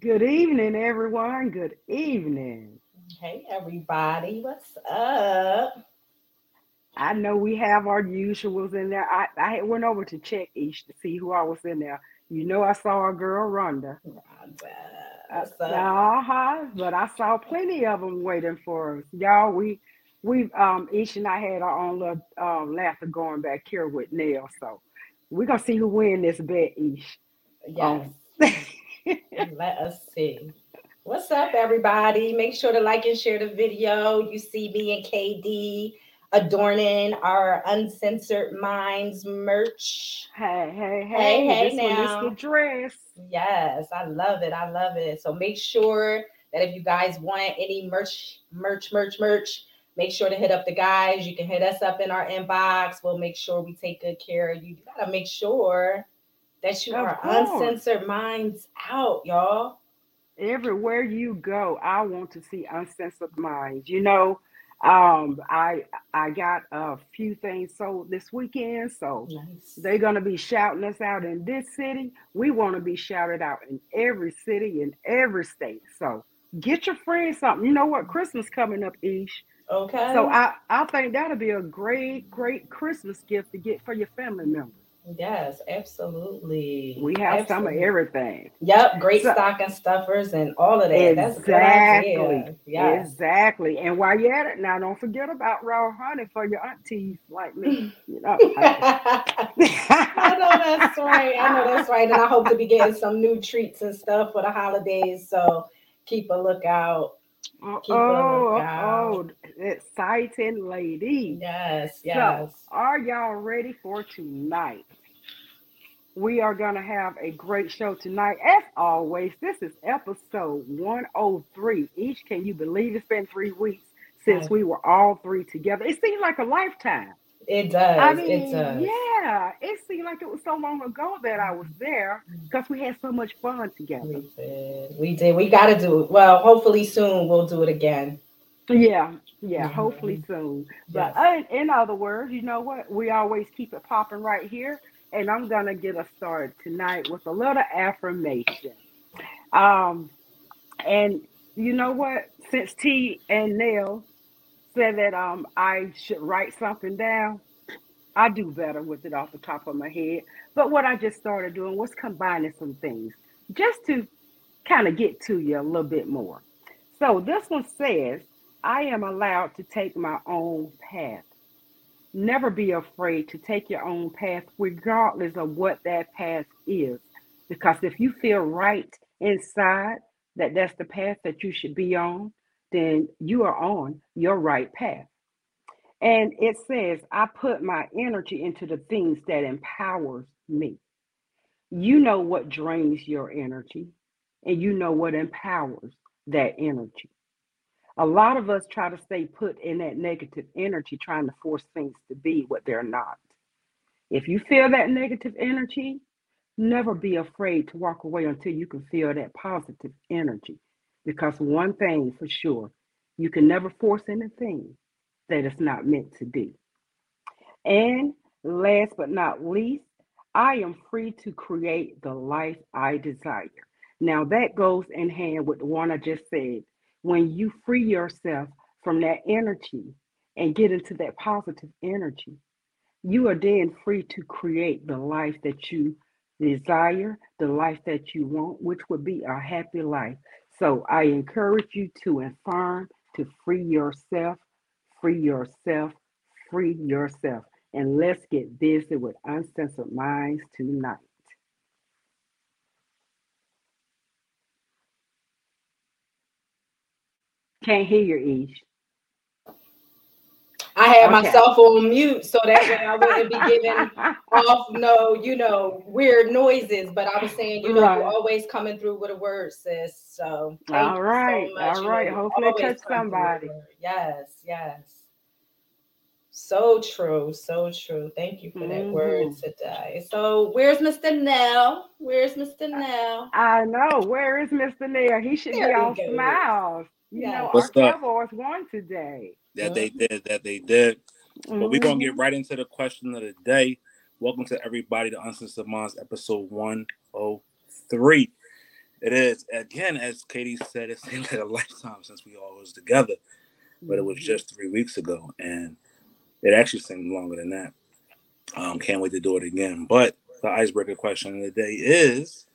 Good evening, everyone. Good evening. Hey, everybody. What's up? I know we have our usuals in there. I went over to check each to see who I was in there. You know, I saw a girl, Rhonda. But I saw plenty of them waiting for us. Y'all, we Ish and I had our own little laughter going back here with Nell. So we're going to see who win this bet, Ish. Yes. Let us see. What's up, everybody? Make sure to like and share the video. You see me and KD adorning our Uncensored Minds merch. Hey, now. This is the dress. Yes, I love it. I love it. So make sure that if you guys want any merch, make sure to hit up the guys. You can hit us up in our inbox. We'll make sure we take good care of you. You gotta make sure that you are Uncensored Minds out, y'all. Everywhere you go, I want to see Uncensored Minds. You know, I got a few things sold this weekend, so nice. They're going to be shouting us out in this city. We want to be shouted out in every city, in every state. So get your friends something. You know what? Christmas coming up, Ish. Okay. So I think that'll be a great, great Christmas gift to get for your family members. Yes, absolutely. We have some of everything. Yep, great stocking stuffers and all of that. Exactly. That's a good idea. Yes. Exactly. And while you're at it, now don't forget about raw honey for your aunties like me. You know, I know that's right. And I hope to be getting some new treats and stuff for the holidays. So keep a lookout. Exciting lady. Yes. So, are y'all ready for tonight? We are going to have a great show tonight. As always, this is episode 103. Each, can you believe it's been 3 weeks since we were all three together? It seems like a lifetime. It does. I mean, it does. Yeah. It seemed like it was so long ago that I was there because we had so much fun together. We did. We got to do it. Well, hopefully soon we'll do it again. Yeah. Hopefully soon. Yes. But in other words, you know what? We always keep it popping right here. And I'm going to get us started tonight with a little affirmation. And you know what? Since T and Nell said that I should write something down, I do better with it off the top of my head. But what I just started doing was combining some things just to kind of get to you a little bit more. So this one says, I am allowed to take my own path. Never be afraid to take your own path, regardless of what that path is. Because if you feel right inside that that's the path that you should be on, then you are on your right path. And it says, I put my energy into the things that empowers me. You know what drains your energy, and you know what empowers that energy. A lot of us try to stay put in that negative energy, trying to force things to be what they're not. If you feel that negative energy, never be afraid to walk away until you can feel that positive energy. Because one thing for sure, you can never force anything that is not meant to be. And last but not least, I am free to create the life I desire. Now that goes in hand with the one I just said. When you free yourself from that energy and get into that positive energy, you are then free to create the life that you desire, the life that you want, which would be a happy life. So I encourage you to affirm, to free yourself. And let's get busy with Uncensored Minds tonight. Can't hear your Ish. I had myself on mute so that way I wouldn't be giving off weird noises. But I was saying, you're always coming through with a word, sis. So all right. Hopefully it touched somebody. Yes. So true. Thank you for that word today. So Where's Mr. Nell? I know. Where is Mr. Nell? He should be all smiles. What's our Cowboys won today. That they did. Mm-hmm. But we're going to get right into the question of the day. Welcome to everybody to Uncensored Minds, episode 103. It is, again, as Katie said, it seemed like a lifetime since we all was together, but it was just 3 weeks ago, and it actually seemed longer than that. Can't wait to do it again. But the icebreaker question of the day is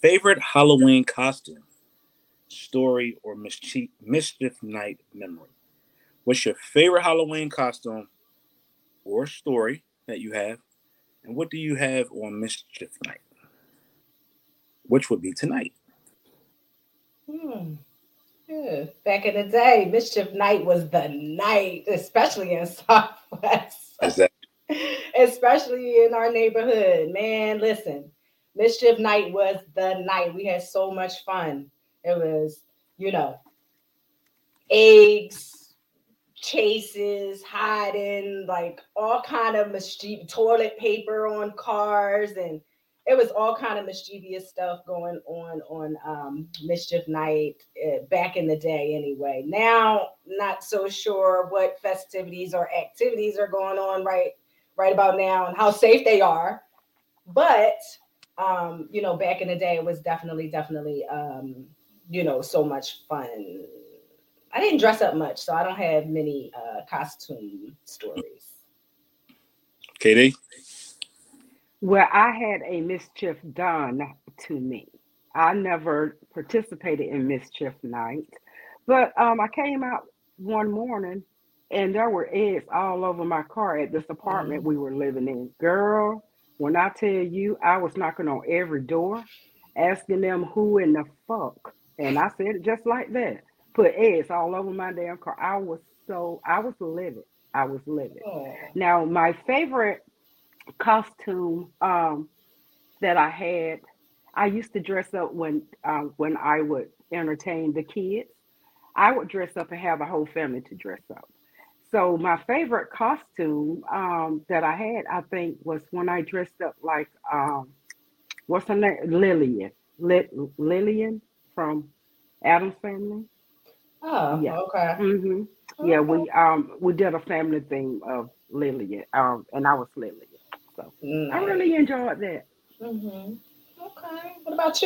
favorite Halloween costume, story, or mischief night memory? What's your favorite Halloween costume or story that you have? And what do you have on mischief night? Which would be tonight. Yeah. Back in the day, mischief night was the night, especially in Southwest. Exactly. Especially in our neighborhood. Man, listen, mischief night was the night. We had so much fun. It was, you know, eggs, chases, hiding, like all kind of mischief, toilet paper on cars, and it was all kind of mischievous stuff going on mischief night back in the day anyway. Now, not so sure what festivities or activities are going on right about now and how safe they are. But, you know, back in the day, it was definitely, you know, so much fun. I didn't dress up much, so I don't have many costume stories. Katie? Well, I had a mischief done to me. I never participated in mischief night, but I came out one morning and there were eggs all over my car at this apartment we were living in. Girl, when I tell you, I was knocking on every door, asking them who in the fuck, and I said it just like that, put eggs all over my damn car. I was livid. Oh. Now, my favorite costume that I had, I used to dress up when I would entertain the kids. I would dress up and have the whole family to dress up. So my favorite costume that I had, I think, was when I dressed up like what's her name, Lillian from Adam's Family. Oh yeah. Okay. Mm-hmm. Okay. Yeah, we did a family thing of Lillian, and I was Lillian. I really enjoyed that. Mm-hmm. Okay. What about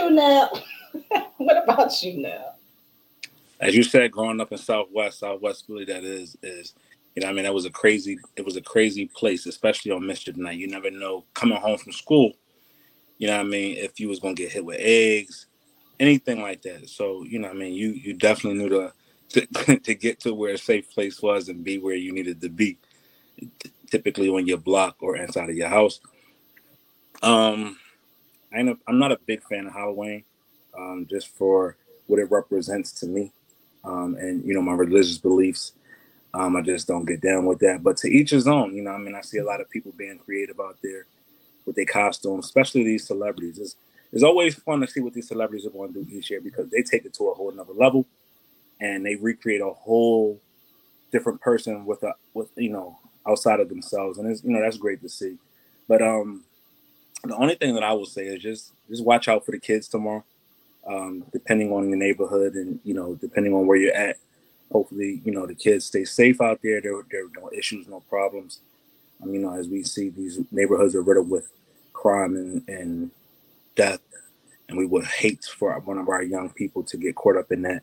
you, Nell? As you said, growing up in Southwest Philly, that is, you know, I mean, that was a crazy place, especially on mischief night. You never know, coming home from school, you know what I mean, if you was gonna get hit with eggs, anything like that. So, you know what I mean, you definitely knew to get to where a safe place was and be where you needed to be. Typically on your block or inside of your house. I'm not a big fan of Halloween, just for what it represents to me, and, you know, my religious beliefs. I just don't get down with that. But to each his own, you know, I mean, I see a lot of people being creative out there with their costumes, especially these celebrities. It's always fun to see what these celebrities are going to do each year because they take it to a whole nother level, and they recreate a whole different person with you know, outside of themselves, and it's, you know, that's great to see. But the only thing that I will say is just watch out for the kids tomorrow. Depending on your neighborhood and, you know, depending on where you're at, hopefully, you know, the kids stay safe out there. There are no issues, no problems. You know, as we see, these neighborhoods are riddled with crime and death, and we would hate for one of our young people to get caught up in that.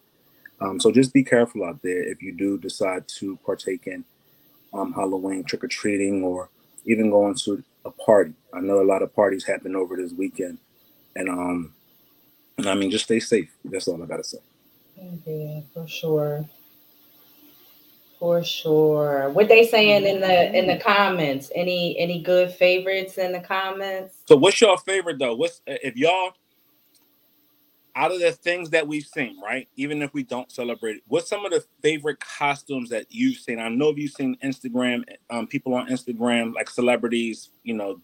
So just be careful out there if you do decide to partake in Halloween trick-or-treating or even going to a party. I know a lot of parties happen over this weekend, and I mean, just stay safe. That's all I gotta say. Yeah, for sure. What they saying in the comments? Any good favorites in the comments? So what's your favorite though? What's, if y'all, out of the things that we've seen, right? Even if we don't celebrate it, what's some of the favorite costumes that you've seen? I know you've seen Instagram, people on Instagram, like celebrities, you know,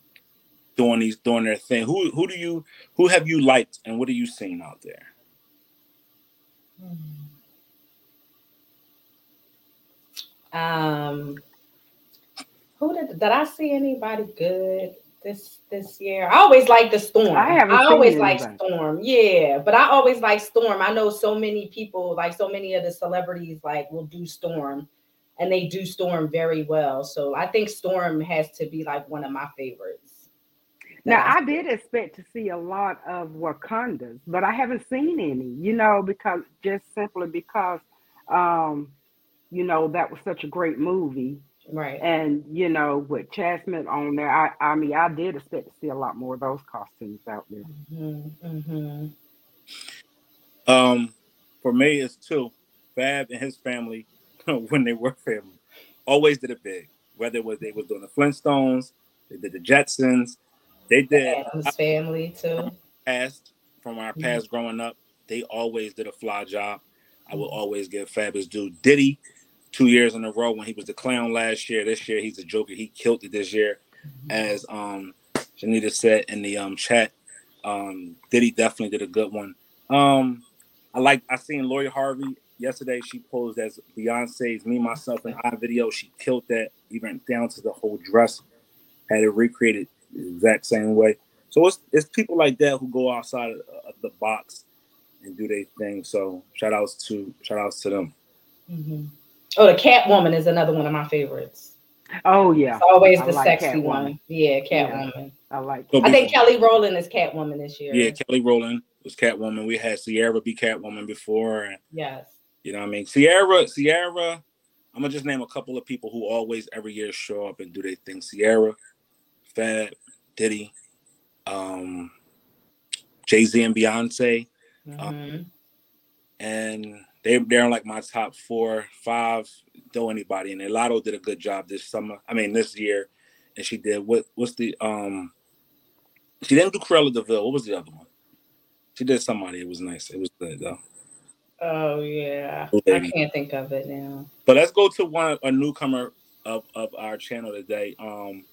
doing their thing. Who have you liked, and what are you seeing out there? Who did I see anybody good? This year, I always like the Storm. Storm, yeah. But I always like Storm. I know so many people, like so many of the celebrities, like will do Storm, and they do Storm very well. So I think Storm has to be like one of my favorites. Now, I did expect to see a lot of Wakandas, but I haven't seen any, you know, because just simply because, you know, that was such a great movie. Right. And, you know, with Chasmet on there, I mean, I did expect to see a lot more of those costumes out there. Mm-hmm, mm-hmm. For me, it's two. Fab and his family, when they were family, always did it big. Whether it was they were doing the Flintstones, they did the Jetsons, they did his family too. From our past mm-hmm. growing up, they always did a fly job. I will always give Fab his due. Diddy, 2 years in a row when he was the clown last year. This year he's the Joker. He killed it this year, mm-hmm. as Janita said in the chat. Diddy definitely did a good one. I seen Lori Harvey yesterday. She posed as Beyonce's "Me, Myself, and I" video. She killed that, even down to the whole dress. Had it recreated the exact same way. So it's people like that who go outside of the box and do their thing. So shout outs to them. Mm-hmm. Oh, the Catwoman is another one of my favorites. Oh yeah, it's always the sexy one. Yeah, Catwoman. I like. I think Kelly Rowland is Catwoman this year. Yeah, Kelly Rowland was Catwoman. We had Sierra be Catwoman before. And, yes. You know what I mean? Sierra. I'm gonna just name a couple of people who always every year show up and do their thing. Sierra, Fab, Diddy, Jay-Z and Beyonce, mm-hmm. And they're like my top 4, 5. Throw anybody in there. Lotto did a good job this year, and she did what's the she didn't do Cruella de Vil. What was the other one? She did somebody. It was nice. It was good though. Oh yeah, I can't think of it now. But let's go to a newcomer of our channel today. They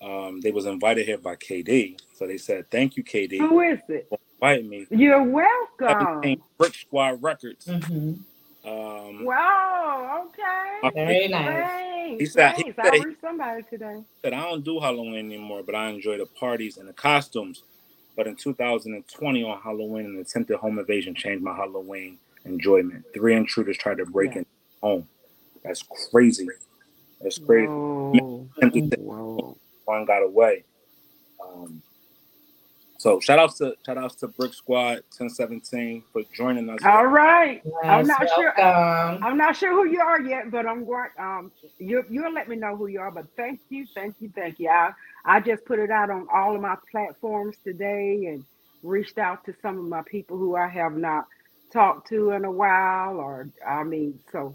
was invited here by KD, so they said, "Thank you, KD." Who is it? For inviting me. You're welcome. Brick Squad Records. Mm-hmm. Wow. Okay. Very nice. He said I reached somebody today. Said I don't do Halloween anymore, but I enjoy the parties and the costumes. But in 2020 on Halloween, an attempted home invasion changed my Halloween enjoyment. 3 intruders tried to break in home. That's crazy. Whoa. Whoa. One got away. So shout outs to Brick Squad 1017 for joining us. All right. Yes, I'm not sure who you are yet, but I'm going. You'll let me know who you are. But thank you. I just put it out on all of my platforms today and reached out to some of my people who I have not talked to in a while. So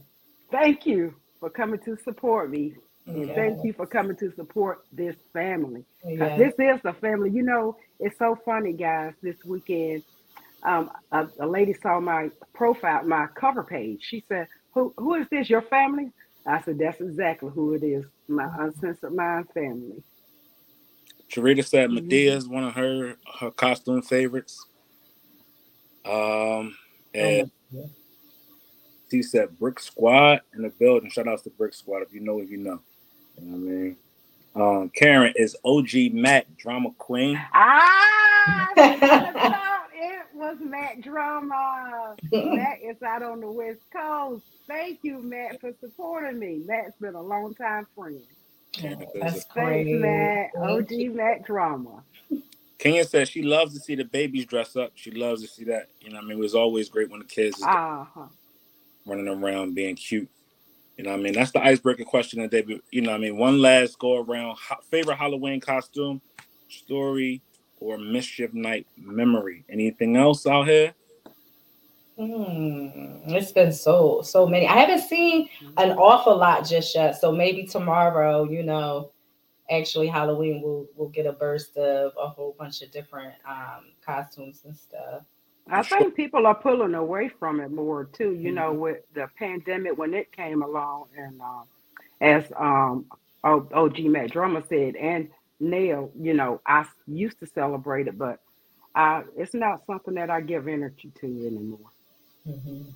thank you for coming to support me. And Thank you for coming to support this family. Yes. This is a family. You know, it's so funny, guys. This weekend, a lady saw my profile, my cover page. She said, who is this, your family? I said, that's exactly who it is, my Uncensored Minds family. Charita said Medea is one of her costume favorites. And she said Brick Squad in the building. Shout outs to Brick Squad. If you know, You know what I mean? Karen is OG Matt Drama Queen. It was Matt Drama. Matt is out on the West Coast. Thank you, Matt, for supporting me. Matt's been a long time friend. That's crazy. Matt, OG Matt Drama. Kenya says she loves to see the babies dress up. She loves to see that. You know what I mean? It was always great when the kids is running around being cute. You know what I mean? That's the icebreaker question today. But you know what I mean? One last go around. Favorite Halloween costume, story, or mischief night memory? Anything else out here? It's been so many. I haven't seen an awful lot just yet. So maybe tomorrow, you know, actually Halloween we'll get a burst of a whole bunch of different costumes and stuff. I think people are pulling away from it more too. You know, with the pandemic when it came along, and as OG Matt Drummer said, and Nell, you know, I used to celebrate it, but it's not something that I give energy to anymore. Mm-hmm.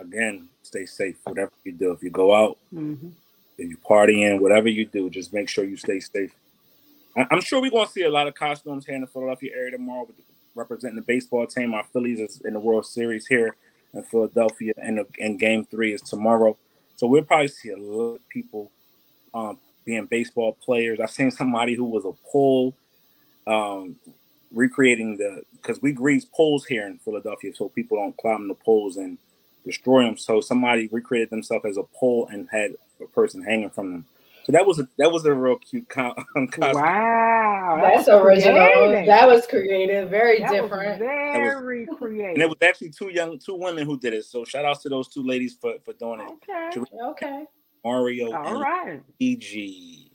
Again, stay safe. Whatever you do, if you go out, if you party in, whatever you do, just make sure you stay safe. I'm sure we're going to see a lot of costumes here in the Philadelphia area tomorrow, representing the baseball team. Our Phillies is in the World Series here in Philadelphia, and Game 3 is tomorrow. So we'll probably see a lot of people being baseball players. I've seen somebody who was a pole, recreating the, because we grease poles here in Philadelphia so people don't climb the poles and destroy them. So somebody recreated themselves as a pole and had a person hanging from them. So that was a real cute costume. Wow, that's original. Creative. That was creative, very different. Very creative. And it was actually two women who did it. So shout out to those two ladies for doing it. Okay. Mario all and right. E.G.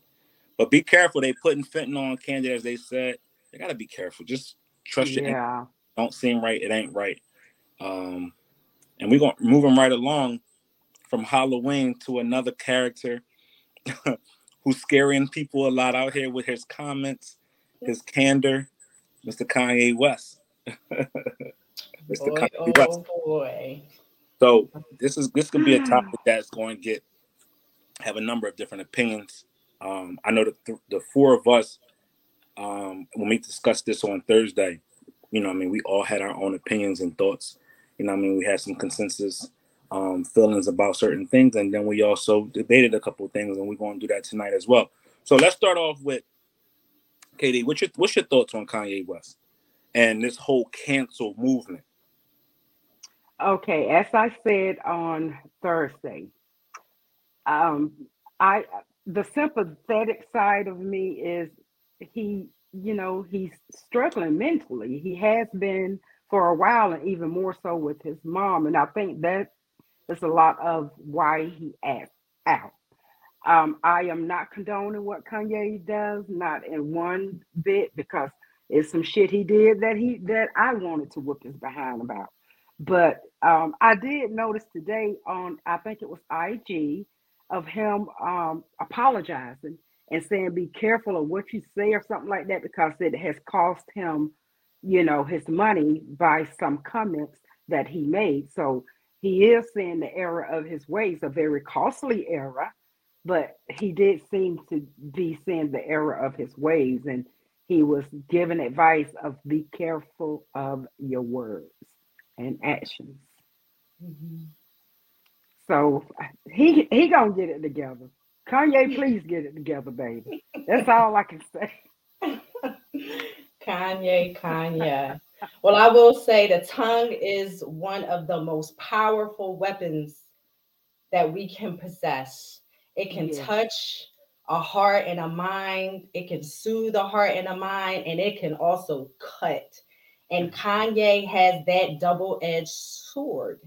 But be careful. They putting fentanyl on candy, as they said. They gotta be careful. Just trust your instincts. Don't seem right. It ain't right. And we're gonna move them right along from Halloween to another character. Who's scaring people a lot out here with his comments, his candor, Mr. Kanye West. Mr. Kanye West. So this could be a topic that's going to have a number of different opinions. I know the four of us, when we discussed this on Thursday, you know what I mean, we all had our own opinions and thoughts. You know what I mean, we had some consensus feelings about certain things, and then we also debated a couple of things, and we're going to do that tonight as well. So let's start off with KD. What's your thoughts on Kanye West and this whole cancel movement? Okay, as I said on Thursday, the sympathetic side of me is he's struggling mentally. He has been for a while, and even more so with his mom, and I think that is a lot of why he acts out. I am not condoning what Kanye does, not in one bit, because it's some shit he did that I wanted to whoop his behind about. But I did notice today on, I think it was IG, of him apologizing and saying, be careful of what you say or something like that, because it has cost him, you know, his money by some comments that he made. So he is seeing the error of his ways, a very costly error, but he did seem to be seeing the error of his ways. And he was given advice of be careful of your words and actions. Mm-hmm. So he gonna get it together. Kanye, please get it together, baby. That's all I can say. Kanye. Well, I will say the tongue is one of the most powerful weapons that we can possess. It can touch a heart and a mind. It can soothe a heart and a mind, and it can also cut. And Kanye has that double-edged sword.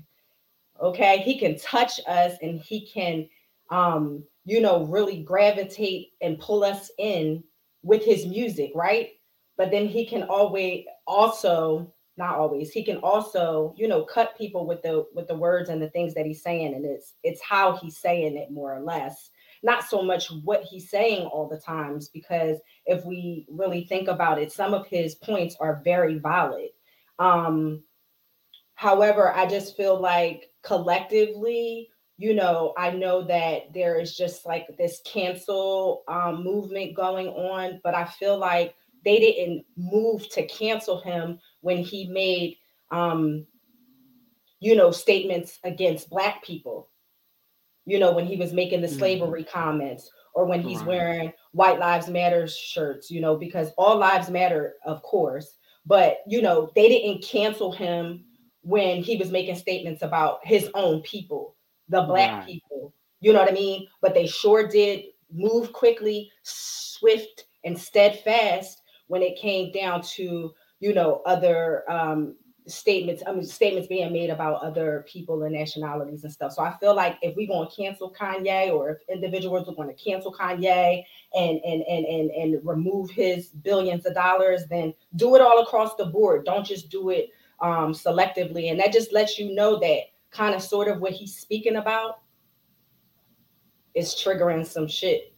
Okay, he can touch us, and he can, really gravitate and pull us in with his music, right? But then he can also cut people with the words and the things that he's saying. And it's how he's saying it, more or less, not so much what he's saying all the times, because if we really think about it, some of his points are very valid. However, I just feel like collectively, I know that there is just like this cancel movement going on, but I feel like they didn't move to cancel him when he made, statements against Black people, when he was making the slavery comments, or when he's wearing White Lives Matter shirts, because all lives matter, of course. But, they didn't cancel him when he was making statements about his own people, the Black people, you know what I mean? But they sure did move quickly, swift, and steadfast when it came down to, other statements being made about other people and nationalities and stuff. So I feel like if we're going to cancel Kanye, or if individuals are going to cancel Kanye and remove his billions of dollars, then do it all across the board. Don't just do it selectively. And that just lets you know that kind of sort of what he's speaking about is triggering some shit.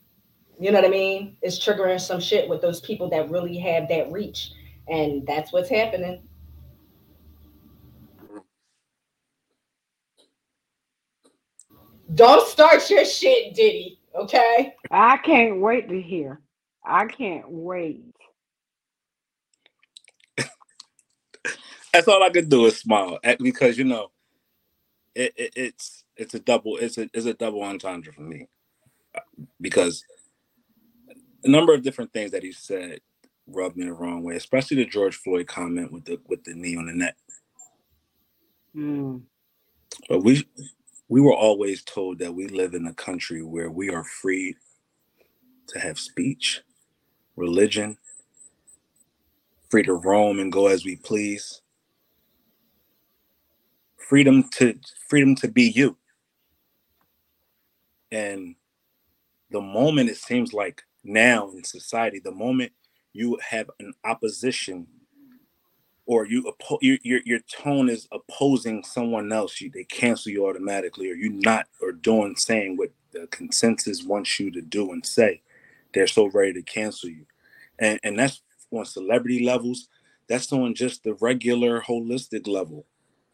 You know what I mean? It's triggering some shit with those people that really have that reach. And that's what's happening. Don't start your shit, Diddy. Okay? I can't wait to hear. I can't wait. That's all I could do is smile. Because, it's a double entendre for me. Because a number of different things that he said rubbed me the wrong way, especially the George Floyd comment with the knee on the neck. Mm. But we were always told that we live in a country where we are free to have speech, religion, free to roam and go as we please, freedom to be you. And the moment, it seems like now in society, the moment you have an opposition or your tone is opposing someone else, they cancel you automatically, or you're not or doing, saying what the consensus wants you to do and say. They're so ready to cancel you. And that's on celebrity levels. That's on just the regular holistic level,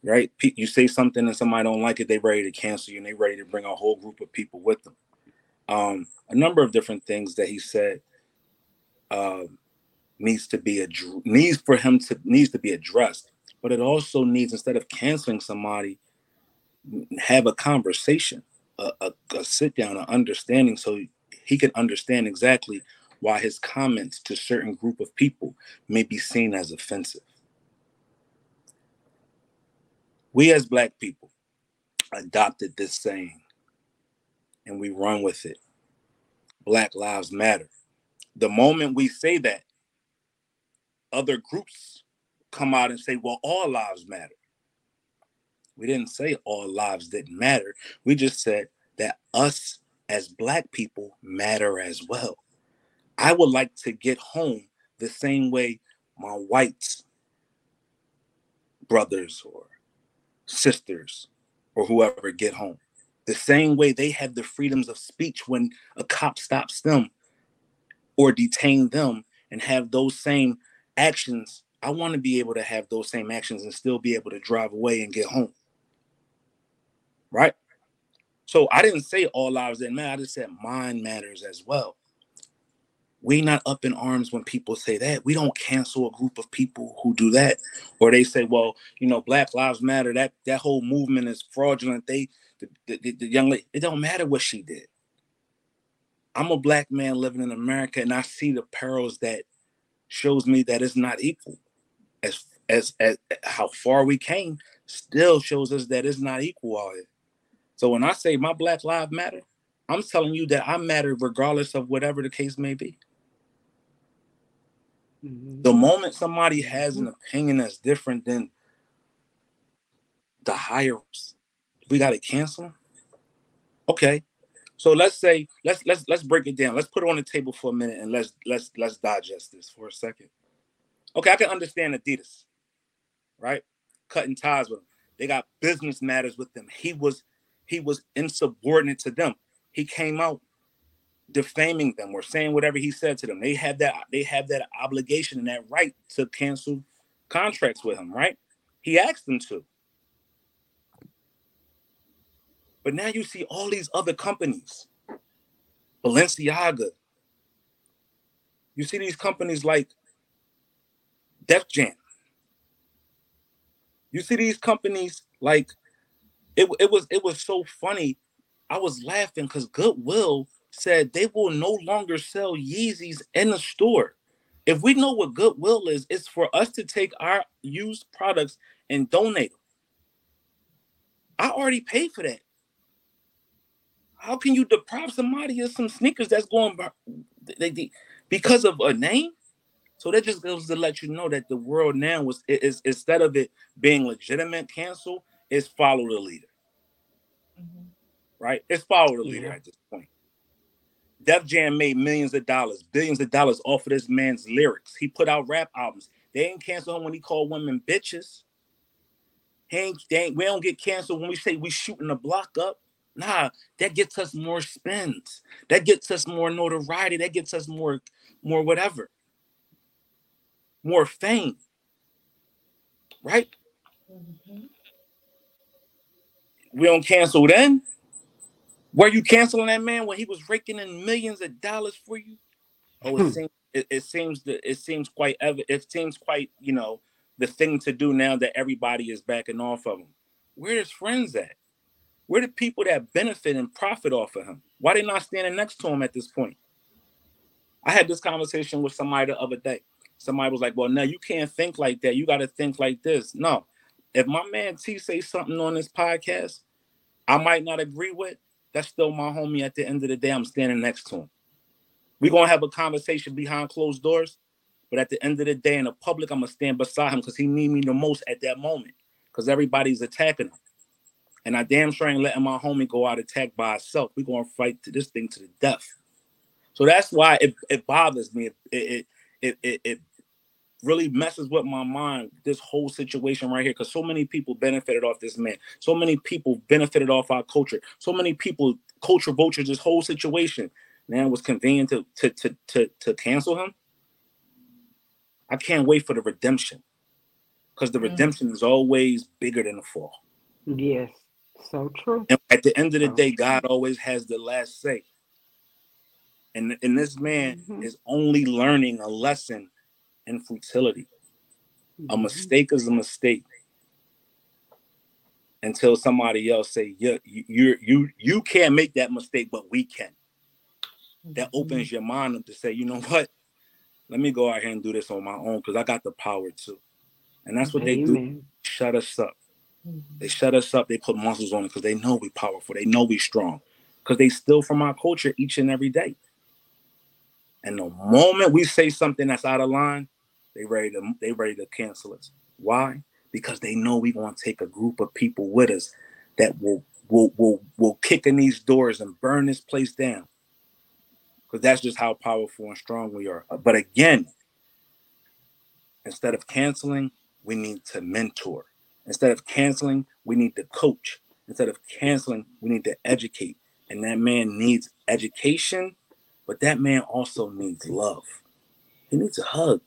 right? You say something and somebody don't like it, they're ready to cancel you and they're ready to bring a whole group of people with them. A number of different things that he said needs to be addressed, but it also needs, instead of canceling somebody, have a conversation, a sit down, an understanding, so he can understand exactly why his comments to certain group of people may be seen as offensive. We as Black people adopted this saying and we run with it. Black lives matter. The moment we say that, other groups come out and say, well, all lives matter. We didn't say all lives didn't matter. We just said that us as Black people matter as well. I would like to get home the same way my white brothers or sisters or whoever get home. The same way they have the freedoms of speech when a cop stops them or detains them, and have those same actions. I want to be able to have those same actions and still be able to drive away and get home. Right? So I didn't say all lives didn't matter. I just said mine matters as well. We're not up in arms when people say that. We don't cancel a group of people who do that. Or they say, well, you know, Black Lives Matter, that whole movement is fraudulent. The young lady, it don't matter what she did. I'm a Black man living in America, and I see the perils that shows me that it's not equal. As how far we came still shows us that it's not equal out here. So when I say my Black lives matter, I'm telling you that I matter regardless of whatever the case may be. Mm-hmm. The moment somebody has an opinion that's different than the higher ups, we got to cancel them. Okay, so let's break it down. Let's put it on the table for a minute and let's digest this for a second. Okay, I can understand Adidas, right? Cutting ties with them. They got business matters with them. He was insubordinate to them. He came out defaming them or saying whatever he said to them. They have that obligation and that right to cancel contracts with him, right? He asked them to. But now you see all these other companies, Balenciaga. You see these companies like Def Jam. You see these companies like, it was so funny. I was laughing because Goodwill said they will no longer sell Yeezys in the store. If we know what Goodwill is, it's for us to take our used products and donate them. I already paid for that. How can you deprive somebody of some sneakers that's going by, because of a name? So that just goes to let you know that the world now is instead of it being legitimate cancel, it's follow the leader. Mm-hmm. Right? It's follow the leader at this point. Def Jam made millions of dollars, billions of dollars off of this man's lyrics. He put out rap albums. They didn't cancel him when he called women bitches. We don't get canceled when we say we shooting the block up. Nah, that gets us more spins. That gets us more notoriety. That gets us more whatever. More fame. Right? Mm-hmm. We don't cancel then. Were you canceling that man when he was raking in millions of dollars for you? Oh, it seems quite you know, the thing to do now that everybody is backing off of him. Where are his friends at? Where are the people that benefit and profit off of him? Why they not standing next to him at this point? I had this conversation with somebody the other day. Somebody was like, well, no, you can't think like that. You got to think like this. No, if my man T says something on this podcast I might not agree with, that's still my homie. At the end of the day, I'm standing next to him. We're going to have a conversation behind closed doors, but at the end of the day in the public, I'm going to stand beside him because he need me the most at that moment because everybody's attacking him. And I damn sure ain't letting my homie go out attacked by himself. We're going to fight this thing to the death. So that's why it bothers me. It really messes with my mind, this whole situation right here, because so many people benefited off this man. So many people benefited off our culture. So many people, culture vultures, this whole situation. Now it was convenient to cancel him. I can't wait for the redemption, because the redemption is always bigger than the fall. Yes, so true. And at the end of the day, God always has the last say. And this man is only learning a lesson in futility. A mistake is a mistake until somebody else say, yeah, you can't make that mistake, but we can. That opens your mind up to say, you know what? Let me go out here and do this on my own because I got the power to. And that's what they do. Shut us up. They shut us up. They put muscles on it because they know we powerful. They know we strong because they steal from our culture each and every day. And the moment we say something that's out of line, they ready to cancel us. Why? Because they know we're going to take a group of people with us that will kick in these doors and burn this place down. Because that's just how powerful and strong we are. But again, instead of canceling, we need to mentor. Instead of canceling, we need to coach. Instead of canceling, we need to educate. And that man needs education, but that man also needs love. He needs a hug.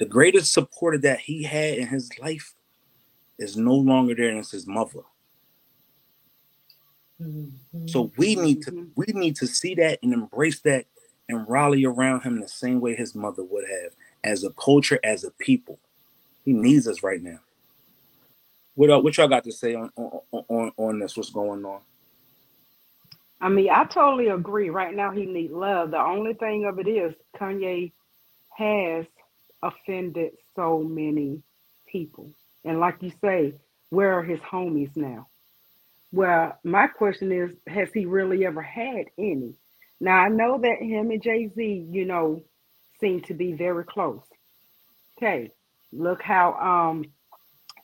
The greatest supporter that he had in his life is no longer there, and it's his mother. So we need to see that and embrace that and rally around him the same way his mother would have. As a culture, as a people, he needs us right now. What y'all got to say on this? What's going on? I mean, I totally agree. Right now, he needs love. The only thing of it is Kanye has offended so many people, and like you say, where are his homies now? Well, my question is, has he really ever had any? Now, I know that him and Jay-Z, you know, seem to be very close. Okay, look how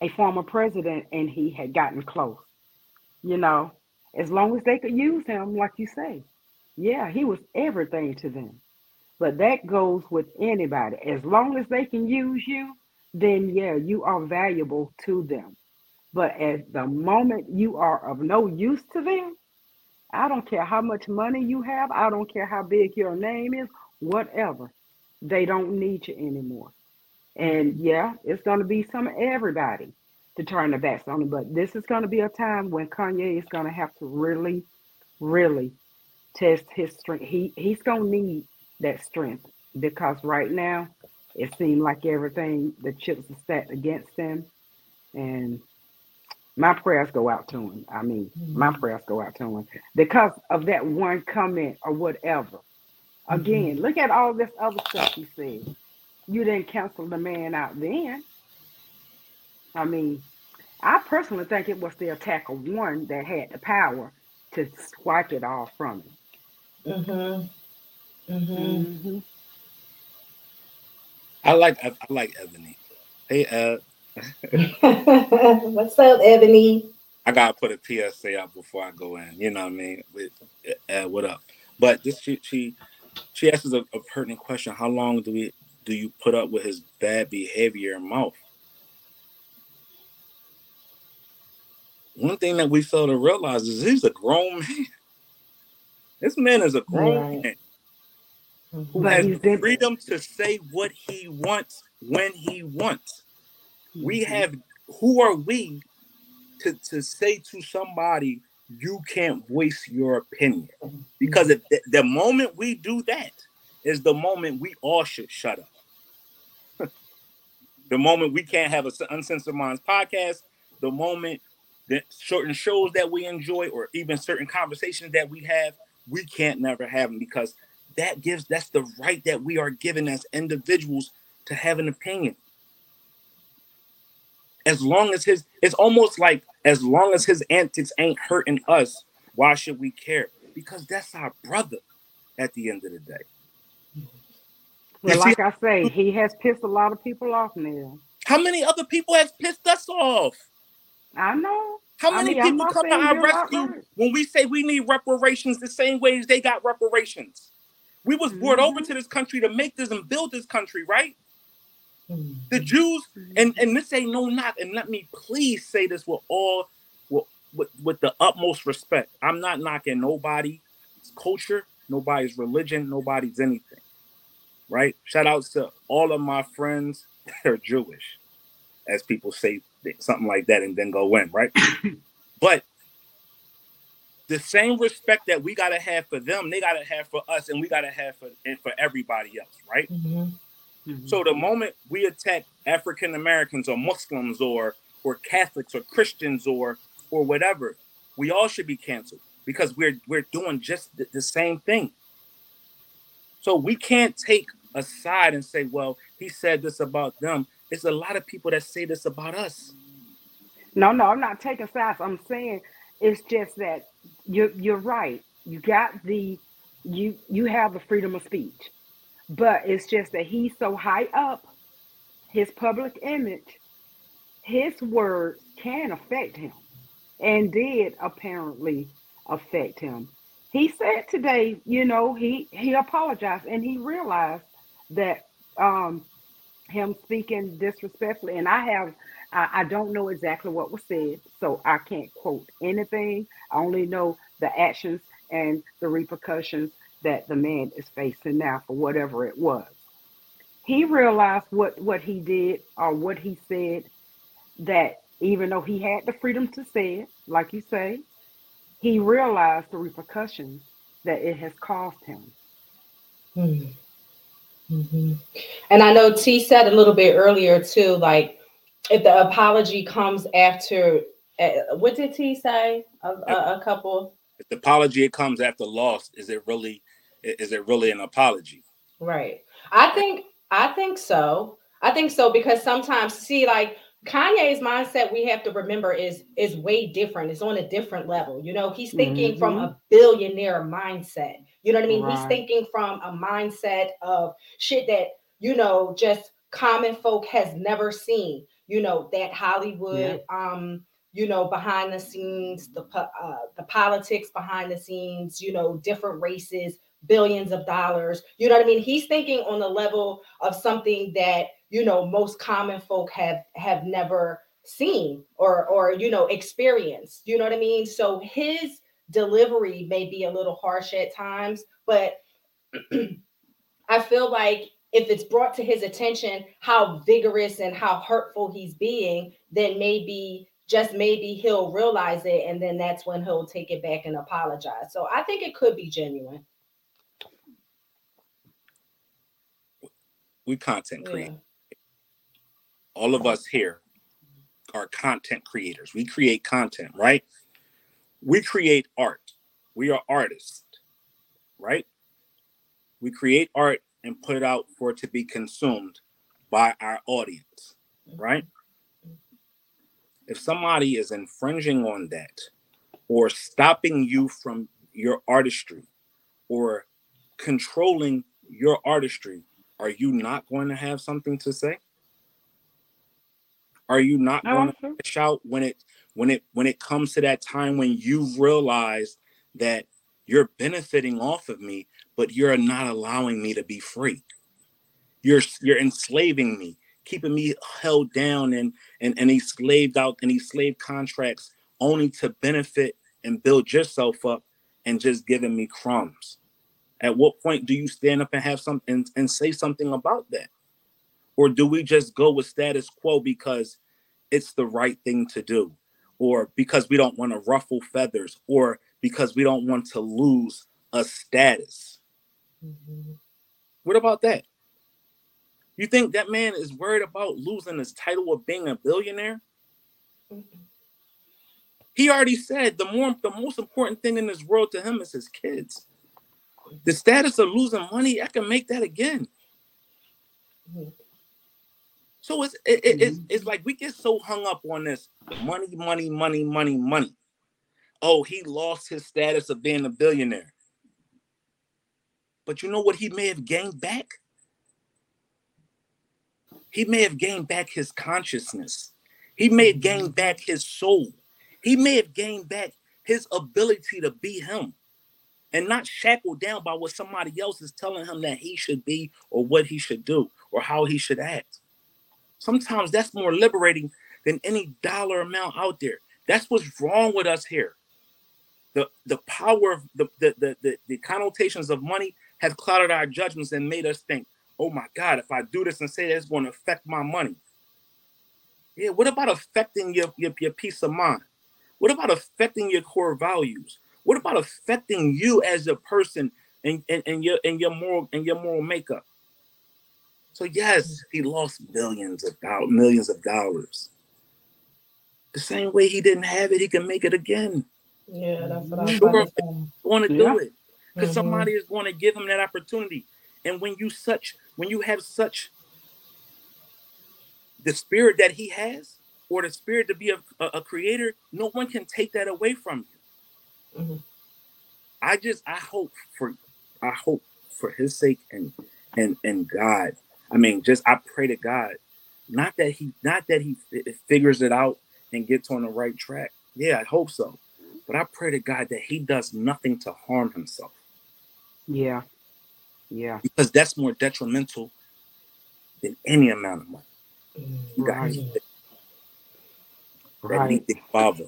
a former president and he had gotten close, you know, as long as they could use him, like you say. Yeah, he was everything to them. But that goes with anybody. As long as they can use you, then, yeah, you are valuable to them. But at the moment you are of no use to them, I don't care how much money you have. I don't care how big your name is, whatever. They don't need you anymore. And yeah, it's going to be some everybody to turn their backs on them. But this is going to be a time when Kanye is going to have to really, really test his strength. He's going to need that strength because right now it seems like everything, the chips are stacked against him. And my prayers go out to him. I mean, my prayers go out to him because of that one comment or whatever. Again, look at all this other stuff he said. You didn't cancel the man out then. I mean, I personally think it was the attack of one that had the power to swipe it all from him. I like Ebony. Hey, what's up, Ebony? I gotta put a PSA out before I go in. You know what I mean? What up? But this she asks a pertinent question. How long do you put up with his bad behavior and mouth? One thing that we fail to realize is he's a grown man. This man is a grown man who has the freedom to say what he wants when he wants. We have, who are we to say to somebody, you can't voice your opinion? Because if the moment we do that is the moment we all should shut up. The moment we can't have an Uncensored Minds podcast, the moment that certain shows that we enjoy or even certain conversations that we have, we can't never have them because that gives, that's the right that we are given as individuals to have an opinion. As long as his, it's almost like as long as his antics ain't hurting us, why should we care? Because that's our brother at the end of the day. Well, like I say, he has pissed a lot of people off now. How many other people have pissed us off? I know. How many people come to our rescue when we say we need reparations the same way as they got reparations? We was brought over to this country to make this and build this country, right? The Jews, and this ain't no knock, and let me please say this with all, with the utmost respect. I'm not knocking nobody's culture, nobody's religion, nobody's anything, right? Shout out to all of my friends that are Jewish, as people say something like that and then go in, right? But the same respect that we got to have for them, they got to have for us, and we got to have for everybody else, right? So the moment we attack African Americans or Muslims or Catholics or Christians or whatever, we all should be canceled because we're doing just the same thing. So we can't take a side and say, well, he said this about them. It's a lot of people that say this about us. No, I'm not taking sides. I'm saying it's just that you're right. You got the you have the freedom of speech. But it's just that he's so high up, his public image, his words can affect him and did apparently affect him. He said today, you know, he apologized and he realized that him speaking disrespectfully. And I don't know exactly what was said, so I can't quote anything. I only know the actions and the repercussions that the man is facing now for whatever it was. He realized what he did or what he said, that even though he had the freedom to say it, like you say, he realized the repercussions that it has caused him. And I know T said a little bit earlier too, like if the apology comes after, what did T say? A couple. If the apology comes after loss, is it really an apology? Right. I think so because sometimes, see, like Kanye's mindset, we have to remember, is way different. It's on a different level. You know, he's thinking from a billionaire mindset. You know what I mean? Right. He's thinking from a mindset of shit that, you know, just common folk has never seen. You know, that Hollywood, you know, behind the scenes, the politics behind the scenes, you know, different races, billions of dollars. You know what I mean? He's thinking on the level of something that, you know, most common folk have never seen or, you know, experienced. You know what I mean? So his delivery may be a little harsh at times, but I feel like if it's brought to his attention how vigorous and how hurtful he's being, then maybe he'll realize it, and then that's when he'll take it back and apologize. So I think it could be genuine. We content create. All of us here are content creators. We create content, right? We create art. We are artists, right? We create art and put it out for it to be consumed by our audience, right? If somebody is infringing on that or stopping you from your artistry or controlling your artistry, are you not going to have something to say? Are you not going to shout when it comes to that time when you realize that you're benefiting off of me, but you're not allowing me to be free? You're enslaving me, keeping me held down and enslaved out in these slave contracts only to benefit and build yourself up and just giving me crumbs. At what point do you stand up and have something and say something about that? Or do we just go with status quo because it's the right thing to do, or because we don't want to ruffle feathers, or because we don't want to lose a status? What about that? You think that man is worried about losing his title of being a billionaire? He already said the most important thing in this world to him is his kids. the status of losing money, I can make that again. Mm-hmm. So it's like we get so hung up on this money. Oh, he lost his status of being a billionaire. But you know what he may have gained back? He may have gained back his consciousness. He may have gained back his soul. He may have gained back his ability to be him and not shackled down by what somebody else is telling him that he should be or what he should do or how he should act. Sometimes that's more liberating than any dollar amount out there. That's what's wrong with us here. The power of the connotations of money have clouded our judgments and made us think, oh my God, if I do this and say that, it's going to affect my money. Yeah, what about affecting your peace of mind? What about affecting your core values? What about affecting you as a person and your moral makeup? So yes, he lost millions of dollars. The same way he didn't have it, he can make it again. Yeah, that's what I'm going to do it because somebody is going to give him that opportunity. And when you have such the spirit that he has, or the spirit to be a creator, no one can take that away from you. Mm-hmm. I hope for his sake and God. I mean, I pray to God, not that he figures it out and gets on the right track. Yeah, I hope so. But I pray to God that he does nothing to harm himself. Yeah. Yeah. Because that's more detrimental than any amount of money. Right. That need to bother.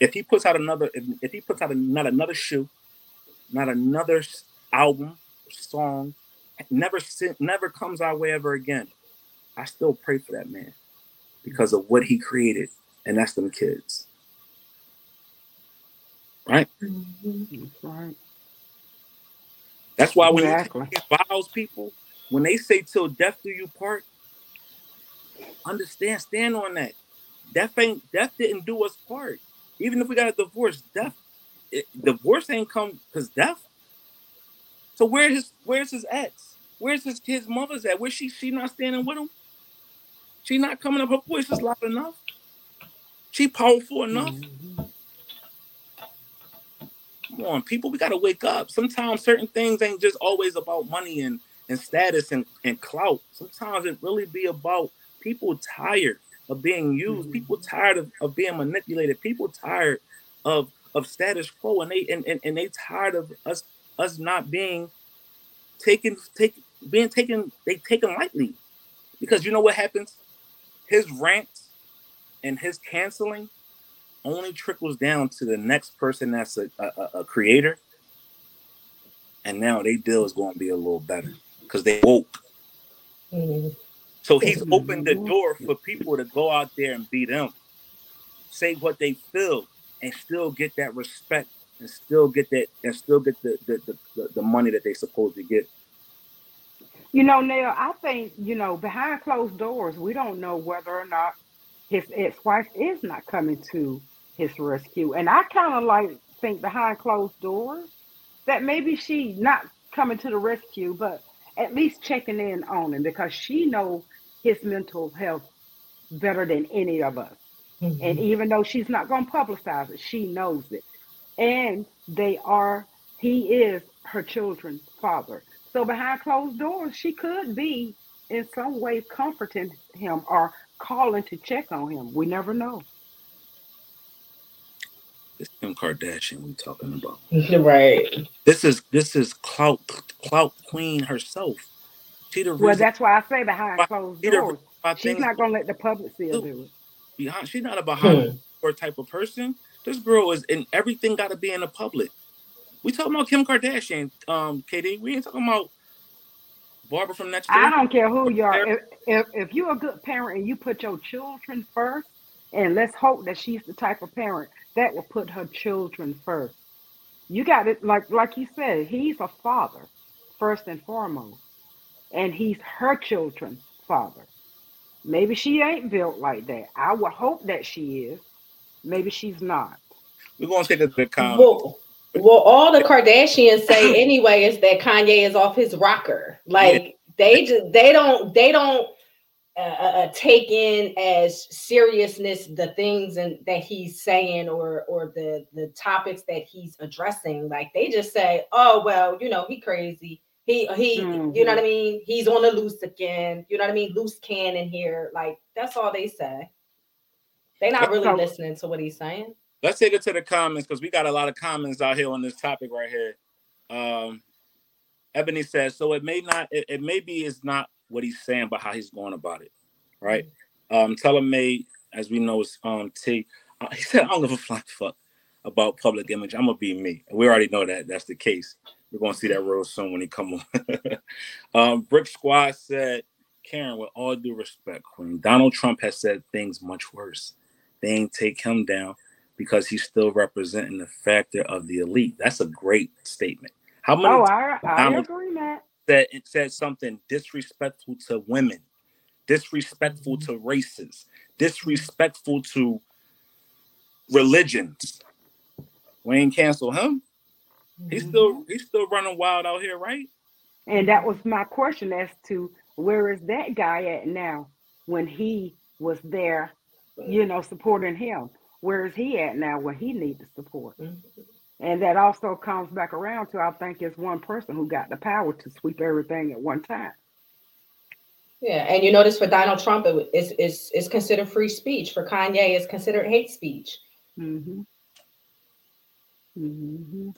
If he puts out not another shoe, not another album, song, never comes our way ever again, I still pray for that man because of what he created, and that's them kids. Right? Mm-hmm. Right. That's why when you take vows, people, when they say till death do you part, understand, stand on that. Death didn't do us part. Even if we got a divorce, divorce ain't come because death. So where's his ex? Where's his kid's mother's at? Where's she not standing with him? She not coming up, her voice is loud enough. She powerful enough. Mm-hmm. Come on, people, we gotta wake up. Sometimes certain things ain't just always about money and status and clout. Sometimes it really be about people tired of being used, mm-hmm. people tired of being manipulated, people tired of status quo, and they tired of us not being taken lightly. Because you know what happens? His rants and his canceling only trickles down to the next person that's a creator. And now their deal is going to be a little better because they woke. Mm-hmm. So he's opened the door for people to go out there and be them, say what they feel, and still get that respect, and still get that, and still get the money that they supposed to get. You know, Nell, I think, you know, behind closed doors, we don't know whether or not his ex-wife is not coming to his rescue. And I kind of think behind closed doors that maybe she not coming to the rescue, but at least checking in on him because she knows his mental health better than any of us. Mm-hmm. And even though she's not going to publicize it, she knows it. And he is her children's father. So behind closed doors, she could be in some way comforting him or calling to check on him. We never know. It's Kim Kardashian we're talking about. Right. This is clout queen herself. She the reason. Well, that's why I say behind closed doors. She's not going to let the public see her do it. She's not a behind door type of person. This girl is in everything got to be in the public. We talking about Kim Kardashian, KD. We ain't talking about Barbara from next door. I don't care who you are. If you're a good parent and you put your children first, and let's hope that she's the type of parent that will put her children first. You got it. Like you said, he's a father first and foremost, and he's her children's father. Maybe she ain't built like that. I would hope that she is. Maybe she's not. We're going to take a good comment. Well, all the Kardashians say anyway is that Kanye is off his rocker. Like they don't take in as seriousness the things and that he's saying or the topics that he's addressing. Like they just say, oh well, you know, he crazy. He mm-hmm. you know what I mean? He's on the loose again. You know what I mean? Loose cannon here. Like that's all they say. They're not really listening to what he's saying. Let's take it to the comments because we got a lot of comments out here on this topic right here. Ebony says, so it may be it's not what he's saying, but how he's going about it, right? Telemade, as we know, is T. He said, I don't give a flying fuck about public image. I'm going to be me. We already know that that's the case. We're going to see that real soon when he come on. Brick Squad said, Karen, with all due respect, Queen, Donald Trump has said things much worse. They ain't take him down because he's still representing the factor of the elite. That's a great statement. How many I agree, Matt. That it said something disrespectful to women, disrespectful to races, disrespectful to religions. We ain't cancel him. Mm-hmm. He's still running wild out here, right? And that was my question as to where is that guy at now when he was there, you know, supporting him. Where is he at now when he needs the support? Mm-hmm. And that also comes back around to, I think, it's one person who got the power to sweep everything at one time. Yeah, and you notice for Donald Trump, it's considered free speech. For Kanye, it's considered hate speech. Mm-hmm. Mm-hmm.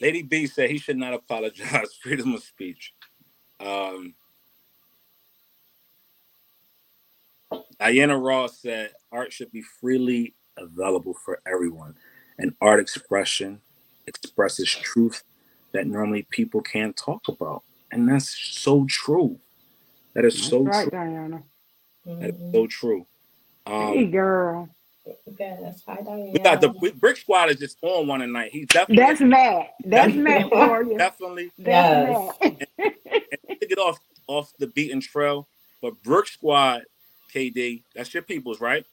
Lady B said he should not apologize. Freedom of speech. Diana Ross said art should be freely available for everyone. And art expression expresses truth that normally people can't talk about. And that's so true. That is that's so right, true. Diana. Mm-hmm. That is so true. Hey, girl. Yeah, that's high, Diana. We got the Brick Squad is just on one tonight. He's definitely that's Matt. That's Matt for you. Definitely. Yes. And get off the beaten trail. But Brick Squad, KD, that's your people's, right?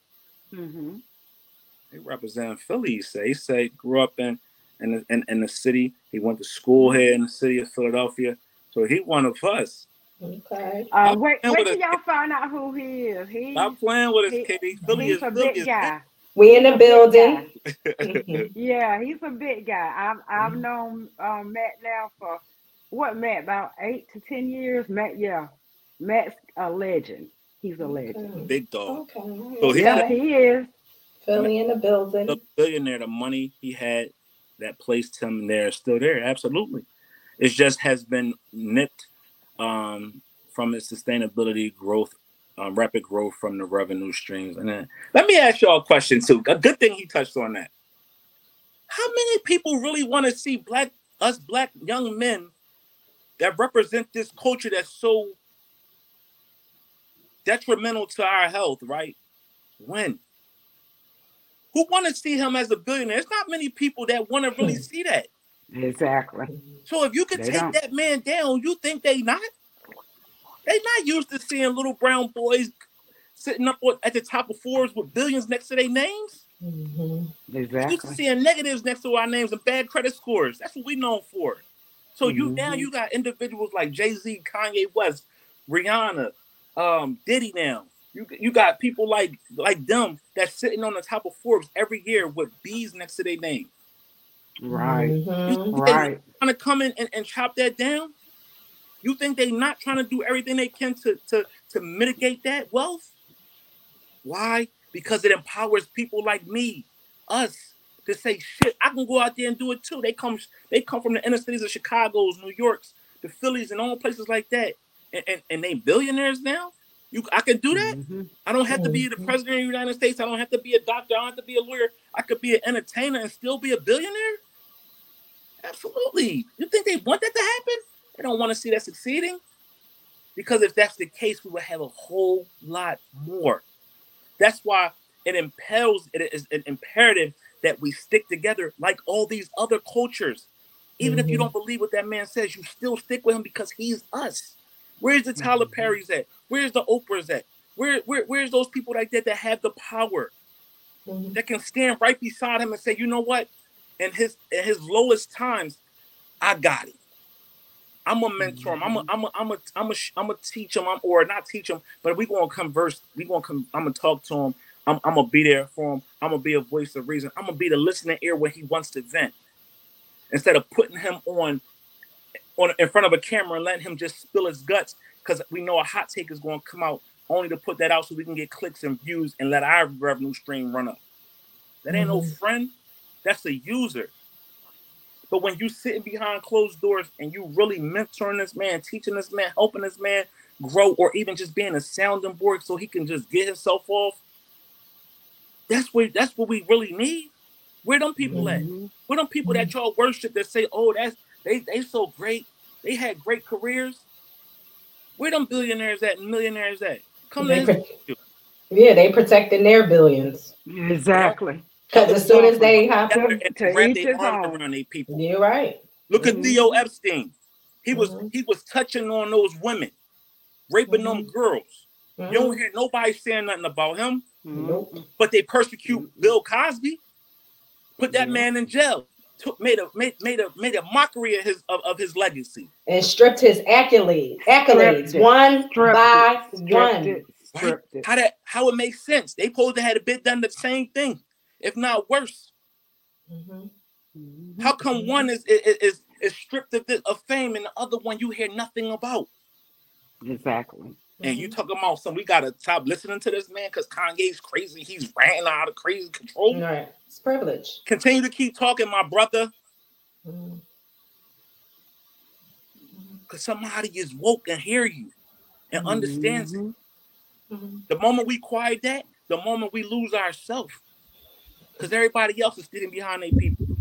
Mm-hmm. They represent Philly. He say grew up in the city. He went to school here in the city of Philadelphia. So he one of us. Okay. Wait till y'all find out who he is. Stop playing with us, Katie. Philly is a big guy. We in the building. Yeah, he's a big guy. I've mm-hmm. known Matt now for about 8 to 10 years. Matt's a legend. He's a legend. Okay. Big dog. Okay. So he is. Philly in the building. The billionaire, the money he had that placed him there is still there. Absolutely. It just has been nipped from its sustainability growth, rapid growth from the revenue streams. And then, let me ask y'all a question too. A good thing he touched on that. How many people really want to see black young men that represent this culture that's so detrimental to our health, right? When? Who want to see him as a billionaire? There's not many people that want to really see that. Exactly. So if you could that man down, you think they not? They not used to seeing little brown boys sitting up at the top of Forbes with billions next to their names? Mm-hmm. Exactly. Used to seeing negatives next to our names and bad credit scores. That's what we known for. So mm-hmm. you got individuals like Jay-Z, Kanye West, Rihanna, Diddy now. You got people like them that's sitting on the top of Forbes every year with B's next to their name. Right. Mm-hmm. Right. Trying to come in and chop that down? You think they not trying to do everything they can to mitigate that wealth? Why? Because it empowers people like me, us, to say, shit, I can go out there and do it too. They come from the inner cities of Chicago's, New York's, the Phillies, and all places like that. And they billionaires now? I can do that. Mm-hmm. I don't have to be the president of the United States. I don't have to be a doctor. I don't have to be a lawyer. I could be an entertainer and still be a billionaire. Absolutely. You think they want that to happen? They don't want to see that succeeding. Because if that's the case, we would have a whole lot more. That's why it is an imperative that we stick together like all these other cultures. Even if you don't believe what that man says, you still stick with him because he's us. Where's the Tyler Perry's at? Where's the Oprah's at? Where's those people like that have the power that can stand right beside him and say, you know what? in his lowest times, I got it. I'm gonna mentor him. I'm gonna teach him. But we gonna converse. I'm gonna talk to him. I'm gonna be there for him. I'm gonna be a voice of reason. I'm gonna be the listening ear when he wants to vent, instead of putting him on in front of a camera and letting him just spill his guts, because we know a hot take is gonna come out, only to put that out so we can get clicks and views and let our revenue stream run up. That ain't no friend. That's a user. But when you sitting behind closed doors and you really mentoring this man, teaching this man, helping this man grow, or even just being a sounding board so he can just get himself off, that's what we really need. Where them people at? Where them people that y'all worship that say, oh, that's they so great, they had great careers? Where them billionaires at and millionaires at? Come in. Yeah, they protecting their billions. Exactly. Because as soon as they have to wrap their arms around their people. You're right. Look at Theo Epstein. He was touching on those women, raping them girls. You don't hear nobody saying nothing about him. But they persecute Bill Cosby, put that man in jail, made a mockery of his legacy, and stripped his accolades one by one. How it makes sense? They supposed to had a bit done the same thing, if not worse. How come one is stripped of fame and the other one you hear nothing about? Exactly. And you talking about something, we gotta stop listening to this man because Kanye's crazy. He's ranting out of crazy control. Right. It's privilege. Continue to keep talking, my brother. Because somebody is woke and hear you and understands it. The moment we quiet that, the moment we lose ourselves. Because everybody else is sitting behind their people.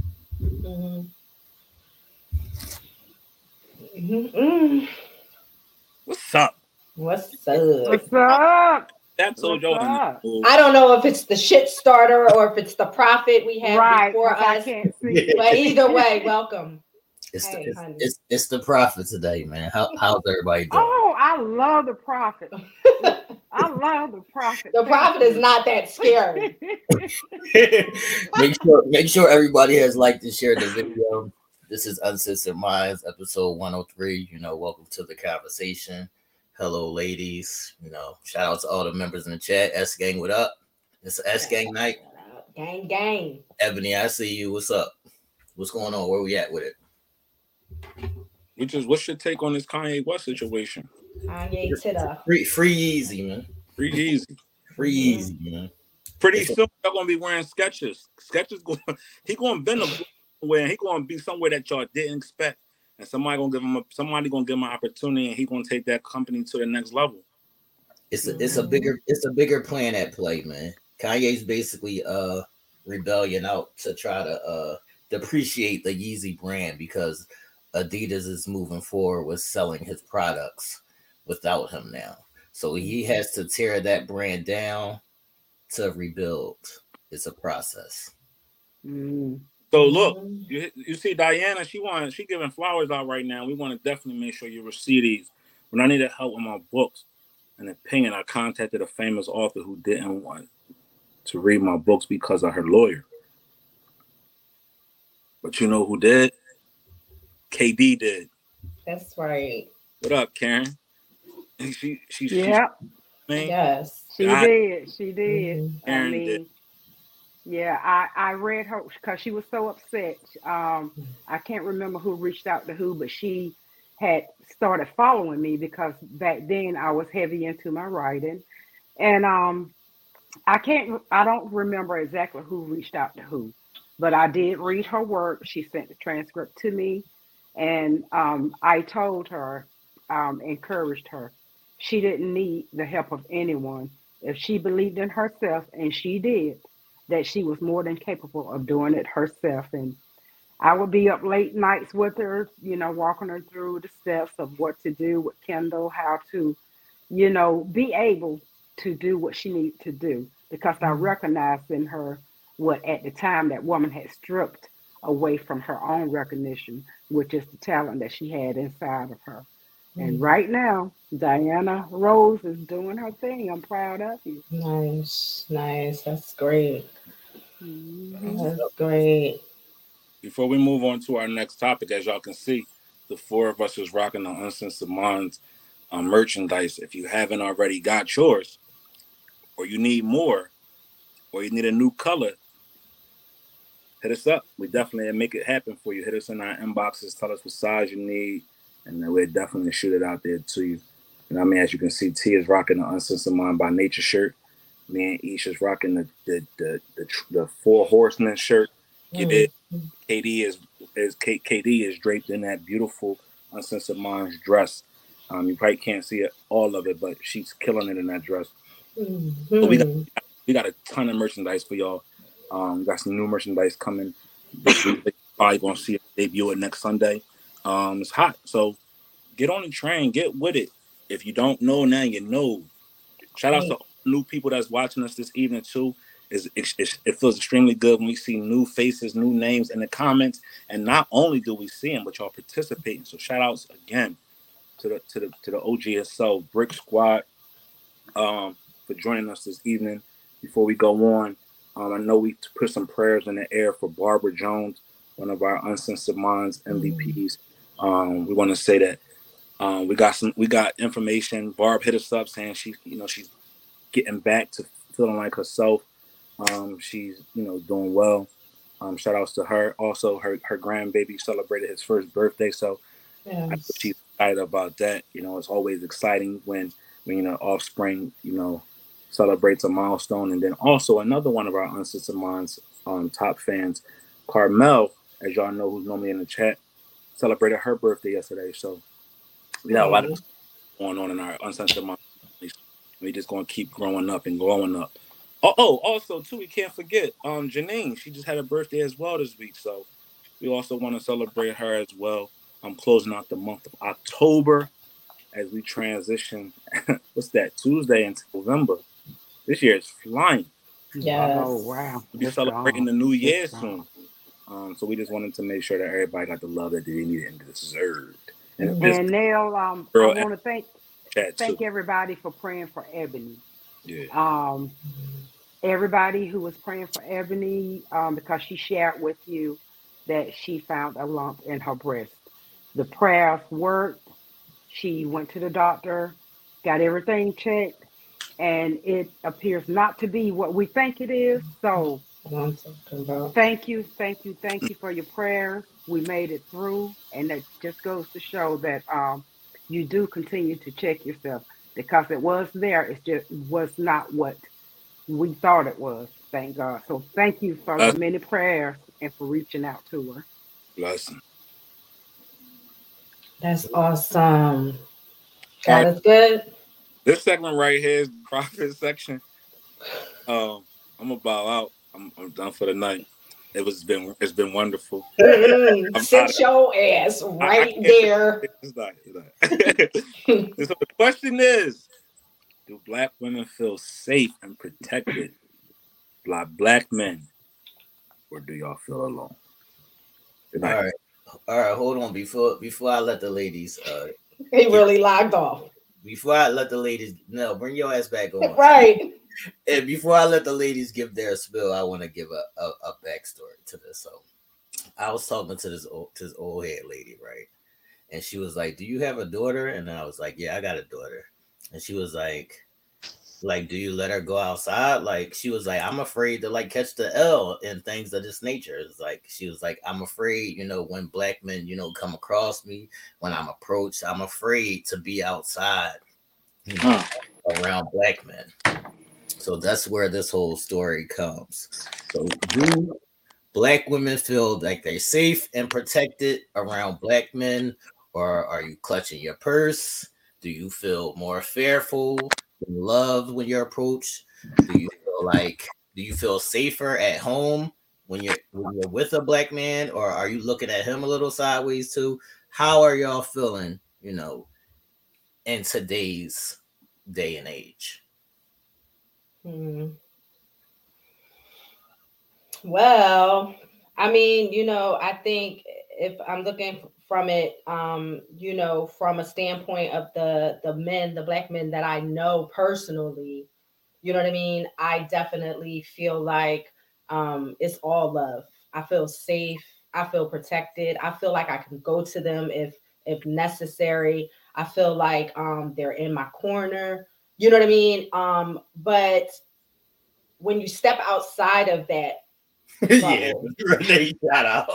What's up? What's up? What's up? That's so Jordan. I don't know if it's the shit starter or if it's the prophet we have before us. I can't see. But either way, welcome. It's the prophet today, man. How's everybody doing? Oh, I love the prophet. I love the prophet. The prophet is not that scary. Make sure everybody has liked and shared the video. This is Uncensored Minds, episode 103. You know, welcome to the conversation. Hello, ladies. You know, shout out to all the members in the chat. S Gang, what up? It's S Gang night. Gang. Ebony, I see you. What's up? What's going on? Where we at with it? What's your take on this Kanye West situation? Kanye to the free Yeezy, man. Pretty soon they're gonna be wearing Skechers. He gonna bend them somewhere, and he gonna be somewhere that y'all didn't expect. And somebody gonna give him an opportunity, and he gonna take that company to the next level. It's a bigger plan at play, man. Kanye's basically rebellion out to try to depreciate the Yeezy brand, because Adidas is moving forward with selling his products without him now. So he has to tear that brand down to rebuild. It's a process. So look, you see Diana, she giving flowers out right now. We want to definitely make sure you receive these. When I needed help with my books and opinion, I contacted a famous author who didn't want to read my books because of her lawyer. But you know who did? KD did. That's right. What up, Karen? She did. Karen did. Yeah, I read her because she was so upset. I can't remember who reached out to who, but she had started following me because back then I was heavy into my writing. And I don't remember exactly who reached out to who, but I did read her work. She sent the transcript to me, and I told her, encouraged her. She didn't need the help of anyone. If she believed in herself, and she did, that she was more than capable of doing it herself. And I would be up late nights with her, you know, walking her through the steps of what to do with Kindle, how to, you know, be able to do what she needed to do, because I recognized in her what at the time that woman had stripped away from her own recognition, which is the talent that she had inside of her. And right now, Diana Rose is doing her thing. I'm proud of you. Nice. That's great. That's great. Before we move on to our next topic, as y'all can see, the four of us is rocking the Uncensored Minds merchandise. If you haven't already got yours, or you need more, or you need a new color, hit us up. We definitely make it happen for you. Hit us in our inboxes. Tell us what size you need, and then we'll definitely shoot it out there to you. And I mean, as you can see, T is rocking the Uncensored Mind by Nature shirt. Me and Ish is rocking the Four Horsemen shirt. Get it? KD is draped in that beautiful Uncensored Minds dress. You probably can't see it, all of it, but she's killing it in that dress. Mm-hmm. So we got a ton of merchandise for y'all. We got some new merchandise coming. Probably gonna see it debut it next Sunday. It's hot, so get on the train, get with it. If you don't know now, you know. Shout out to new people that's watching us this evening too. It feels extremely good when we see new faces, new names in the comments, and not only do we see them, but y'all participating. So shout outs again to the OG SL Brick Squad for joining us this evening. Before we go on, I know we put some prayers in the air for Barbara Jones, one of our Uncensored Minds MVPs. We want to say that. We got information. Barb hit us up saying she's getting back to feeling like herself. She's doing well. Shout outs to her. Also, her grandbaby celebrated his first birthday, so yes. I know she's excited about that. It's always exciting when offspring celebrates a milestone. And then also another one of our Uncensored Minds top fans, Carmel, as y'all know, who's normally in the chat, celebrated her birthday yesterday. So we got a lot of going on in our Uncensored Minds. We just gonna keep growing up and growing up. Oh, also too, we can't forget Janine. She just had a birthday as well this week, so we also want to celebrate her as well. I'm closing out the month of October as we transition. What's that? Tuesday into November. This year is flying. Yeah. Oh wow. We're celebrating the new year soon. So we just wanted to make sure that everybody got the love that they needed and deserved. And Nell, I want to thank everybody for praying for Ebony. Yeah. Everybody who was praying for Ebony, because she shared with you that she found a lump in her breast. The prayers worked. She went to the doctor, got everything checked, and it appears not to be what we think it is. So thank you for your prayers. We made it through, and that just goes to show that you do continue to check yourself, because it was there. It just was not what we thought it was, thank God. So thank you for the many prayers and for reaching out to her. Blessing. That's awesome. That is good. This segment right here is the profit section. I'm going to bow out. I'm done for the night. It's been wonderful. Mm-hmm. Sit your ass right there. It's not. So the question is, do black women feel safe and protected by black men, or do y'all feel alone? All right. Hold on. Before I let the ladies, they really logged off. Before I let the ladies, no, bring your ass back on. Right. And before I let the ladies give their spill, I want to give a backstory to this. So I was talking to this old head lady, right? And she was like, do you have a daughter? And I was like, yeah, I got a daughter. And she was like, do you let her go outside? Like, she was like, I'm afraid to catch the L and things of this nature. It's like, she was like, I'm afraid, when black men, come across me, when I'm approached, I'm afraid to be outside, around black men. So that's where this whole story comes. So do black women feel like they're safe and protected around black men, or are you clutching your purse? Do you feel more fearful and loved when you're approached? Do you feel safer at home when you're with a black man, or are you looking at him a little sideways too? How are y'all feeling, in today's day and age? Well, I mean, I think if I'm looking from it, from a standpoint of the black men that I know personally, you know what I mean? I definitely feel like it's all love. I feel safe. I feel protected. I feel like I can go to them if necessary. I feel like they're in my corner. You know what I mean? But when you step outside of that, Renee got out.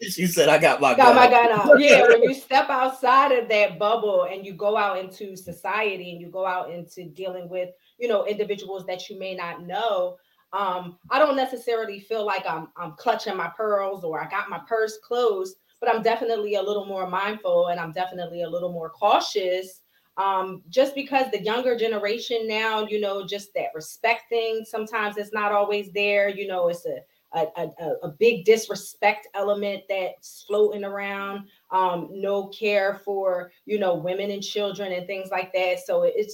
She said, "I got my gun out." Yeah, when you step outside of that bubble and you go out into society and you go out into dealing with, you know, individuals that you may not know. I don't necessarily feel like I'm clutching my pearls or I got my purse closed, but I'm definitely a little more mindful and I'm definitely a little more cautious. Just because the younger generation now, you know, just that respecting, sometimes it's not always there. You know, it's a big disrespect element that's floating around, no care for, you know, women and children and things like that. So it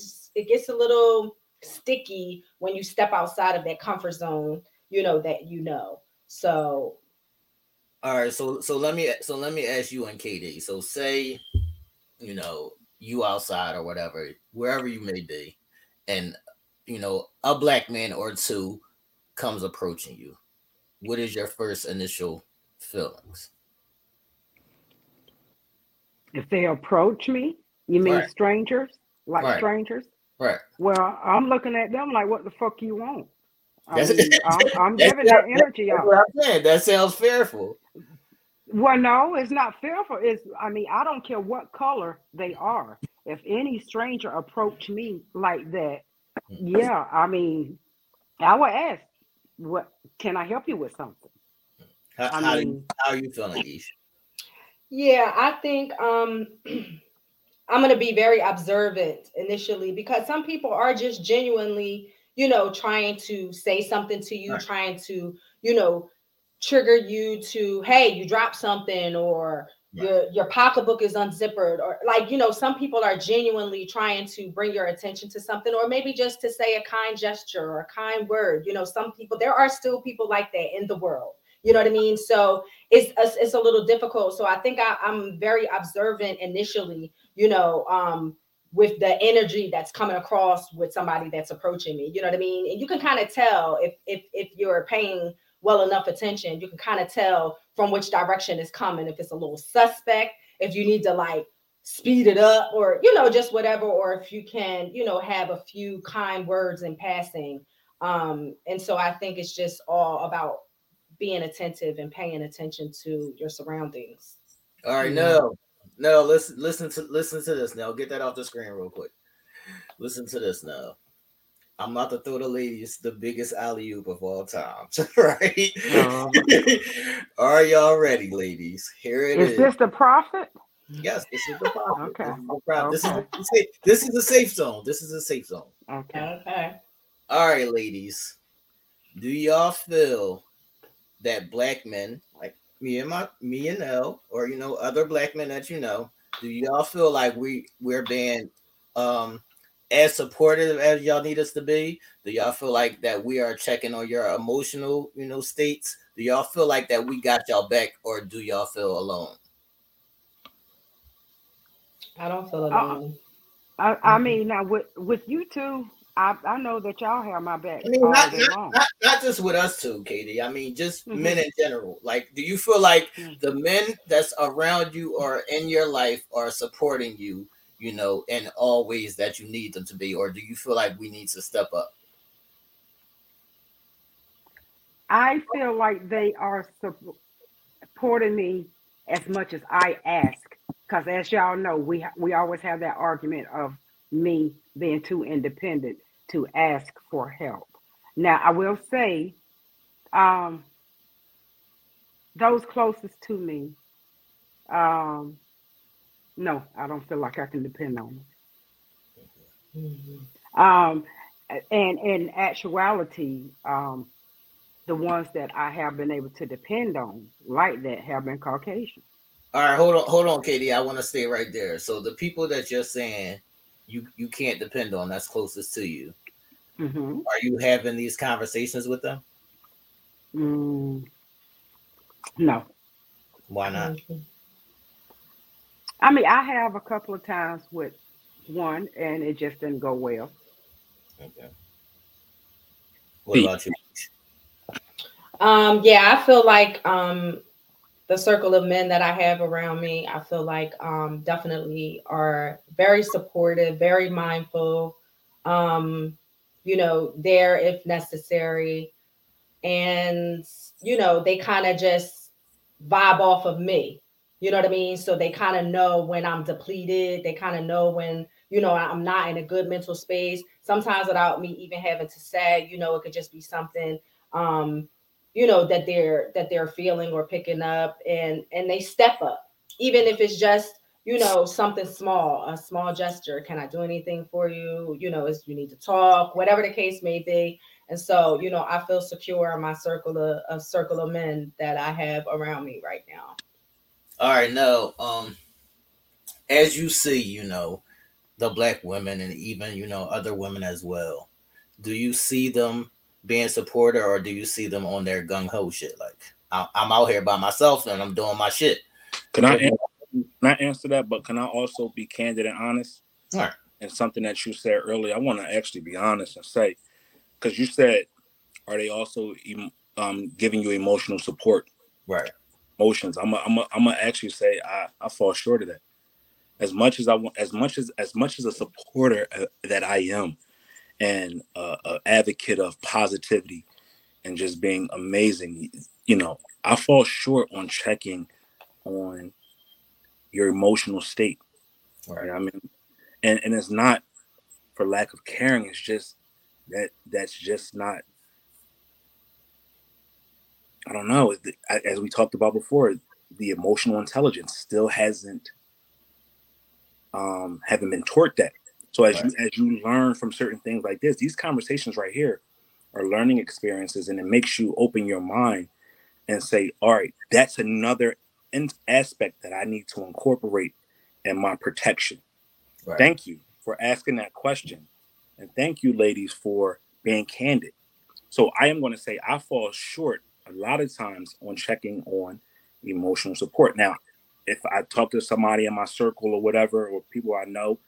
gets a little sticky when you step outside of that comfort zone, you know, that, you know, so. All right. So let me ask you and KD. So say, you know, you outside or whatever, wherever you may be, and, you know, a black man or two comes approaching you. What is your first initial feelings? If they approach me, you mean right. Strangers? Like right. Strangers? Right. Well, I'm looking at them like, what the fuck you want? I'm giving that energy out. That sounds fearful. Well, no, it's not fearful. I don't care what color they are. If any stranger approached me like that, yeah, I mean, I would ask, "What can I help you with something?" How are you feeling, Ish? Yeah, I think I'm going to be very observant initially because some people are just genuinely, you know, trying to say something to you, right. Trying to, you know, trigger you to, hey, you dropped something or right. your pocketbook is unzippered or like, you know, some people are genuinely trying to bring your attention to something or maybe just to say a kind gesture or a kind word. You know, some people, there are still people like that in the world. You know what I mean? So it's a little difficult. So I think I'm very observant initially, you know, with the energy that's coming across with somebody that's approaching me. You know what I mean? And you can kind of tell if you're paying well enough attention, you can kind of tell from which direction it's coming. If it's a little suspect, if you need to like speed it up or, you know, just whatever, or if you can, you know, have a few kind words in passing. And so I think it's just all about being attentive and paying attention to your surroundings. All right, no, listen to this now. Get that off the screen real quick. Listen to this now. I'm about to throw the ladies the biggest alley-oop of all time, right? Are y'all ready, ladies? Here it is. Is this the prophet? Yes, this is the prophet. Okay. This is a safe zone. This is a safe zone. Okay. All right, ladies. Do y'all feel that black men, like me and Nell, or you know, other black men that you know, do y'all feel like we're being as supportive as y'all need us to be? Do y'all feel like that we are checking on your emotional, you know, states? Do y'all feel like that we got y'all back, or do y'all feel alone? I don't feel alone. I mean, now with you two, I know that y'all have my back. I mean, not just with us two, Katie. I mean, just men in general. Like, do you feel like the men that's around you or in your life are supporting you, you know, in all ways that you need them to be? Or do you feel like we need to step up? I feel like they are supporting me as much as I ask. Because as y'all know, we always have that argument of me being too independent to ask for help. Now, I will say, those closest to me, no, I don't feel like I can depend on them. And in actuality, the ones that I have been able to depend on like that have been Caucasian. All right, hold on, Katie. I want to stay right there. So the people that you're saying you can't depend on, that's closest to you. Mm-hmm. Are you having these conversations with them? No. Why not? I mean, I have a couple of times with one, and it just didn't go well. Okay. What about you? Yeah, I feel like the circle of men that I have around me, I feel like definitely are very supportive, very mindful, you know, there if necessary. And, you know, they kind of just vibe off of me. You know what I mean? So they kind of know when I'm depleted. They kind of know when, you know, I'm not in a good mental space. Sometimes without me even having to say, you know, it could just be something, you know, that they're feeling or picking up, and they step up, even if it's just, you know, something small, a small gesture. Can I do anything for you? You know, you need to talk, whatever the case may be. And so, you know, I feel secure in my circle of men that I have around me right now. All right, now, as you see, you know, the Black women and even, you know, other women as well, do you see them being supportive, or do you see them on their gung-ho shit? Like, I'm out here by myself and I'm doing my shit. Can I answer that, but can I also be candid and honest? All right. And something that you said earlier, I want to actually be honest and say, because you said, are they also giving you emotional support? Right. Emotions. I'm gonna actually say I fall short of that. As much as I want, as much as a supporter that I am, and an advocate of positivity, and just being amazing, you know, I fall short on checking on your emotional state. Right. You know what I mean, and it's not for lack of caring. It's just that's just not. I don't know. As we talked about before, the emotional intelligence still haven't been taught that. So as you learn from certain things like this, these conversations right here are learning experiences, and it makes you open your mind and say, all right, that's another aspect that I need to incorporate in my protection. Right. Thank you for asking that question. And thank you, ladies, for being candid. So I am going to say I fall short a lot of times on checking on emotional support. Now, if I talk to somebody in my circle or whatever, or people I know,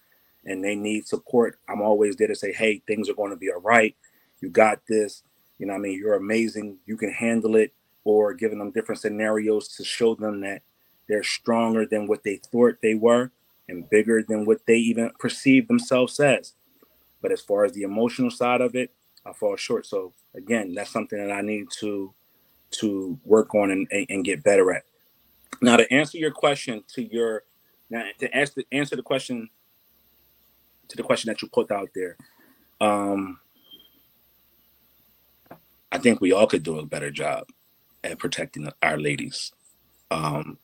and they need support, I'm always there to say, hey, things are going to be all right. You got this. You know what I mean? You're amazing. You can handle it. Or giving them different scenarios to show them that they're stronger than what they thought they were and bigger than what they even perceive themselves as. But as far as the emotional side of it, I fall short. So again, that's something that I need to work on and get better at. Now, to answer your question to the question that you put out there, I think we all could do a better job at protecting our ladies. I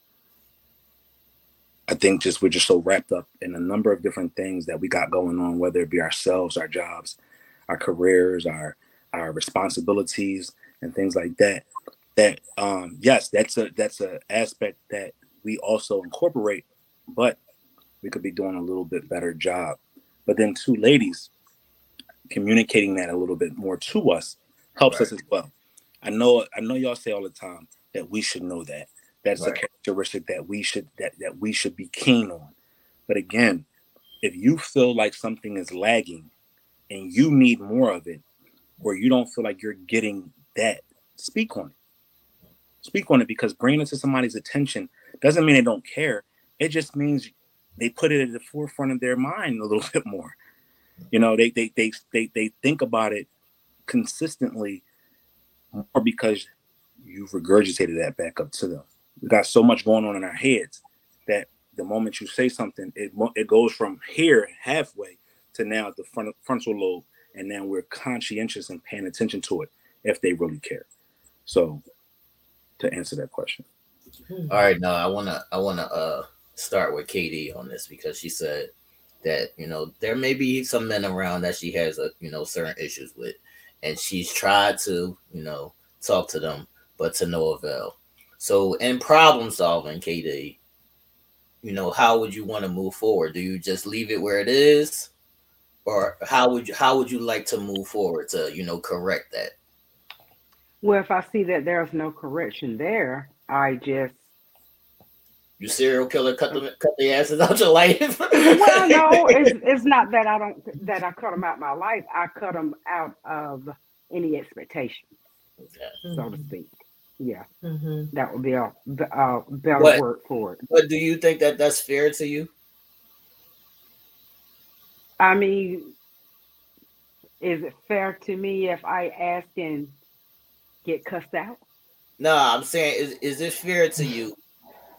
think we're just so wrapped up in a number of different things that we got going on, whether it be ourselves, our jobs, our careers, our responsibilities, and things like that. That yes, that's a aspect that we also incorporate, but we could be doing a little bit better job. But then two, ladies, communicating that a little bit more to us helps us as well. I know y'all say all the time that we should know that. That's a characteristic that we should be keen on. But again, if you feel like something is lagging and you need more of it, or you don't feel like you're getting that, speak on it. Speak on it, because bringing it to somebody's attention doesn't mean they don't care. It just means they put it at the forefront of their mind a little bit more. You know, they think about it consistently more because you've regurgitated that back up to them. We got so much going on in our heads that the moment you say something, it goes from here halfway to now the frontal lobe, and now we're conscientious and paying attention to it if they really care. So, to answer that question. All right, now I wanna start with Katie on this, because she said that, you know, there may be some men around that she has certain issues with, and she's tried to, you know, talk to them, but to no avail. So in problem solving, KD, you know, how would you want to move forward? Do you just leave it where it is, or how would you like to move forward to, you know, correct that? Well, if I see that there's no correction there, I just... You serial killer, cut the asses out your life. Well, no, it's not that I cut them out my life. I cut them out of any expectation. so to speak. Yeah, that would be a better word for it. But do you think that that's fair to you? I mean, is it fair to me if I ask and get cussed out? No, I'm saying, is it fair to you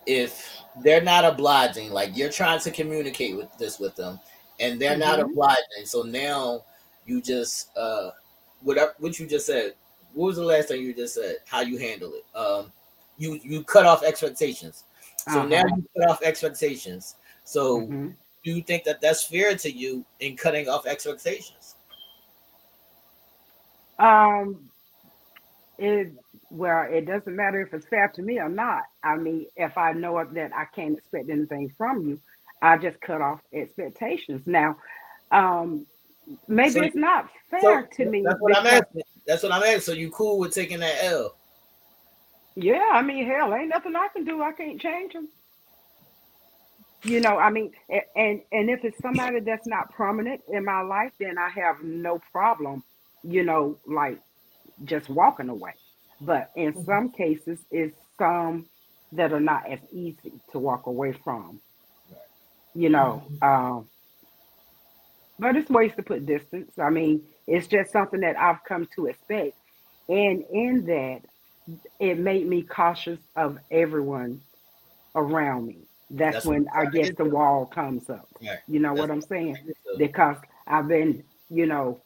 if they're not obliging? Like, you're trying to communicate with this with them, and they're not obliging. So now you just what you just said. What was the last thing you just said? How you handle it? You cut off expectations. So now you cut off expectations. So do you think that that's fair to you in cutting off expectations? It doesn't matter if it's fair to me or not. I mean, if I know that I can't expect anything from you, I just cut off expectations. Now, maybe it's not fair to me. That's what I'm asking. So you cool with taking that L? Yeah, I mean, hell, ain't nothing I can do. I can't change them. You know, I mean, and if it's somebody that's not prominent in my life, then I have no problem, you know, like just walking away. But in some cases, it's some that are not as easy to walk away from, you know. But it's ways to put distance. I mean, it's just something that I've come to expect. And in that, it made me cautious of everyone around me. That's when I guess the wall comes up. Yeah. You know what I'm saying? Because I've been, you know,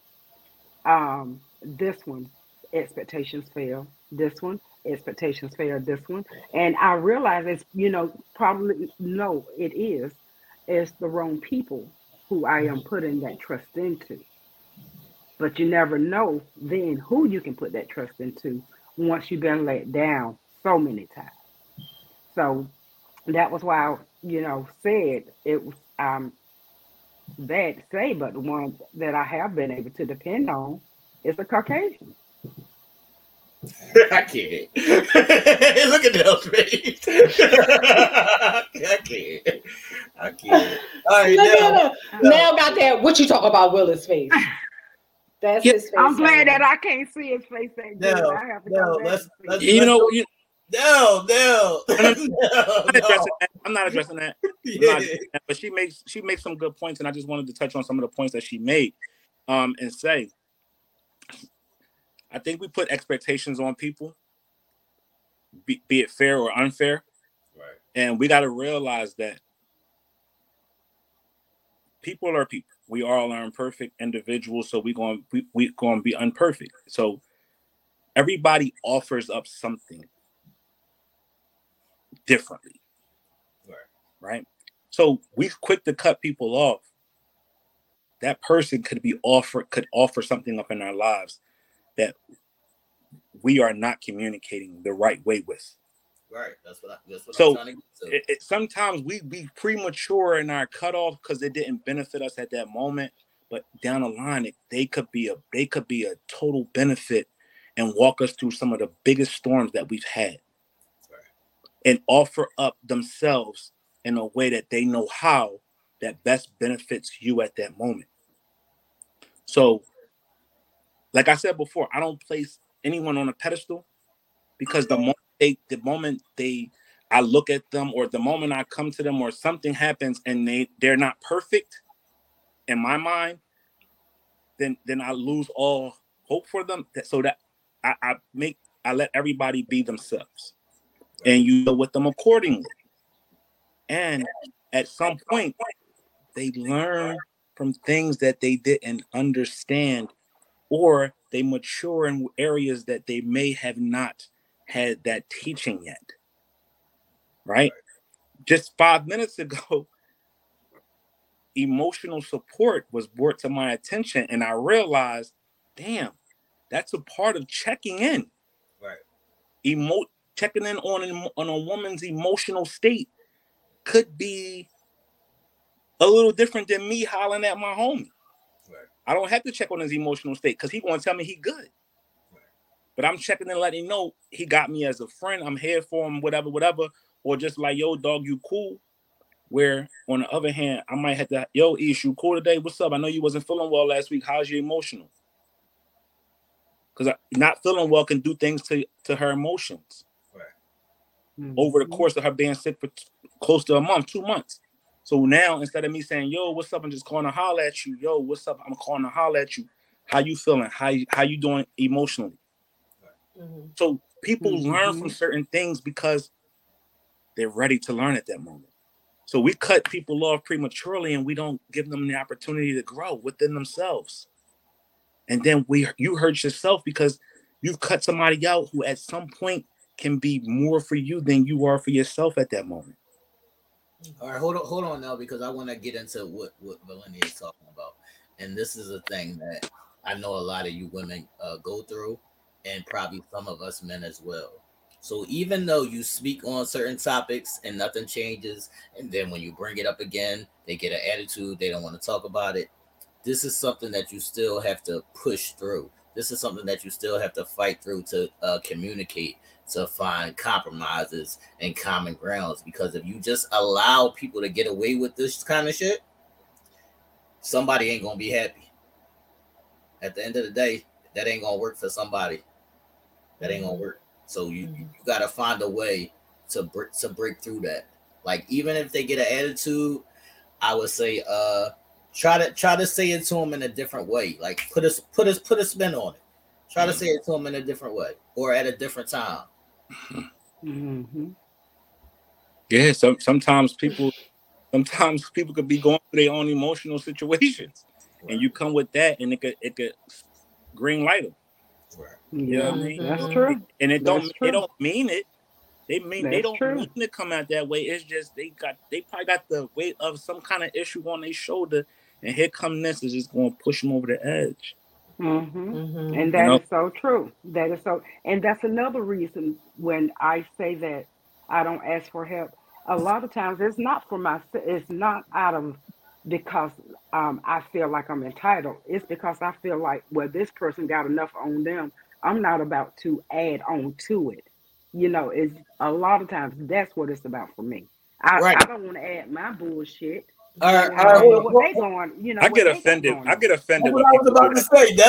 this one, expectations fail. This one, expectations fail. This one. And I realize it's, you know, probably, no, it is. It's the wrong people who I am putting that trust into. But you never know then who you can put that trust into once you've been let down so many times. So that was why I, you know, said it was bad to say, but the one that I have been able to depend on is a Caucasian. I can't. Look at those face. I can't. All right, Nell got that. What you talking about, Willis' face? That's his face. I'm glad that I can't see his face. No, I have to let's you know, you, I'm not addressing that. But she makes some good points, and I just wanted to touch on some of the points that she made, and say, I think we put expectations on people, be it fair or unfair, right? And we got to realize that people are people. We all are imperfect individuals, so we gonna be imperfect. So everybody offers up something differently, right? So we're quick to cut people off. That person could offer something up in our lives that we are not communicating the right way with. Right, that's what I'm trying to get to. Sometimes we be premature in our cutoff because it didn't benefit us at that moment, but down the line, they could be a total benefit and walk us through some of the biggest storms that we've had, and offer up themselves in a way that they know how that best benefits you at that moment. So, like I said before, I don't place anyone on a pedestal because the moment I look at them, or the moment I come to them, or something happens and they're not perfect in my mind, then I lose all hope for them. So that I let everybody be themselves, and you deal with them accordingly. And at some point, they learn from things that they didn't understand, or they mature in areas that they may have not had that teaching yet, right? Just 5 minutes ago, emotional support was brought to my attention, and I realized, damn, that's a part of checking in, right? Checking in on a woman's emotional state could be a little different than me hollering at my homie. Right. I don't have to check on his emotional state because he's going to tell me he good. But I'm checking and letting him know he got me as a friend. I'm here for him, whatever. Or just like, yo, dog, you cool? Where, on the other hand, I might have to, yo, Ish, you cool today? What's up? I know you wasn't feeling well last week. How's your emotional? Because not feeling well can do things to her emotions. Right. Mm-hmm. Over the course of her being sick for close to a month, 2 months. So now, instead of me saying, yo, what's up? I'm just calling to holler at you. Yo, what's up? I'm calling to holler at you. How you feeling? How you doing emotionally? Right. Mm-hmm. So people mm-hmm. learn from certain things because they're ready to learn at that moment. So we cut people off prematurely and we don't give them the opportunity to grow within themselves. And then you hurt yourself because you've cut somebody out who at some point can be more for you than you are for yourself at that moment. All right, hold on now, because I want to get into what Valenia is talking about. And this is a thing that I know a lot of you women go through, and probably some of us men as well. So even though you speak on certain topics and nothing changes, and then when you bring it up again, they get an attitude, they don't want to talk about it. This is something that you still have to push through. This is something that you still have to fight through to communicate, to find compromises and common grounds. Because if you just allow people to get away with this kind of shit, somebody ain't going to be happy. At the end of the day, that ain't going to work for somebody. That ain't going to work. So you got to find a way to break through that. Like, even if they get an attitude, I would say try to say it to them in a different way. Like, put a spin on it. Try to say it to them in a different way or at a different time. Mm-hmm. Yeah, sometimes people could be going through their own emotional situations, right. And you come with that, and it could green light them. Right. You know what I mean? That's true. And they don't mean it. They mean that's they don't true. Mean to come out that way. It's just they probably got the weight of some kind of issue on their shoulder, and here come this is just going to push them over the edge. Mm-hmm. Mm-hmm. And that is so true. That is so, and that's another reason when I say that I don't ask for help. A lot of times it's not for myself. It's not out of because I feel like I'm entitled. It's because I feel like, well, this person got enough on them. I'm not about to add on to it. You know, it's a lot of times that's what it's about for me. I don't want to add my bullshit. All right. I get offended. I get offended. That's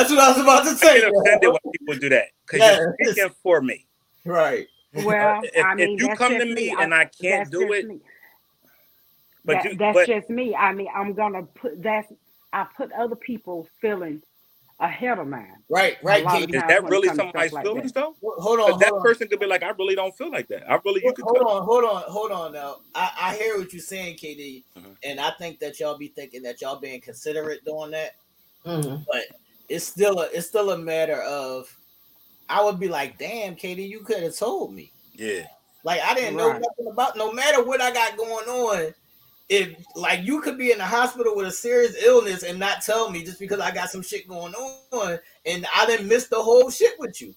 what I was about to say. I get offended when people do that because you're speaking for me. Right. Well, if you come to me and I can't do it. But that's just me. I mean, I'm gonna put other people's feelings ahead of mine. Right. Is that really somebody's feelings though? Hold on. That person could be like, I really don't feel like that. I really you could hold on now. I hear what you're saying, KD, mm-hmm. and I think that y'all be thinking that y'all being considerate doing that. Mm-hmm. But it's still a matter of I would be like, damn, KD, you could have told me. Yeah. Like I didn't know nothing about no matter what I got going on. If like you could be in the hospital with a serious illness and not tell me just because I got some shit going on and I didn't miss the whole shit with you.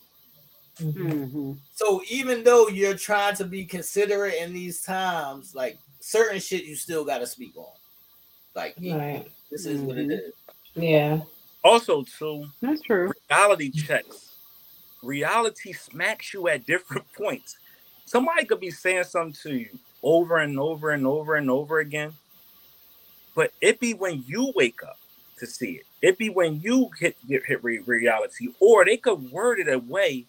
Mm-hmm. So even though you're trying to be considerate in these times, like certain shit you still got to speak on. Like this is what it is. Yeah. Also, too, that's true. Reality checks. Reality smacks you at different points. Somebody could be saying something to you over and over and over and over again. But it be when you wake up to see it. It be when you hit reality. Or they could word it a way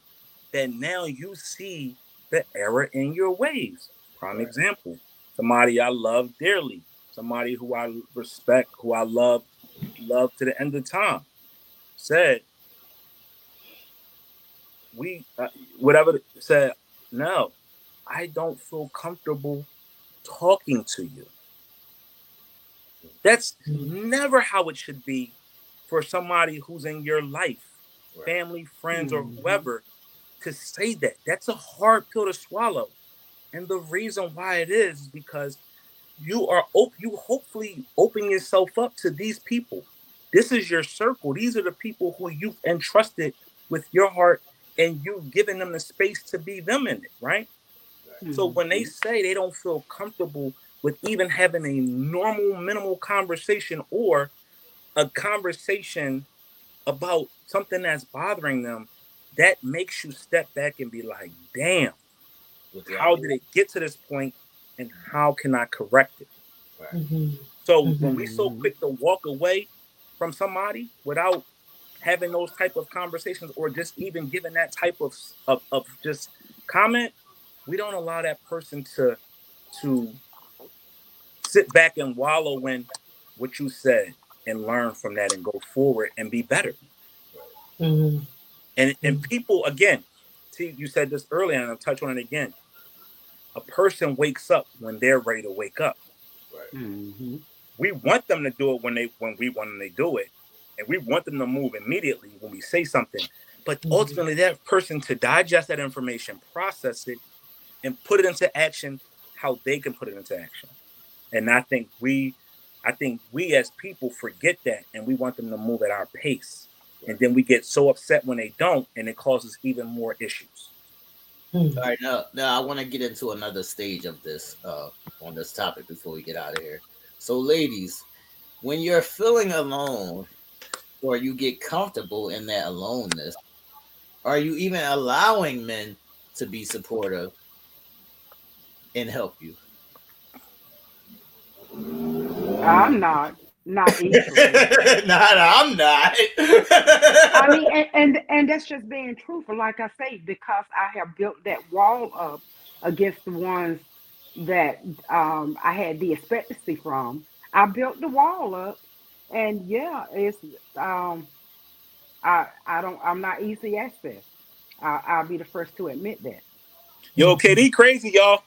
that now you see the error in your ways. Prime example. Somebody I love dearly. Somebody who I respect, who I love to the end of time. Said, no. I don't feel comfortable talking to you. That's never how it should be for somebody who's in your life, family, friends, or whoever, to say that. That's a hard pill to swallow. And the reason why it is because you hopefully open yourself up to these people. This is your circle. These are the people who you've entrusted with your heart and you've given them the space to be them in it, right? So when they say they don't feel comfortable with even having a normal, minimal conversation or a conversation about something that's bothering them, that makes you step back and be like, damn, how did it get to this point and how can I correct it? Right. Mm-hmm. So when we so quick to walk away from somebody without having those type of conversations or just even giving that type of just comment, we don't allow that person to sit back and wallow in what you said and learn from that and go forward and be better. Mm-hmm. And people, again, T, you said this earlier and I'll touch on it again. A person wakes up when they're ready to wake up. Right. Mm-hmm. We want them to do it when we want them to do it. And we want them to move immediately when we say something. But ultimately, that person to digest that information, process it, and put it into action how they can put it into action. And I think we as people forget that, and we want them to move at our pace. And then we get so upset when they don't, and it causes even more issues. All right, now I want to get into another stage of this on this topic before we get out of here. So, ladies, when you're feeling alone or you get comfortable in that aloneness, are you even allowing men to be supportive and help you? I'm not. Not equally. I mean, and that's just being truthful, like I say, because I have built that wall up against the ones that I had the expectancy from. I built the wall up, and yeah, it's I'm not easy access. I'll be the first to admit that. Yo, KD crazy, y'all.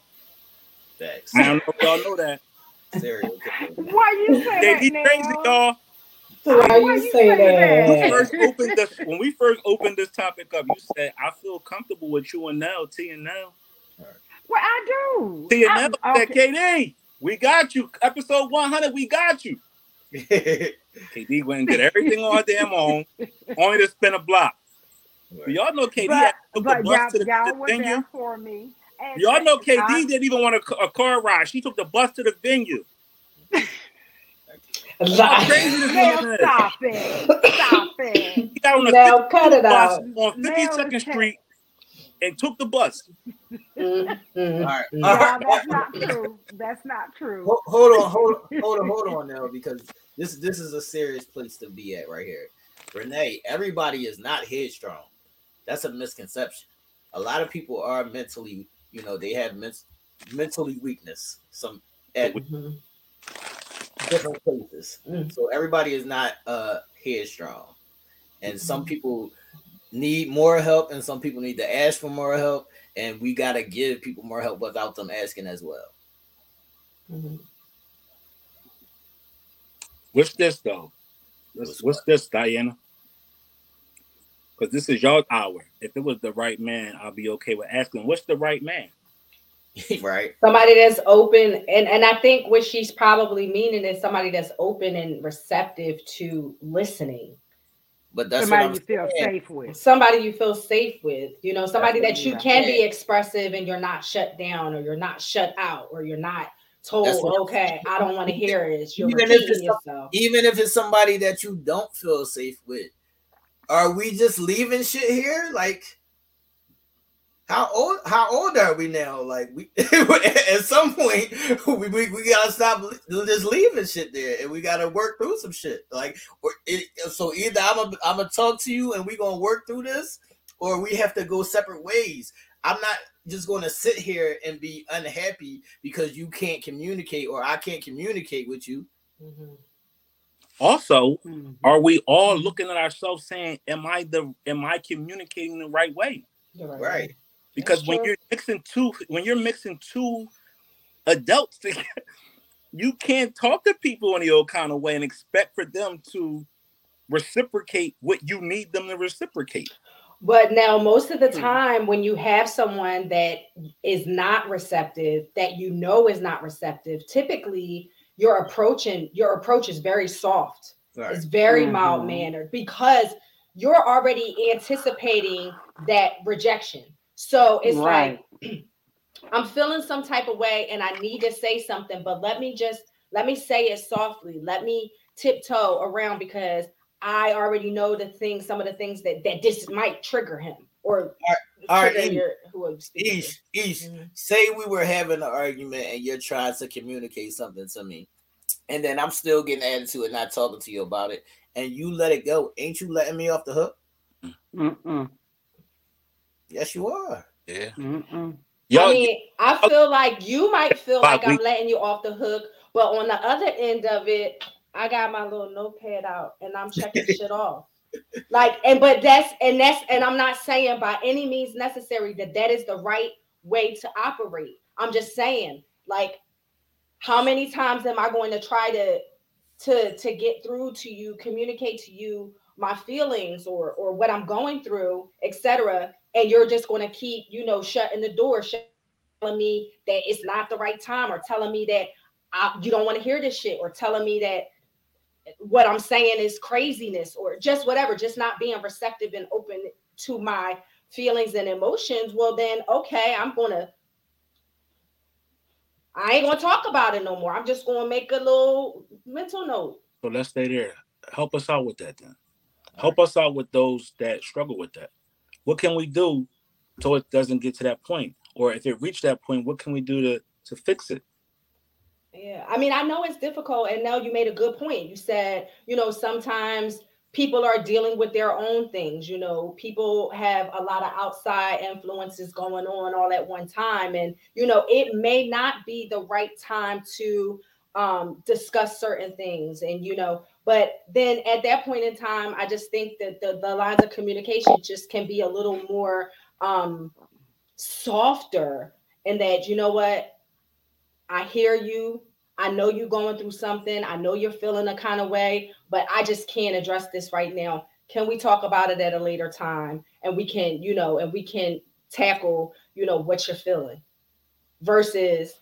Thanks. I don't know if y'all know that. Serious. Why you say that? KD crazy, y'all. Why you say that? When we first opened this topic up, you said I feel comfortable with you and Nell, T and Nell. Well, I do. T and Nell said, KD, we got you. Episode 100, we got you. KD went and did everything on damn own, only to spin a block. Right. So y'all know KD took the bus to the venue for me. And y'all know KD didn't even want a car ride. She took the bus to the venue. Stop it. He got on the bus on 52nd Street and took the bus. All right. No, that's not true. That's not true. Hold on now, because this is a serious place to be at right here. Renee, everybody is not headstrong. That's a misconception. A lot of people are mentally, you know, they have mentally weakness. Some at different places. Mm-hmm. So everybody is not headstrong, and some people need more help, and some people need to ask for more help, and we gotta give people more help without them asking as well. Mm-hmm. What's this though? What's this, Diana? Because this is your hour. If it was the right man, I'll be okay with asking, what's the right man? Right. Somebody that's open. And I think what she's probably meaning is somebody that's open and receptive to listening. But that's somebody you feel safe with. Somebody you feel safe with. You know, somebody that you can be expressive and you're not shut down or you're not shut out or you're not told, okay, I don't want to hear it. Even if it's somebody that you don't feel safe with. Are we just leaving shit here? Like, how old are we now? Like, we at some point we gotta stop just leaving shit there, and we gotta work through some shit. Like, so either I'm gonna talk to you, and we gonna work through this, or we have to go separate ways. I'm not just gonna sit here and be unhappy because you can't communicate, or I can't communicate with you. Mm-hmm. Also, are we all looking at ourselves saying, am I communicating the right way? Right. Because when you're mixing two adults together, you can't talk to people in the old kind of way and expect for them to reciprocate what you need them to reciprocate. But now, most of the time, when you have someone that is not receptive, that you know is not receptive, typically your approach is very soft. Right. It's very mild mannered because you're already anticipating that rejection. So it's like, I'm feeling some type of way and I need to say something, but let me say it softly. Let me tiptoe around because I already know some of the things that this might trigger him or Ish, say we were having an argument and you're trying to communicate something to me and then I'm still getting attitude and not talking to you about it, and you let it go, ain't you letting me off the hook? Mm-mm. Yes, you are. Yeah. Mm-mm. I mean, I feel like you might feel like I'm letting you off the hook, but on the other end of it, I got my little notepad out and I'm checking shit off. Like, and I'm not saying by any means necessary that is the right way to operate. I'm just saying, like, how many times am I going to try to get through to you, communicate to you my feelings or what I'm going through, etc., and you're just going to keep, shutting the door, telling me that it's not the right time, or telling me that you don't want to hear this shit, or telling me that what I'm saying is craziness, or just whatever, just not being receptive and open to my feelings and emotions. Well, then, okay, I ain't going to talk about it no more. I'm just going to make a little mental note. So let's stay there. Help us out with that then. Help us out with those that struggle with that. What can we do so it doesn't get to that point? Or if it reached that point, what can we do to fix it? Yeah, I mean, I know it's difficult. And Nell, you made a good point. You said, sometimes people are dealing with their own things. People have a lot of outside influences going on all at one time. And, it may not be the right time to discuss certain things. And, but then at that point in time, I just think that the lines of communication just can be a little more softer, and that, you know what, I hear you. I know you're going through something. I know you're feeling a kind of way, but I just can't address this right now. Can we talk about it at a later time? And we can, and we can tackle, what you're feeling, versus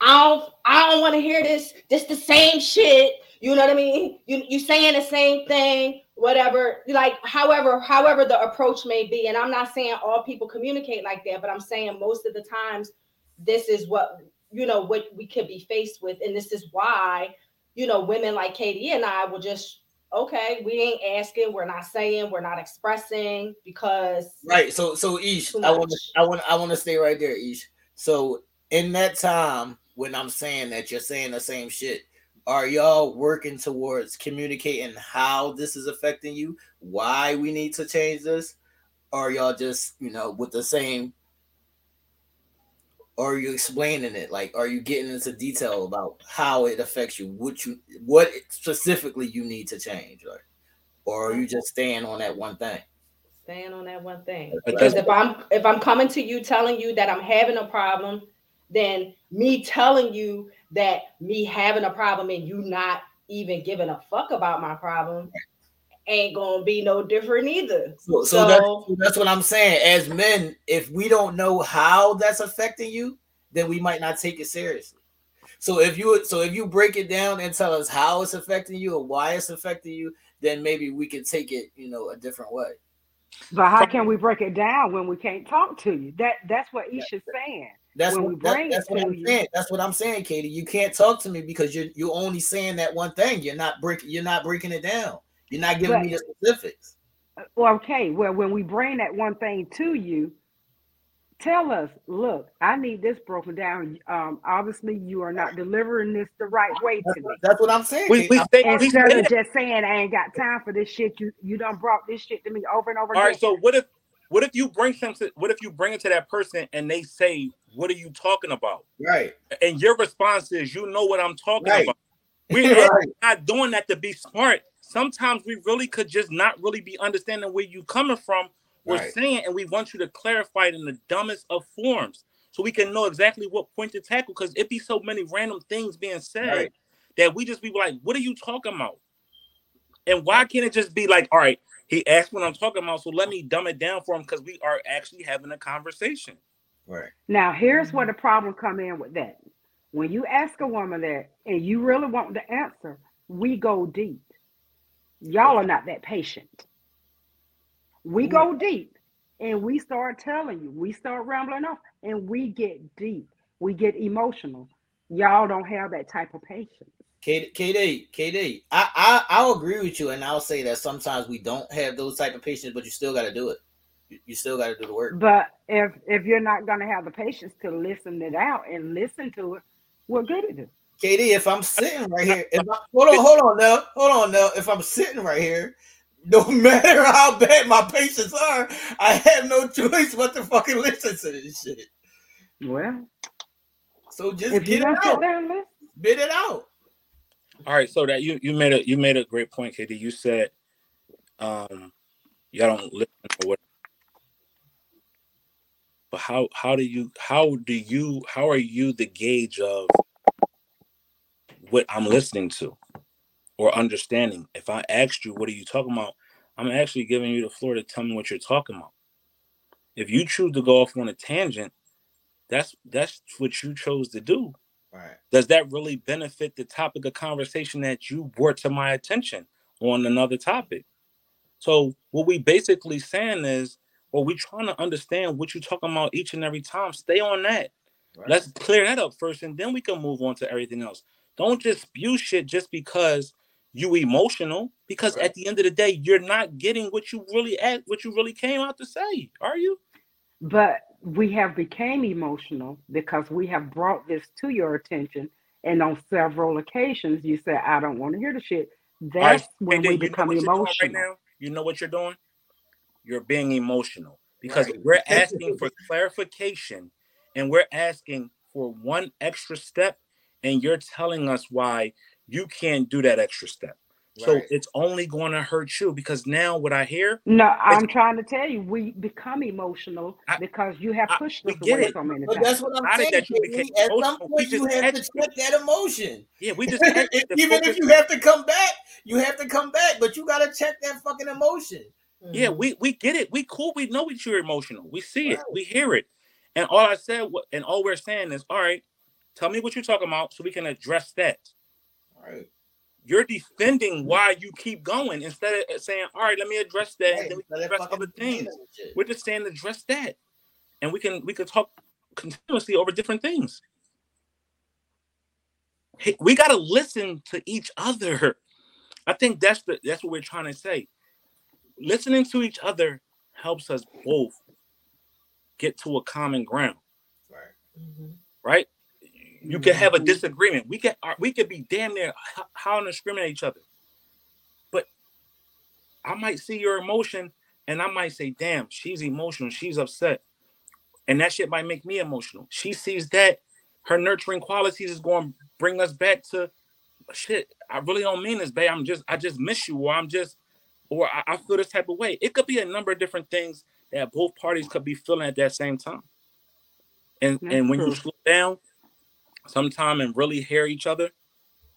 I don't want to hear this. This the same shit. You know what I mean? You saying the same thing, whatever, like, however the approach may be. And I'm not saying all people communicate like that, but I'm saying most of the times this is what, what we could be faced with. And this is why, women like Katie and I will just, okay, we ain't asking, we're not saying, we're not expressing, because. Right. So Ish, I want to stay right there, Ish. So in that time when I'm saying that you're saying the same shit, are y'all working towards communicating how this is affecting you, why we need to change this? Or y'all just, with the same, or are you explaining it? Like, are you getting into detail about how it affects you? What specifically you need to change? Or are you just staying on that one thing? Staying on that one thing. Because if I'm coming to you telling you that I'm having a problem, then me telling you that me having a problem and you not even giving a fuck about my problem ain't gonna be no different either. So that's what I'm saying. As men, if we don't know how that's affecting you, then we might not take it seriously. So if you break it down and tell us how it's affecting you or why it's affecting you, then maybe we can take it, a different way. But how can we break it down when we can't talk to you? That's what Isha's saying. That's what I'm saying, Katie. You can't talk to me because you're only saying that one thing. You're not breaking it down. You're not giving me the specifics. Okay. Well, when we bring that one thing to you, tell us, look, I need this broken down. Obviously, you are not delivering this the right way to me. That's what I'm saying. Instead of just saying, I ain't got time for this shit. You done brought this shit to me over and over again. All right. So what if you bring it to that person and they say, what are you talking about? Right. And your response is, what I'm talking about. We're not doing that to be smart. Sometimes we really could just not really be understanding where you coming from. We're saying, and we want you to clarify it in the dumbest of forms so we can know exactly what point to tackle, because it be so many random things being said that we just be like, what are you talking about? And why can't it just be like, all right, he asked what I'm talking about, so let me dumb it down for him, because we are actually having a conversation. Right. Now, here's where the problem come in with that. When you ask a woman that and you really want the answer, we go deep. Y'all are not that patient. We go deep and we start telling you, we start rambling off and we get deep. We get emotional. Y'all don't have that type of patience. KD, I'll agree with you, and I'll say that sometimes we don't have those type of patience, but you still got to do it. You still got to do the work. But if you're not going to have the patience to listen it out and listen to it, what good is it? KD, if I'm sitting right here, hold on, Nell. If I'm sitting right here, no matter how bad my patients are, I have no choice but to fucking listen to this shit. Well, so just bid it out. All right, so that you made a great point, KD. You said, y'all don't listen to what. But how are you the gauge of what I'm listening to or understanding? If I asked you, what are you talking about? I'm actually giving you the floor to tell me what you're talking about. If you choose to go off on a tangent, that's what you chose to do. Right. Does that really benefit the topic of conversation that you brought to my attention on another topic? So what we basically saying is, well, we're trying to understand what you're talking about each and every time. Stay on that. Right. Let's clear that up first, and then we can move on to everything else. Don't just spew shit just because you emotional, because right. At the end of the day, you're not getting what you really came out to say, are you? But we have became emotional because we have brought this to your attention, and on several occasions you said, I don't want to hear the shit. That's right. When we become emotional. Right now, you know what you're doing? You're being emotional because right. We're asking for clarification, and we're asking for one extra step, and you're telling us why you can't do that extra step. Right. So it's only going to hurt you, because now what I hear. No, I'm trying to tell you, we become emotional because you have pushed us away so many times. That's what I'm saying. That at some point, you have to check that emotion. Yeah, we just even if you have to come back, you have to come back, but you got to check that fucking emotion. Mm-hmm. Yeah, we get it. We cool. We know that you're emotional. We see right. It. We hear it. And all I said, and all we're saying is, all right, tell me what you're talking about so we can address that. All right. You're defending why you keep going instead of saying, all right, let me address that. Right. And then we can address other things. We're just saying address that. And we can talk continuously over different things. Hey, we got to listen to each other. I think that's what we're trying to say. Listening to each other helps us both get to a common ground. Right. Mm-hmm. Right? You can have a disagreement. We could be damn near howling and screaming at each other. But I might see your emotion, and I might say, damn, she's emotional. She's upset. And that shit might make me emotional. She sees that. Her nurturing qualities is going to bring us back to, shit, I really don't mean this, babe. I just miss you, or I feel this type of way. It could be a number of different things that both parties could be feeling at that same time. And when you slow down sometime and really hear each other,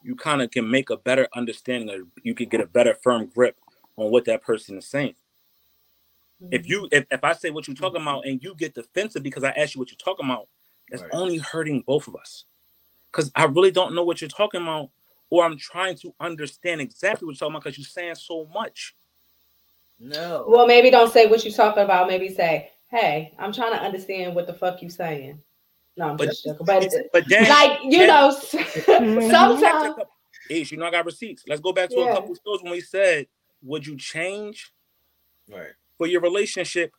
you kind of can make a better understanding, or you can get a better firm grip on what that person is saying. Mm-hmm. If I say what you're talking about and you get defensive because I ask you what you're talking about, that's right. Only hurting both of us. Because I really don't know what you're talking about, or I'm trying to understand exactly what you're talking about because you're saying so much. No. Well, maybe don't say what you're talking about. Maybe say, hey, I'm trying to understand what the fuck you're saying. No, I'm just joking. But then, like, you know, sometimes. Ish, you know, I got receipts. Let's go back to a couple of shows when we said, would you change for your relationship,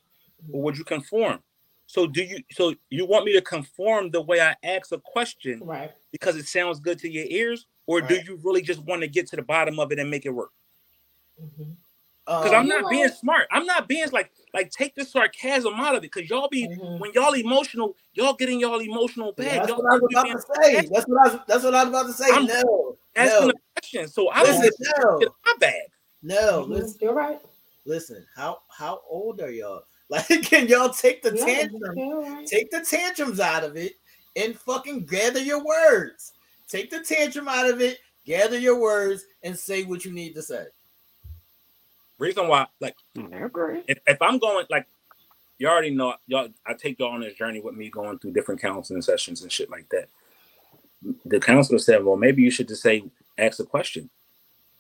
or would you conform? So you want me to conform the way I ask a question because it sounds good to your ears, or do you really just want to get to the bottom of it and make it work? Mm-hmm. Because I'm not being smart. I'm not being like take the sarcasm out of it. Because y'all be when y'all emotional, y'all getting y'all emotional back. Yeah, that's what I was about to say. No, asking a question. So I don't get my bag. No, listen, you're right. Listen, how old are y'all? Like, can y'all take the tantrums out of it and fucking gather your words? Take the tantrum out of it, gather your words, and say what you need to say. Reason why, like, if I'm going, like, you already know, y'all, I take y'all on this journey with me going through different counseling sessions and shit like that. The counselor said, well, maybe you should just ask a question.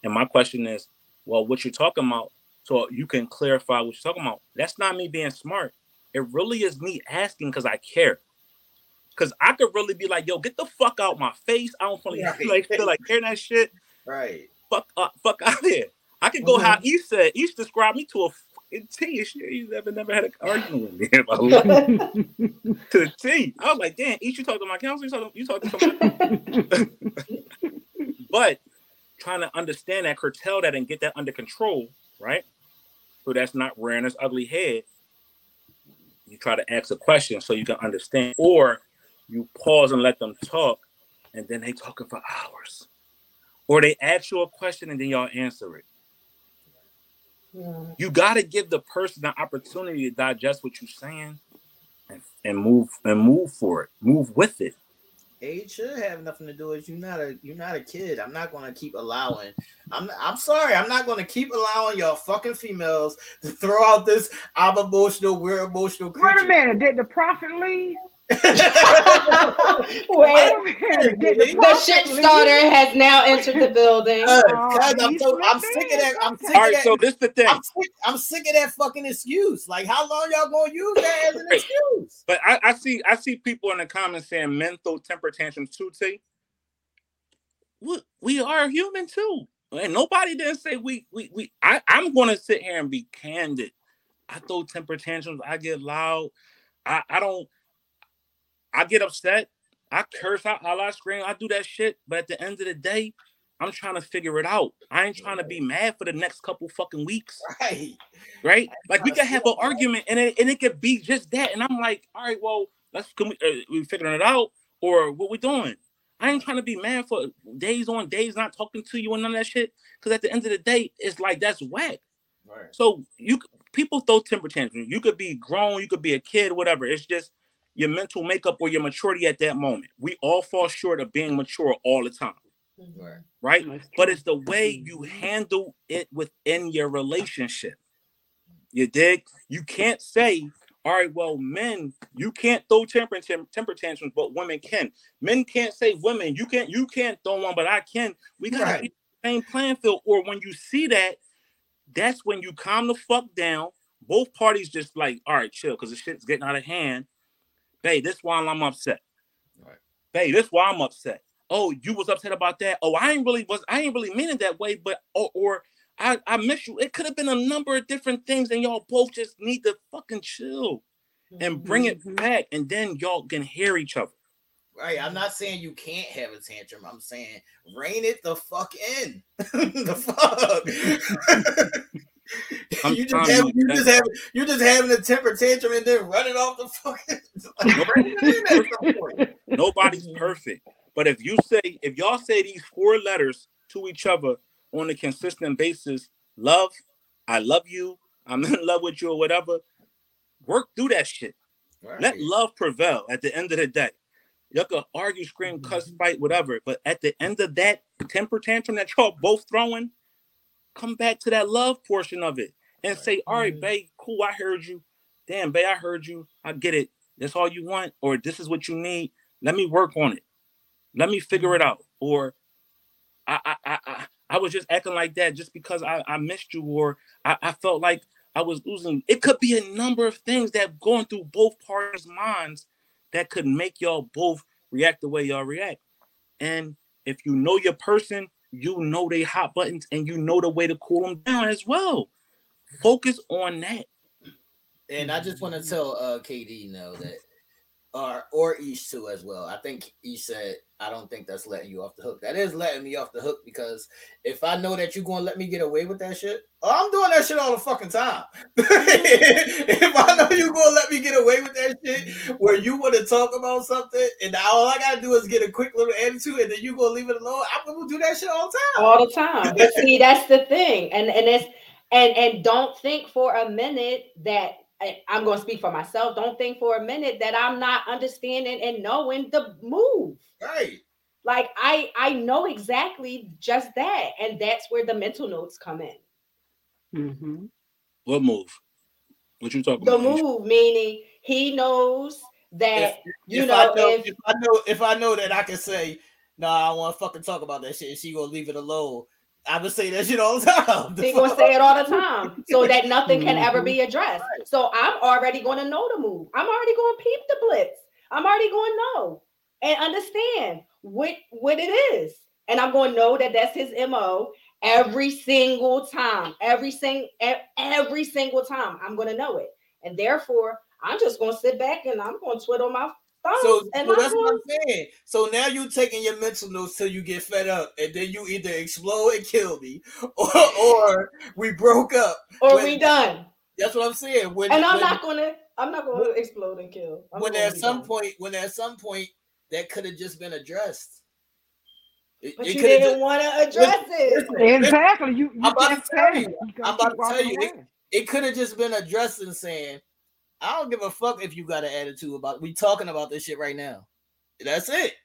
And my question is, well, what you're talking about, so you can clarify what you're talking about. That's not me being smart. It really is me asking because I care. Because I could really be like, yo, get the fuck out my face. I don't feel like hearing that shit. Right. Fuck out of here. I can go how Ish said. Ish described me to a T, you never had an argument with me about to the T. I was like, damn, Ish, you talk to my counselor, you talk to somebody. But trying to understand that, curtail that, and get that under control, right? So that's not rearing its ugly head. You try to ask a question so you can understand, or you pause and let them talk, and then they talking for hours. Or they ask you a question and then y'all answer it. Yeah. You got to give the person the opportunity to digest what you're saying and move for it. Move with it. Age should have nothing to do with you're not a kid. I'm not going to keep allowing. I'm not going to keep allowing y'all fucking females to throw out this I'm emotional, we're emotional creature. Wait a minute. Did the prophet leave? Wait, the shit starter has now entered the building. I'm sick of that. I'm sick of that fucking excuse. Like, how long y'all gonna use that as an excuse? But I see people in the comments saying men throw temper tantrums too. T, we are human too, and nobody didn't say we. I'm gonna sit here and be candid. I throw temper tantrums. I get loud. I get upset, I curse, I holler, I scream, I do that shit, but at the end of the day, I'm trying to figure it out. I ain't trying to be mad for the next couple fucking weeks. Right? Like, we could have an argument, and it could be just that, and I'm like, all right, well, we figuring it out, or what we doing? I ain't trying to be mad for days on days not talking to you and none of that shit, because at the end of the day, it's like, that's whack. Right. So, people throw temper tantrums. You could be grown, you could be a kid, whatever. It's just your mental makeup or your maturity at that moment. We all fall short of being mature all the time, right? But it's the way you handle it within your relationship. You dig? You can't say, all right, well, men, you can't throw temper tantrums, but women can. Men can't say, women, you can't throw one, but I can. We got to be the same playing field. Or when you see that, that's when you calm the fuck down. Both parties just like, all right, chill, because the shit's getting out of hand. Hey, this why I'm upset. Right. Hey, this why I'm upset. Oh, you was upset about that. Oh, I ain't really mean it that way, but or I miss you. It could have been a number of different things, and y'all both just need to fucking chill and bring it back, and then y'all can hear each other. Right. I'm not saying you can't have a tantrum. I'm saying rein it the fuck in. The fuck. You're just having a temper tantrum and then running off the fucking. Like, nobody's perfect, but if y'all say these four letters to each other on a consistent basis, love, I love you, I'm in love with you, or whatever, work through that shit. Right. Let love prevail. At the end of the day, y'all can argue, scream, cuss, fight, whatever, but at the end of that temper tantrum that y'all both throwing, come back to that love portion of it and say, all right, babe, cool, I heard you. Damn, babe, I heard you. I get it. That's all you want, or this is what you need. Let me work on it. Let me figure it out. Or I was just acting like that just because I missed you, or I felt like I was losing. It could be a number of things that going through both parties' minds that could make y'all both react the way y'all react. And if you know your person, you know they hot buttons, and you know the way to cool them down as well. Focus on that. And I just want to tell KD now that, or Ish too as well. I think Ish said, I don't think that's letting you off the hook. That is letting me off the hook, because if I know that you're going to let me get away with that shit, I'm doing that shit all the fucking time. If I know you're going to let me get away with that shit, where you want to talk about something and all I got to do is get a quick little attitude and then you're going to leave it alone, I'm going to do that shit all the time. All the time. But see, that's the thing. And don't think for a minute that, I'm going to speak for myself, don't think for a minute that I'm not understanding and knowing the move. Right. Like, I know exactly just that. And that's where the mental notes come in. Mm-hmm. What move? What you talking about? The move, meaning he knows that, if I know that I can say, nah, I don't want to fucking talk about that shit, she going to leave it alone. I would say that shit all the time. They're going to say it all the time so that nothing can ever be addressed. Right. So I'm already going to know the move. I'm already going to peep the blitz. I'm already going to know and understand what it is. And I'm going to know that that's his MO. Every single time, every single time, I'm going to know it. And therefore, I'm just going to sit back and I'm going to twiddle my thumbs. So that's what I'm saying. So now you're taking your mental notes till you get fed up. And then you either explode and kill me or we broke up. Or we done. That's what I'm saying. I'm not going to explode and kill. At some point, that could have just been addressed. But you didn't want to address it. Exactly. I'm about to tell you. It could have just been addressed and saying, I don't give a fuck if you got an attitude about it. We talking about this shit right now. That's it.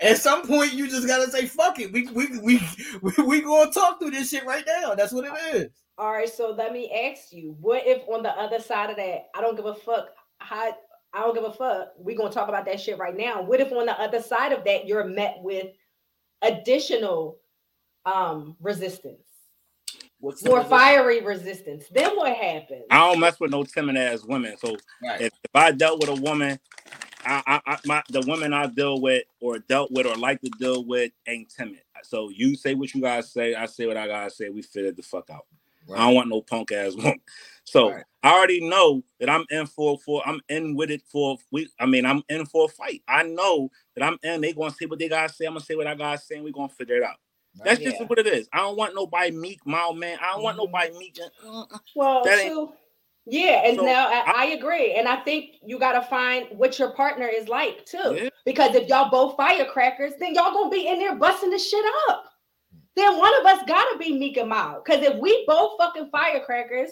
At some point, you just got to say, fuck it. We going to talk through this shit right now. That's what it is. All right. So let me ask you, what if on the other side of that, I don't give a fuck how... I don't give a fuck. We're going to talk about that shit right now. What if on the other side of that, you're met with additional resistance? More fiery resistance. Then what happens? I don't mess with no timid ass women. So right. If I dealt with a woman, the women I dealt with or like to deal with ain't timid. So you say what you guys say. I say what I got to say. We figured the fuck out. Right. I don't want no punk ass woman. So right. I already know that I'm in for a fight. I know that I'm in. They gonna say what they gotta say. I'm gonna say what I gotta say, and we're gonna figure it out. That's just what it is. I don't want nobody meek, mild man. I don't want nobody meek. I agree, and I think you gotta find what your partner is like too. Yeah. Because if y'all both firecrackers, then y'all gonna be in there busting the shit up. Then one of us gotta be meek and mild. Because if we both fucking firecrackers,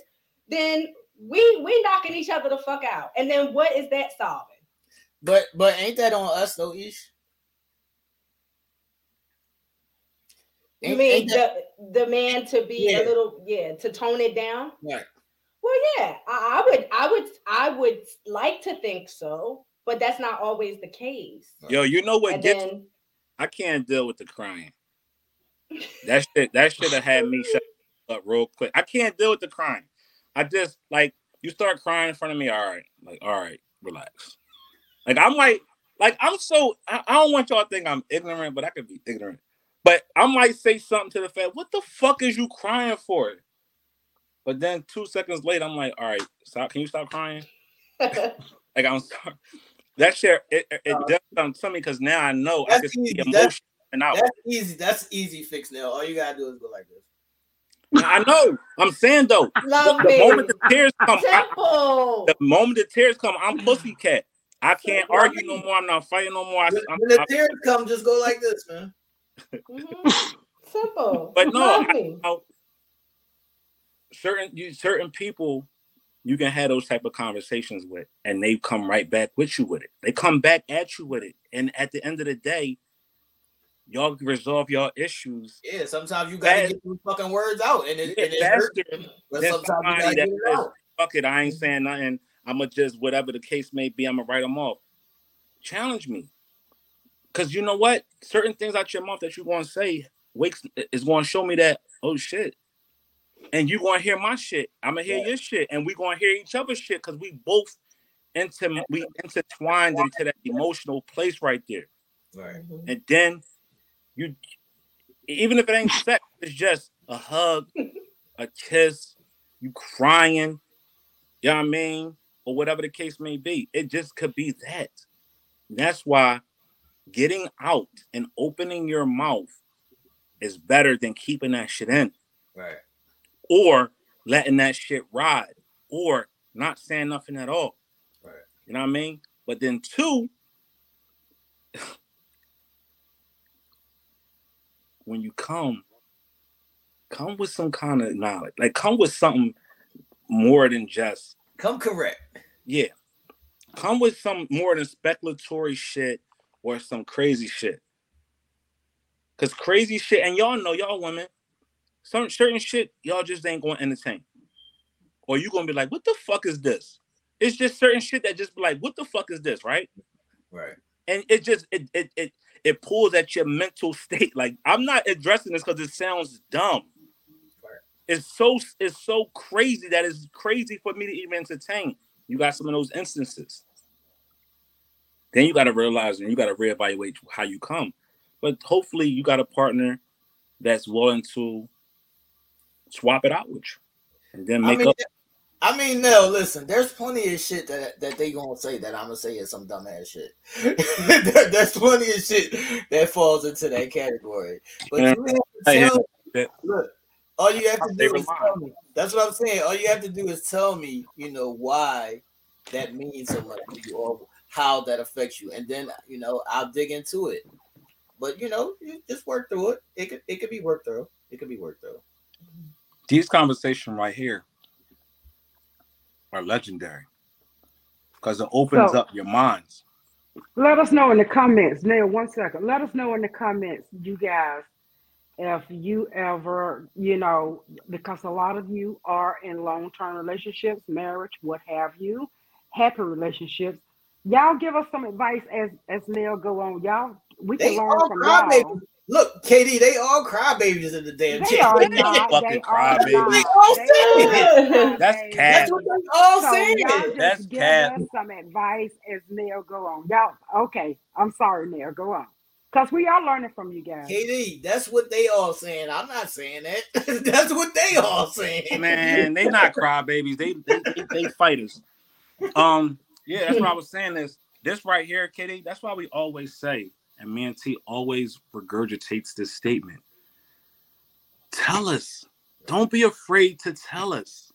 then we knocking each other the fuck out. And then what is that solving? But ain't that on us though, Ish? You mean the man to be to tone it down? Right. Well, yeah, I would like to think so, but that's not always the case. Yo, you know what? I can't deal with the crying. That shit have had me shut up real quick. I can't deal with the crying. I just like you start crying in front of me. All right, relax. I don't want y'all to think I'm ignorant, but I could be ignorant. But I might say something to the fact, what the fuck is you crying for? But then 2 seconds later, I'm like, all right, stop. Can you stop crying? I'm sorry. That shit it does something to me because now I know I can see emotion. That's easy fix now. All you gotta do is go like this. I know. I'm saying though, the moment the tears come, I'm pussycat. I can't argue no more. I'm not fighting no more. When the tears come, just go like this, man. Mm-hmm. Simple. But no, certain people you can have those type of conversations with, and they come right back with you with it. They come back at you with it, and at the end of the day, y'all resolve y'all issues. Yeah, sometimes you gotta get those fucking words out, and it faster. But sometimes you gotta get it out. Fuck it, I ain't saying nothing. I'ma just whatever the case may be, I'ma write them off. Challenge me, cause you know what? Certain things out your mouth that you gonna say is gonna show me that. Oh shit, and you gonna hear my shit. I'ma hear your shit, and we gonna hear each other's shit because we both intertwined into that emotional place right there. Right, and then. You, even if it ain't sex, it's just a hug, a kiss, you crying, you know what I mean? Or whatever the case may be. It just could be that. That's why getting out and opening your mouth is better than keeping that shit in. Right. Or letting that shit ride. Or not saying nothing at all. Right. You know what I mean? But then two... When you come with some kind of knowledge, like come with something more than just come correct. Yeah, come with some more than speculatory shit or some crazy shit. Cause crazy shit, and y'all know y'all women, some certain shit y'all just ain't gonna entertain, or you gonna be like, "What the fuck is this?" It's just certain shit that just be like, "What the fuck is this?" Right? Right. And it just it pulls at your mental state. Like I'm not addressing this because it sounds dumb. Right. It's so crazy that it's crazy for me to even entertain. You got some of those instances. Then you got to realize and you got to reevaluate how you come. But hopefully you got a partner that's willing to swap it out with you and then make up. I mean, no, listen, there's plenty of shit that they gonna say that I'm gonna say is some dumbass shit. There's plenty of shit that falls into that category. But you have to tell me, look, all you have to do is tell me. That's what I'm saying. All you have to do is tell me, you know, why that means so much to you or how that affects you. And then, you know, I'll dig into it. But, you know, you just work through it. It could be worked through. It could be worked through. These conversations right here are legendary because it opens up your minds. Let us know in the comments. Now, 1 second. Let us know in the comments, you guys, if you ever, you know, because a lot of you are in long-term relationships, marriage, what have you, happy relationships. Y'all give us some advice as Nell go on. Y'all, we can learn from y'all. Look, KD, they all crybabies in the damn chat. They fucking crybabies. That's cat. That's what they all saying. That's cat. Give us some advice as Nell go on. Y'all, okay. I'm sorry, Nell. Go on. Because we are learning from you guys. KD, that's what they all saying. I'm not saying that. That's what they all saying. Man, they not crybabies. They fighters. Yeah, that's what I was saying. This right here, KD, that's why we always say, and me and T always regurgitates this statement. Tell us. Don't be afraid to tell us.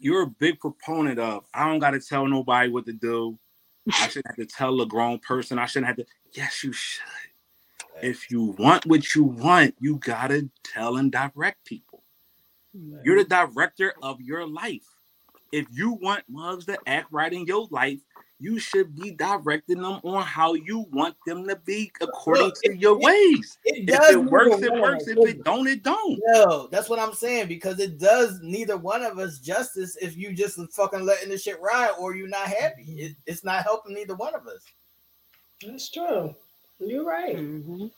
You're a big proponent of, I don't got to tell nobody what to do. I shouldn't have to tell a grown person. I shouldn't have to. Yes, you should. If you want what you want, you got to tell and direct people. You're the director of your life. If you want mugs to act right in your life, you should be directing them on how you want them to be according to your ways. If it works, it works. If it don't, it don't. No, that's what I'm saying, because it does neither one of us justice if you just fucking letting this shit ride or you're not happy. It's not helping neither one of us. That's true. You're right. Mm-hmm.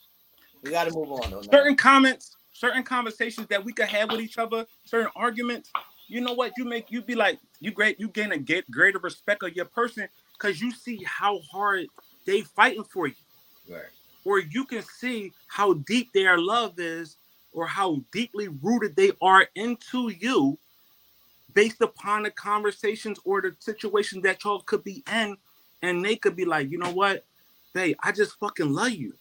We got to move on, though. Certain comments, certain conversations that we could have with each other, certain arguments, you know what? You be like, you gain a greater respect of your person, because you see how hard they fighting for you. Right. Or you can see how deep their love is or how deeply rooted they are into you based upon the conversations or the situation that y'all could be in. And they could be like, you know what? Babe, I just fucking love you.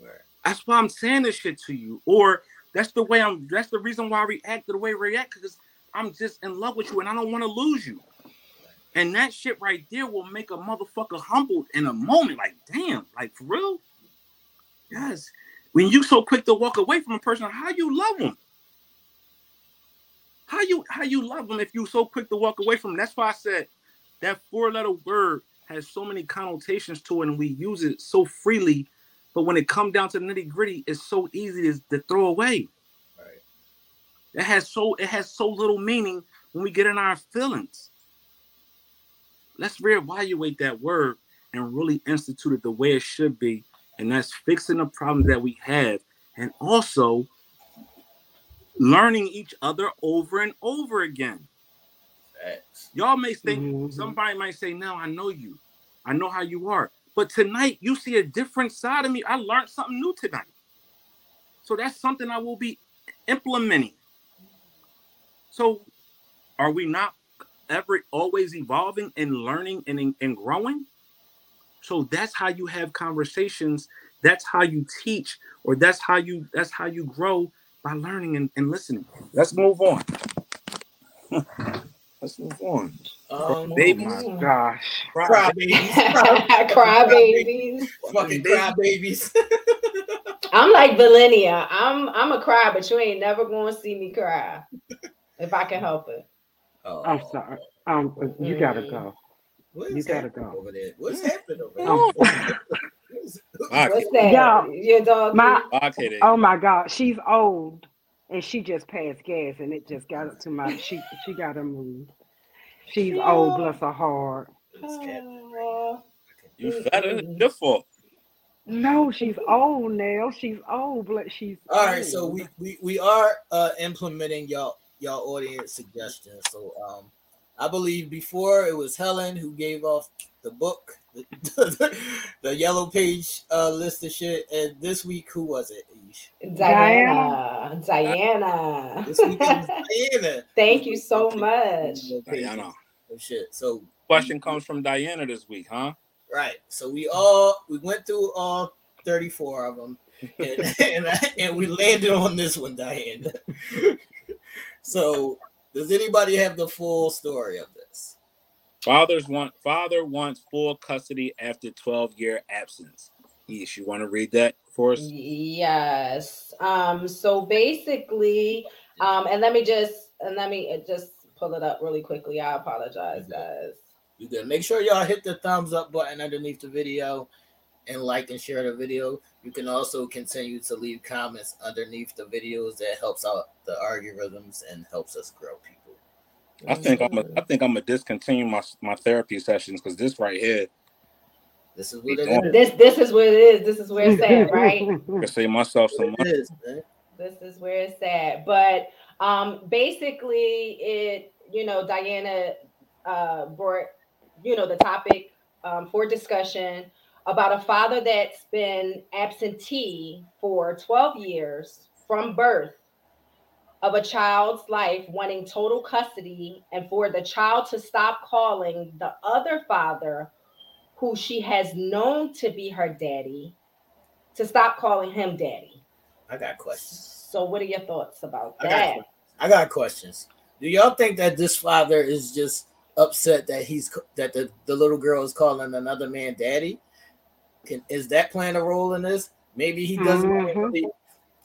Right. That's why I'm saying this shit to you. Or that's the reason why I react the way I react, because I'm just in love with you and I don't want to lose you. And that shit right there will make a motherfucker humbled in a moment. Like, damn, like, for real? Yes. When you so quick to walk away from a person, how you love them? How you love them if you so quick to walk away from them? That's why I said that 4-letter word has so many connotations to it, and we use it so freely. But when it comes down to the nitty-gritty, it's so easy to throw away. Right. It has so little meaning when we get in our feelings. Let's reevaluate that word and really institute it the way it should be. And that's fixing the problems that we have and also learning each other over and over again. Y'all may think, somebody might say, no, I know you. I know how you are. But tonight you see a different side of me. I learned something new tonight. So that's something I will be implementing. So are we not ever always evolving and learning and growing? So that's how you have conversations. That's how you teach, or that's how you grow, by learning and listening. Let's move on. Let's move on. Baby, my gosh, cry babies, fucking cry babies. I'm like Valenia. I'm a cry, but you ain't never gonna see me cry if I can help it. Oh. I'm sorry. You gotta go. You gotta go over there. What's happening over there? What's that? Yo, your dog. Oh my God, she's old and she just passed gas and it just got up to my. She got her moved. She's old, bless her heart. You better your fault. No, she's old now. She's old, but she's all right. Old. So we are implementing y'all audience suggestions. So I believe before it was Helen who gave off the book, the yellow page list of shit. And this week, who was it? Diana. This week it was Diana. Thank you so much. Diana. Shit. So question comes from Diana this week, huh? Right. So we went through all 34 of them, and we landed on this one, Diana. So does anybody have the full story of this? Father wants full custody after 12-year absence. Ish, you want to read that for us? Yes. So basically, and let me just pull it up really quickly. I apologize, guys. You good. Make sure y'all hit the thumbs up button underneath the video and like and share the video. You can also continue to leave comments underneath the videos. That helps out the algorithms and helps us grow, people. I think I'm gonna discontinue my therapy sessions, because this right here. This is what it is. This is what it is. This is where it's at, right? I save myself some money. This is where it's at. But basically, it, you know, Diana brought, you know, the topic for discussion about a father that's been absentee for 12 years from birth of a child's life, wanting total custody, and for the child to stop calling the other father, who she has known to be her daddy, to stop calling him daddy. I got questions. So what are your thoughts about that? I got questions. Do y'all think that this father is just upset that the little girl is calling another man daddy? Is that playing a role in this? Maybe he doesn't really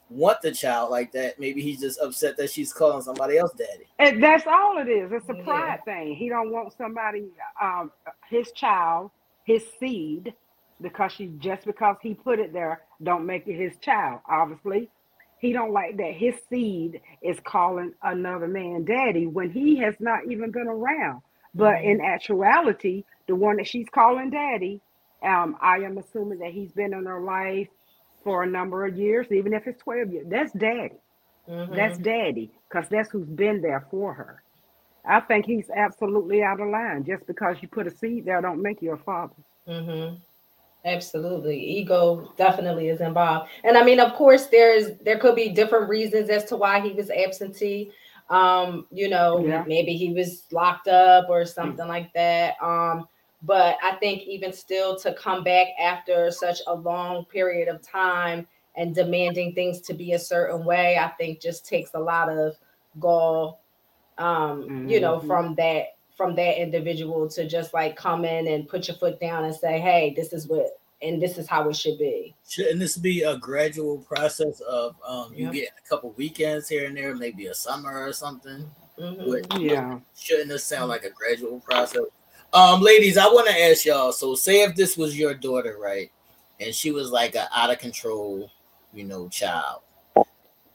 want the child like that. Maybe he's just upset that she's calling somebody else daddy. And that's all it is. It's a pride thing. He don't want somebody, his child, his seed, because he put it there, don't make it his child. Obviously, he don't like that his seed is calling another man daddy when he has not even been around. But in actuality, the one that she's calling daddy, I am assuming that he's been in her life for a number of years, even if it's 12 years. That's daddy. Mm-hmm. That's daddy, because that's who's been there for her. I think he's absolutely out of line. Just because you put a seed there, don't make you a father. Mm-hmm. Absolutely. Ego definitely is involved. And I mean, of course, there could be different reasons as to why he was absentee. You know, maybe he was locked up or something like that. But I think even still, to come back after such a long period of time and demanding things to be a certain way, I think just takes a lot of gall, you know, from that individual to just like come in and put your foot down and say, hey, this is what, and this is how it should be. Shouldn't this be a gradual process of you get a couple weekends here and there, maybe a summer or something? Mm-hmm. Shouldn't this sound like a gradual process? Ladies, I want to ask y'all, so say if this was your daughter, right? And she was like an out of control, you know, child.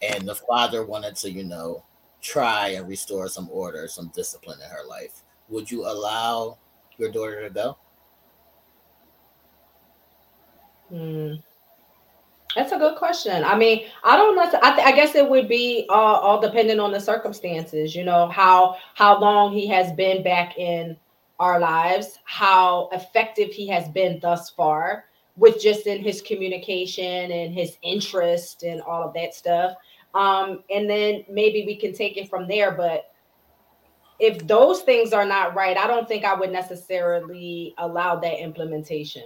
And the father wanted to, you know, try and restore some order, some discipline in her life. Would you allow your daughter to go? That's a good question. I mean, I don't know. I guess it would be all dependent on the circumstances, you know, how long he has been back in our lives, how effective he has been thus far with just in his communication and his interest and all of that stuff. And then maybe we can take it from there. But if those things are not right, I don't think I would necessarily allow that implementation.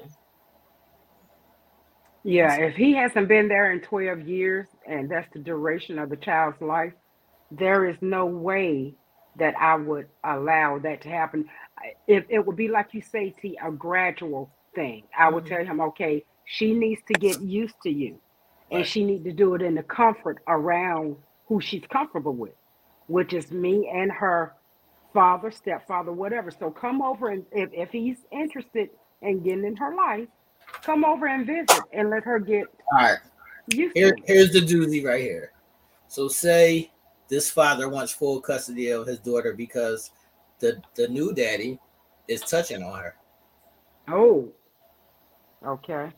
Yeah, if he hasn't been there in 12 years and that's the duration of the child's life, there is no way that I would allow that to happen. If it would be, like you say, T, a gradual thing, I would tell him, okay, she needs to get used to you, and she needs to do it in the comfort around who she's comfortable with, which is me and her father, stepfather, whatever. So come over, and if he's interested in getting in her life, come over and visit and let her get used to it. Here's the doozy right here. So say this father wants full custody of his daughter because the new daddy is touching on her. Oh, okay.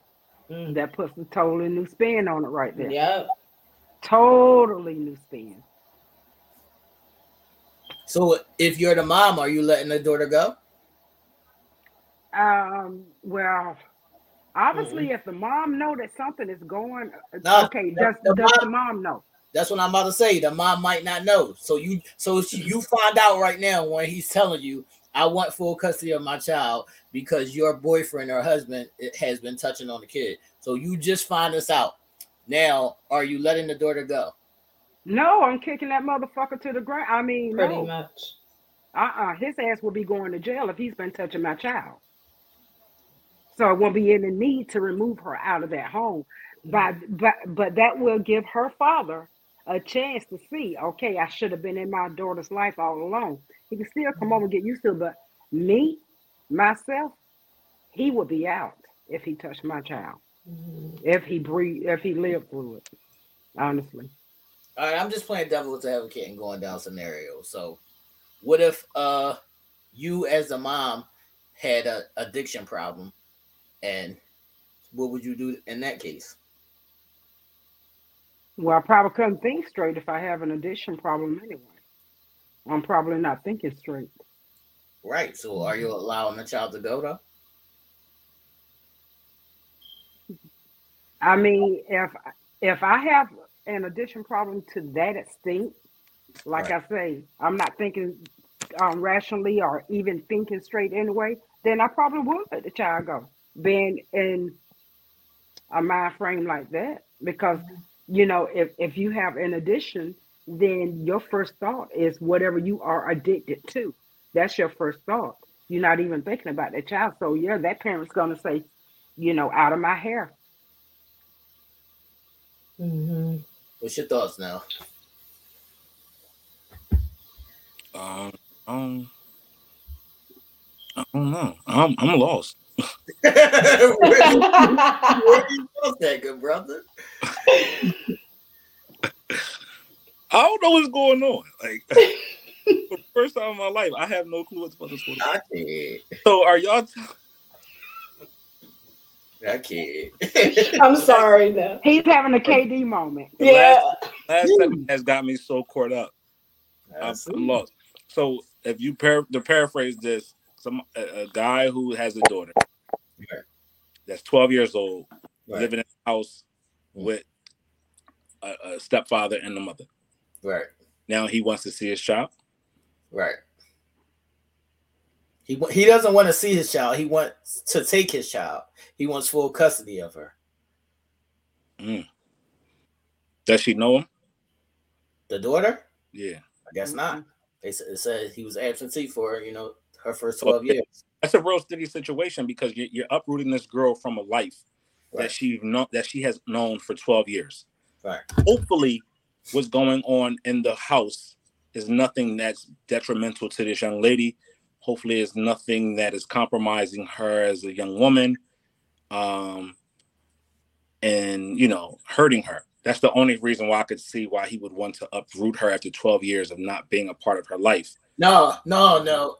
That puts a totally new spin on it right there. Yep. Totally new spin. So if you're the mom, are you letting the daughter go? Well, obviously, if the mom know that something is going, does the mom know? That's what I'm about to say. The mom might not know. So you find out right now when he's telling you, I want full custody of my child because your boyfriend or husband has been touching on the kid. So you just find this out. Now, are you letting the daughter go? No, I'm kicking that motherfucker to the ground. I mean, pretty much. His ass will be going to jail if he's been touching my child. So it won't be any need to remove her out of that home. But that will give her father a chance to see, okay, I should have been in my daughter's life all along. He can still come over and get used to it, but me, myself, he would be out if he touched my child. Mm-hmm. If he lived through it, honestly. All right, I'm just playing devil's advocate and going down scenarios. So what if you as a mom had an addiction problem, and what would you do in that case? Well, I probably couldn't think straight if I have an addiction problem anyway. I'm probably not thinking straight. Right. So are you allowing the child to go, though? I mean, if I have an addiction problem to that extent, like right. I say, I'm not thinking rationally or even thinking straight anyway, then I probably would let the child go. Being in a mind frame like that, because, you know, if you have an addiction, then your first thought is whatever you are addicted to. That's your first thought. You're not even thinking about that child. So, yeah, that parent's going to say, you know, out of my hair. Mm-hmm. What's your thoughts now? I don't know. I'm lost. Where do you lost that, good brother? I don't know what's going on. Like, for the first time in my life, I have no clue what's going on. I can't. So are y'all? I can't. I'm sorry. No. He's having a KD moment. Yeah. Last segment has got me so caught up. I'm lost. So if you paraphrase this, a guy who has a daughter that's 12 years old, right, living in a house with a stepfather and a mother. Right. Now he wants to see his child. Right. He doesn't want to see his child. He wants to take his child. He wants full custody of her. Mm. Does she know him? The daughter? Yeah. I guess not. It said he was absentee for, you know, her first 12 years. That's a real sticky situation because you're uprooting this girl from a life that she has known for 12 years. Right. Hopefully, what's going on in the house is nothing that's detrimental to this young lady. Hopefully, it's nothing that is compromising her as a young woman, and you know, hurting her. That's the only reason why I could see why he would want to uproot her after 12 years of not being a part of her life. No.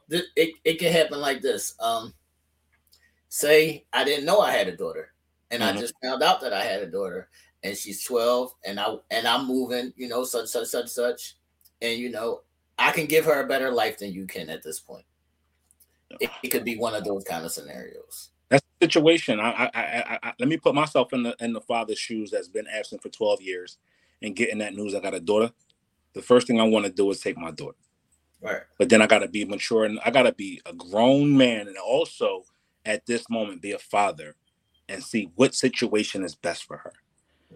It can happen like this. Say I didn't know I had a daughter, and I just found out that I had a daughter, and she's 12, and I'm moving, you know, such, and you know, I can give her a better life than you can at this point. It could be one of those kind of scenarios. That's the situation. I let me put myself in the father's shoes that's been absent for 12 years, and getting that news I got a daughter. The first thing I want to do is take my daughter. Right. But then I got to be mature and I got to be a grown man and also at this moment be a father and see what situation is best for her.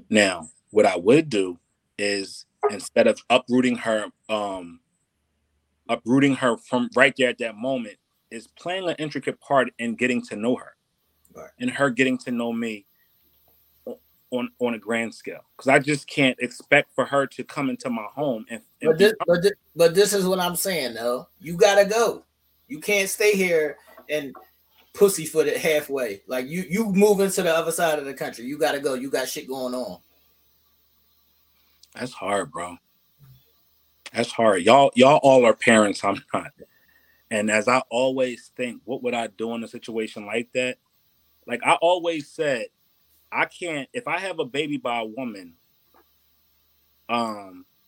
Now, what I would do is instead of uprooting her from right there at that moment is playing an intricate part in getting to know her and her getting to know me on a grand scale, because I just can't expect for her to come into my home. But this is what I'm saying, though. You gotta go. You can't stay here and pussyfoot it halfway. Like you move into the other side of the country. You gotta go. You got shit going on. That's hard, bro. That's hard. Y'all all are parents. I'm not. And as I always think, what would I do in a situation like that? Like I always said, I can't, if I have a baby by a woman,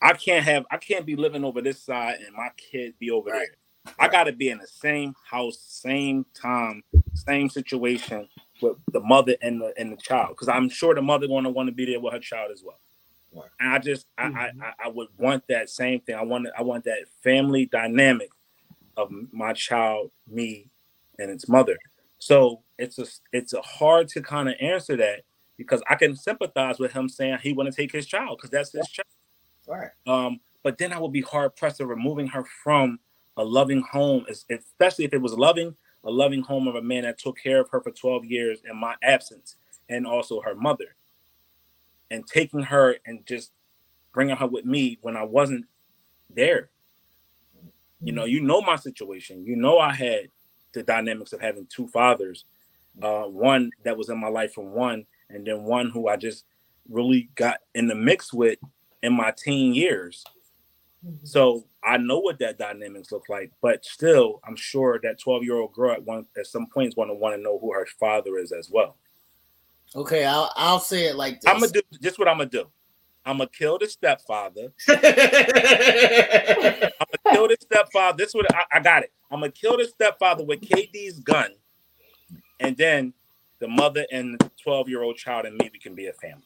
I can't be living over this side and my kids be over right. there. I gotta be in the same house, same time, same situation with the mother and the child, because I'm sure the mother gonna want to be there with her child as well. Right. And I just I would want that same thing. I want that family dynamic of my child, me, and its mother. So it's a hard to kind of answer that, because I can sympathize with him saying he want to take his child because that's his child. Right. But then I would be hard pressed of removing her from a loving home, especially if it was a loving home of a man that took care of her for 12 years in my absence, and also her mother, and taking her and just bringing her with me when I wasn't there. You know my situation. You know I had the dynamics of having two fathers, one that was in my life from one, and then one who I just really got in the mix with in my teen years. Mm-hmm. So I know what that dynamics look like, but still, I'm sure that 12-year-old girl at some point is going to want to know who her father is as well. Okay, I'll say it like this. I'm gonna do just what I'm gonna do. I'm gonna kill the stepfather. This would I got it. I'm gonna kill the stepfather with KD's gun, and then the mother and the 12-year-old child and me, we can be a family.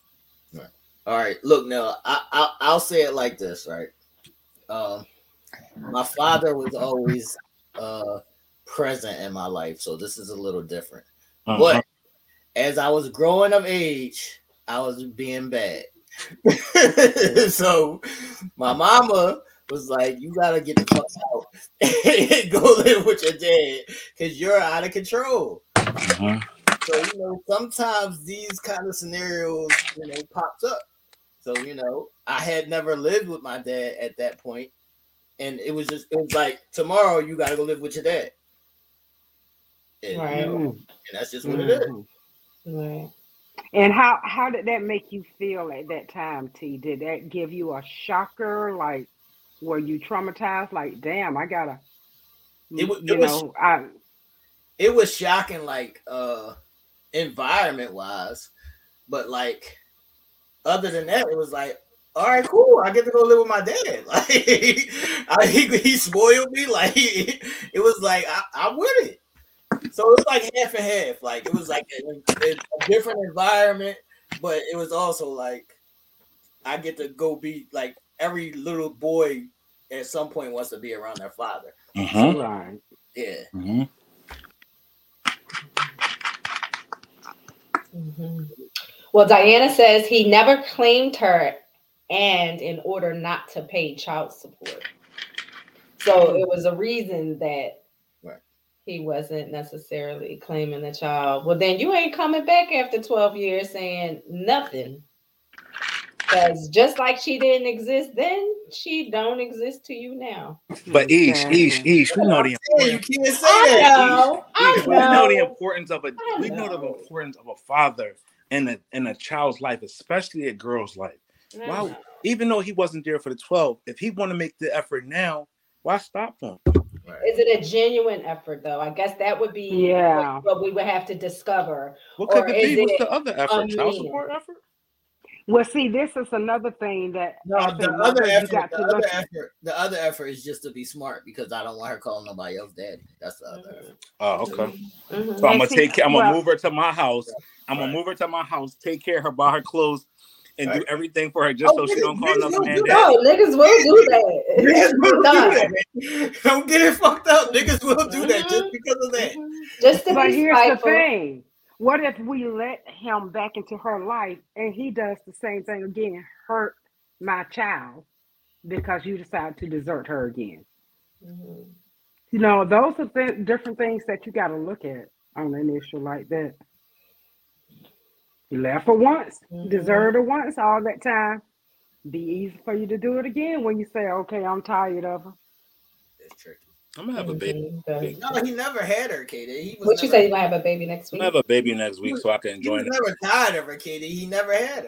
Right. All right. Look, Nell, I'll say it like this, right? My father was always present in my life, so this is a little different. Uh-huh. But as I was growing of age, I was being bad. So my mama was like, you gotta get the fuck out and go live with your dad because you're out of control. Uh-huh. So, sometimes these kind of scenarios, pops up. So, I had never lived with my dad at that point. And it was like, tomorrow you got to go live with your dad. And, right. And that's just what it is. Right. And how did that make you feel at that time, T? Did that give you a shocker? Like, were you traumatized? Like, damn, I got to, it was shocking, like, environment wise, but like other than that, it was like, all right, cool, I get to go live with my dad. Like he spoiled me. Like it was like I'm with it. So it was like half and half. Like it was like a different environment, but it was also like I get to go be like every little boy at some point wants to be around their father. Uh-huh. So, like, yeah. Mm-hmm. Mm-hmm. Well, Diana says he never claimed her, and in order not to pay child support, so it was a reason that right. he wasn't necessarily claiming the child. Well, then you ain't coming back after 12 years saying nothing, because just like she didn't exist then, she don't exist to you now. But Ish, we know the importance. You can't say that. We know the importance of a father in a child's life, especially a girl's life. Wow, even though he wasn't there for the 12, if he want to make the effort now, why stop him? Right. Is it a genuine effort though? I guess that would be what we would have to discover. What could it be? What's the other effort? Child support effort? Well, see, this is another thing that the other effort is just to be smart, because I don't want her calling nobody else daddy. That's the other effort. Oh, okay. Mm-hmm. So I'm gonna move her to my house. I'm gonna move her to my house, take care of her, buy her clothes, and do everything for her just so she don't call another man daddy. No, niggas will do that. Niggas will do that. Don't get it fucked up. Niggas will do that just because of that. But here's the thing. What if we let him back into her life and he does the same thing again, hurt my child because you decide to desert her again? Mm-hmm. Those are different things that you got to look at on an issue like that. You left her once, deserted her once, all that time. Be easy for you to do it again when you say, okay, I'm tired of her. That's tricky. I'm gonna have a baby. Okay. No, he never had her, Katie. You say? You might have a baby next week. I have a baby next week, so I can enjoy it. He never tired of her, Katie. He never had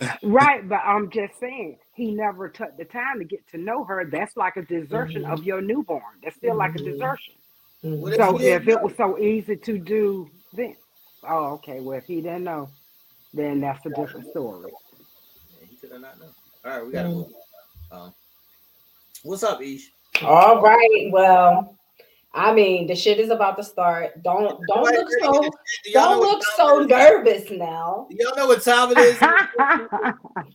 her. Right, but I'm just saying he never took the time to get to know her. That's like a desertion of your newborn. That's still like a desertion. Mm-hmm. So if it was so easy to do, then if he didn't know, then that's a different story. Yeah, he could have not known. All right, we gotta move on. What's up, Ish? All right. Well, I mean, the shit is about to start. Don't look so nervous now. Do y'all know what time it is?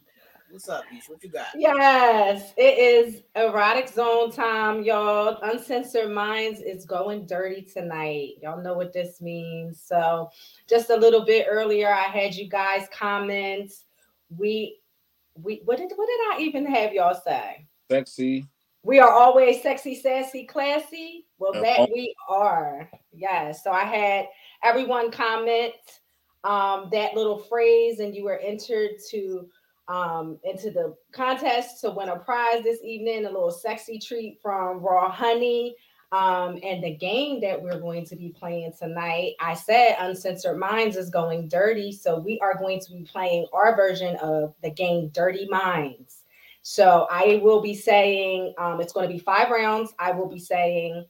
What's up, Ish? What you got? Yes, it is erotic zone time, y'all. Uncensored Minds is going dirty tonight. Y'all know what this means. So just a little bit earlier, I had you guys comment. What did I even have y'all say? Sexy. We are always sexy, sassy, classy. Well, that we are. Yes. So I had everyone comment that little phrase, and you were entered to into the contest to win a prize this evening, a little sexy treat from Raw Honey. And the game that we're going to be playing tonight, I said Uncensored Minds is going dirty. So we are going to be playing our version of the game Dirty Minds. So I will be saying, it's going to be 5 rounds. I will be saying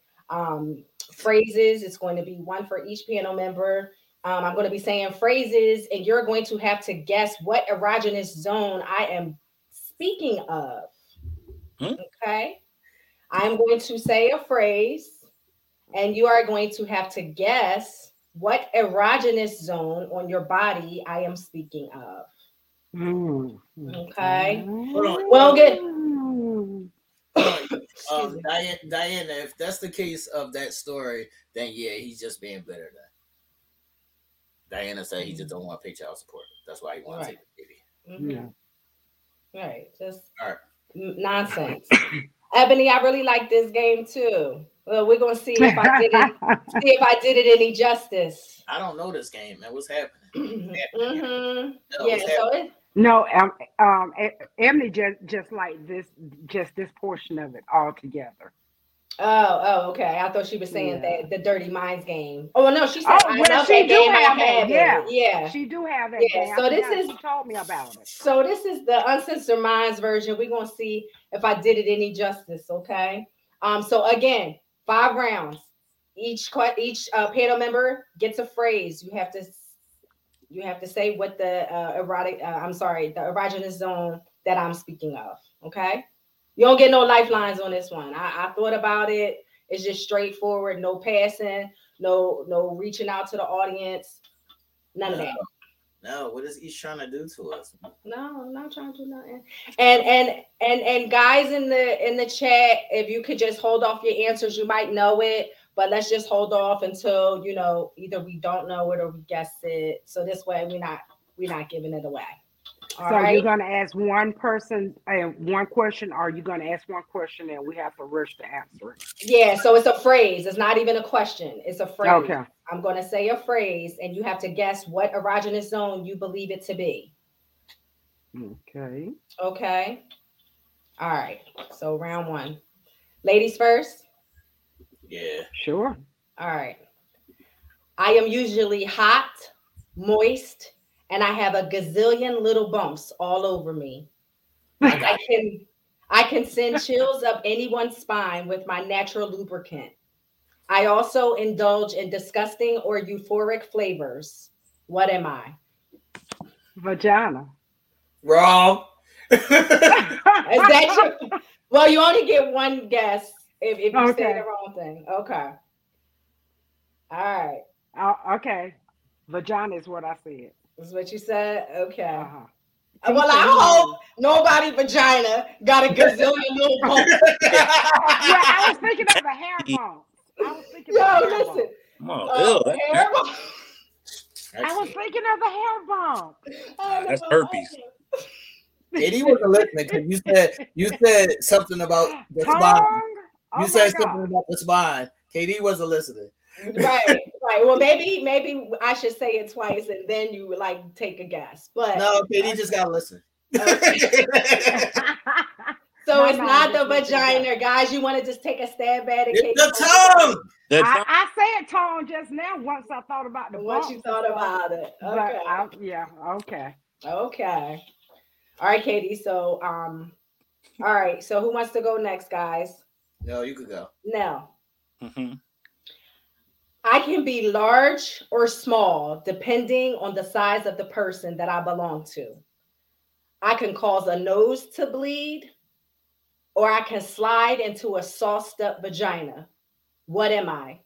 phrases. It's going to be one for each panel member. I'm going to be saying phrases, and you're going to have to guess what erogenous zone I am speaking of. Okay. I'm going to say a phrase, and you are going to have to guess what erogenous zone on your body I am speaking of. Okay. Well, good. Diana, if that's the case of that story, then yeah, he's just being bitter. Diana said he just don't want to pay child support. That's why he wants to take the baby. Yeah. Right. Just nonsense. Ebony, I really like this game too. Well, we're gonna see if I did it. See if I did it any justice. I don't know this game, man. What's happening? Ebony just like this portion of it all together. Oh, okay. I thought she was saying that the Dirty Minds game. Oh no, she said she does have that. Yeah, she do have that. Yeah. So she told me about it. So this is the Uncensored Minds version. We're gonna see if I did it any justice. Okay. So again, 5 rounds. Each panel member gets a phrase. You have to say what the the erogenous zone that I'm speaking of. Okay. You don't get no lifelines on this one. I thought about it. It's just straightforward. No passing. No reaching out to the audience. None of that. No. What is he trying to do to us? No, I'm not trying to do nothing. And guys in the chat, if you could just hold off your answers, you might know it. But let's just hold off until either we don't know it or we guess it. So this way we're not giving it away. All right. You're going to ask one person one question, or you're going to ask one question and we have to rush to answer it? Yeah, so it's a phrase. It's not even a question. It's a phrase. Okay. I'm going to say a phrase, and you have to guess what erogenous zone you believe it to be. Okay. Okay. All right. So round one. Ladies first? Yeah. Sure. All right. I am usually hot, moist, and I have a gazillion little bumps all over me. I can send chills up anyone's spine with my natural lubricant. I also indulge in disgusting or euphoric flavors. What am I? Vagina. Wrong. Is that your? Well, you only get one guess if you say the wrong thing. Okay. All right. Okay. Vagina is what I said. Is what you said? Okay. Uh-huh. Well, I hope nobody vagina got a gazillion little bumps. I was thinking of a hair bump. Listen. Hair bump. I was thinking of a hair bump. That's herpes. Katie wasn't listening because you said something about the spine. Katie wasn't listening. Right. Well, maybe I should say it twice, and then you would take a guess. But no, Katie just gotta listen. Okay. So it's not the vagina, guys. You want to just take a stab at it? It's the tongue. I said tongue just now. Once I thought about the once you thought about it. Okay. Okay. All right, Katie. So all right. So who wants to go next, guys? No, you could go. No. Mm-hmm. I can be large or small, depending on the size of the person that I belong to. I can cause a nose to bleed. or I can slide into a sauced up vagina. What am I?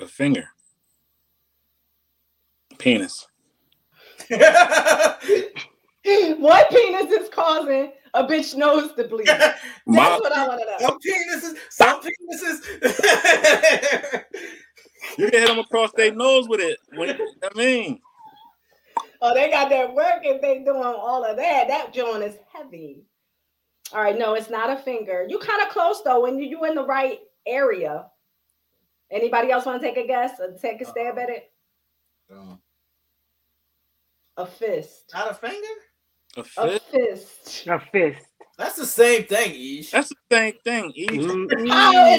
A finger. Penis. One penis is causing a bitch nose to bleed. That's what I want to know. Some penises. You can hit them across their nose with it. What I mean. Oh, they got that work if they doing all of that. That joint is heavy. All right, no, it's not a finger. You kind of close though when you in the right area. Anybody else want to take a guess or take a stab at it? A fist. Not a finger? A fist. That's the same thing, Ish. How is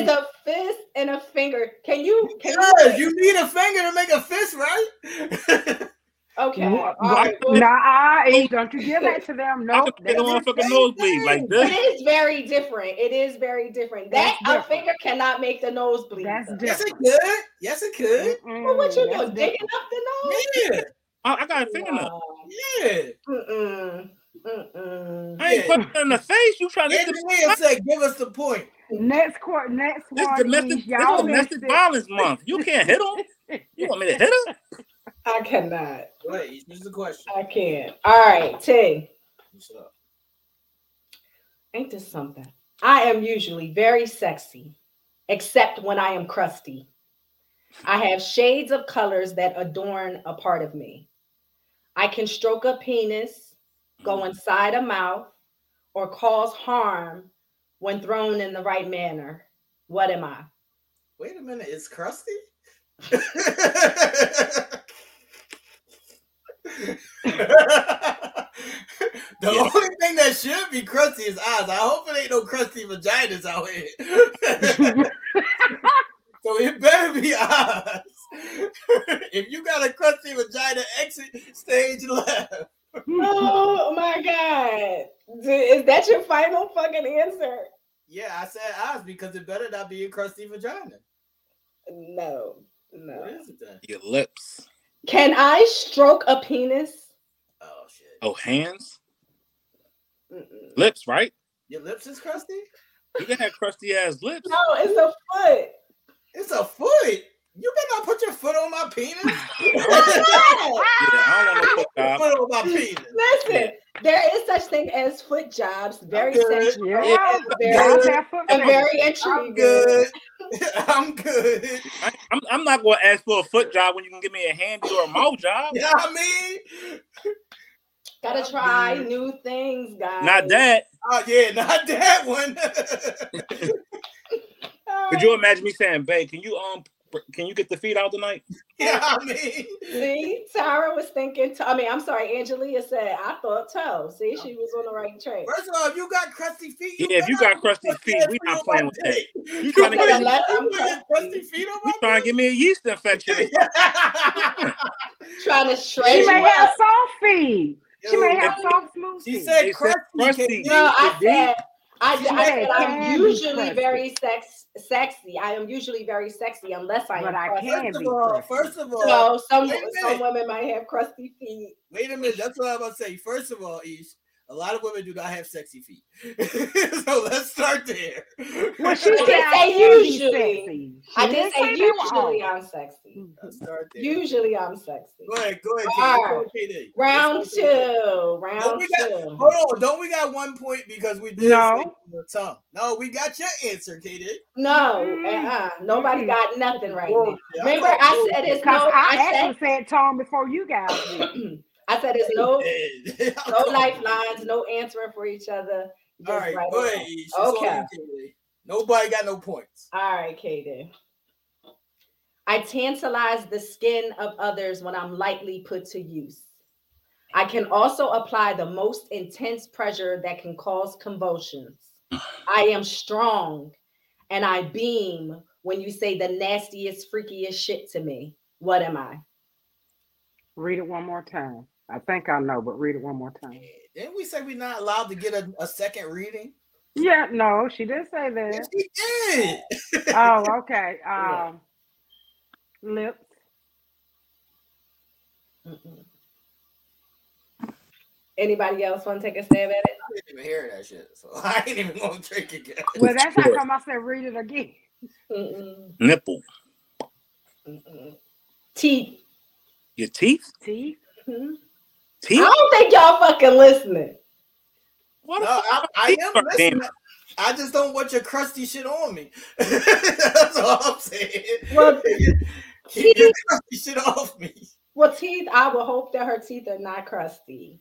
a fist and a finger? You need a finger to make a fist, right? Okay. Don't you give that to them. Nope. They don't want to fucking nosebleed like this. It is very different. That's different. A finger cannot make the nosebleed. That's different. Yes, it could. Mm-hmm. Well, what you doing? Digging up the nose? Yeah. I got a finger up. Yeah. I ain't putting it in the face. You trying to get the say, give us the point. Next one. This domestic violence month. You can't hit them. You want me to hit them? I cannot. Wait, this is the question. I can't. All right, T. What's up? Ain't this something? I am usually very sexy, except when I am crusty. I have shades of colors that adorn a part of me. I can stroke a penis, go inside a mouth, or cause harm when thrown in the right manner. What am I? Wait a minute, it's crusty? The only thing that should be crusty is eyes. I hope it ain't no crusty vaginas out here. So it better be eyes. If you got a crusty vagina, exit stage left. Oh my God. Is that your final fucking answer? Yeah, I said eyes because it better not be a crusty vagina. No. What is that? Your lips. Can I stroke a penis? Oh, shit. Oh, hands? Mm-mm. Lips, right? Your lips is crusty? You can have crusty ass lips. No, it's a foot. It's a foot? You better not put your foot on my penis. I don't want to put my foot on my penis. Listen, there is such thing as foot jobs. Very sexual. Yeah. Very intriguing. I'm good. I'm not going to ask for a foot job when you can give me a handy or a mouth job. You know what I mean? Gotta try new things, guys. Not that. Oh, yeah, not that one. Could you imagine me saying, babe, can you get the feet out tonight? Yeah, I mean. See, Tara was thinking, Angelia said, I thought toe. See, she was on the right track. First of all, if you got crusty feet. If you got crusty feet, we not playing with that. You trying to get crusty feet on my dick? You trying to get me a yeast infection. Trying to straighten. She may have soft feet. She may have soft smooth feet. She said crusty. No, I said. I said I'm usually very sexy. I am usually very sexy unless I am crusty. First of all, some women might have crusty feet. Wait a minute, that's what I'm about to say. First of all, Ish, a lot of women do not have sexy feet. So let's start there. Well, she I did say usually I'm sexy. Let's start there. Usually I'm sexy. Go ahead. All right. Round two. Hold on. Don't we got 1 point because we did the tongue? No, we got your answer, KD. No. Nobody got nothing right now. Yeah, remember, I said it's no. I actually said tongue before you guys did. I said there's no lifelines, no answering for each other. All right, okay. Nobody got no points. All right, Katie. I tantalize the skin of others when I'm lightly put to use. I can also apply the most intense pressure that can cause convulsions. I am strong, and I beam when you say the nastiest, freakiest shit to me. What am I? Read it one more time. I think I know, but read it one more time. Didn't we say we're not allowed to get a second reading? Yeah, no, she did say that. She did. Oh, okay. Lips. Mm-mm. Anybody else want to take a stab at it? I didn't even hear that shit, so I ain't even gonna take it again. Well, that's how come I said read it again. Mm-mm. Nipple. Mm-mm. Teeth. Your teeth? Teeth. Mm-hmm. Teeth. I don't think y'all fucking listening. What? No, I am listening. Damn. I just don't want your crusty shit on me. That's all I'm saying. Well, keep your crusty shit off me. Well, teeth, I would hope that her teeth are not crusty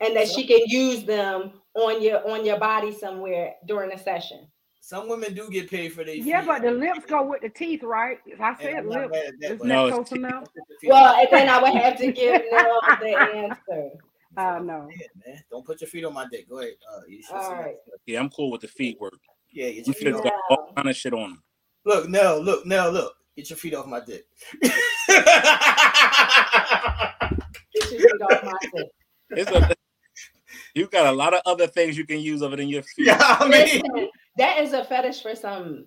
and that she can use them on your body somewhere during a session. Some women do get paid for their feet. Yeah, but the lips go with the teeth, right? If I said lips, isn't that close enough? Well, and then I would have to give Nell the answer. No. Yeah, man. Don't put your feet on my dick. Go ahead. All right. Yeah, I'm cool with the feet work. Yeah, get your feet got all kind of shit on them. Look, no, look, no, look. Get your feet off my dick. Get your feet off my dick. You got a lot of other things you can use other than your feet. Yeah, I mean. Listen, that is a fetish for some.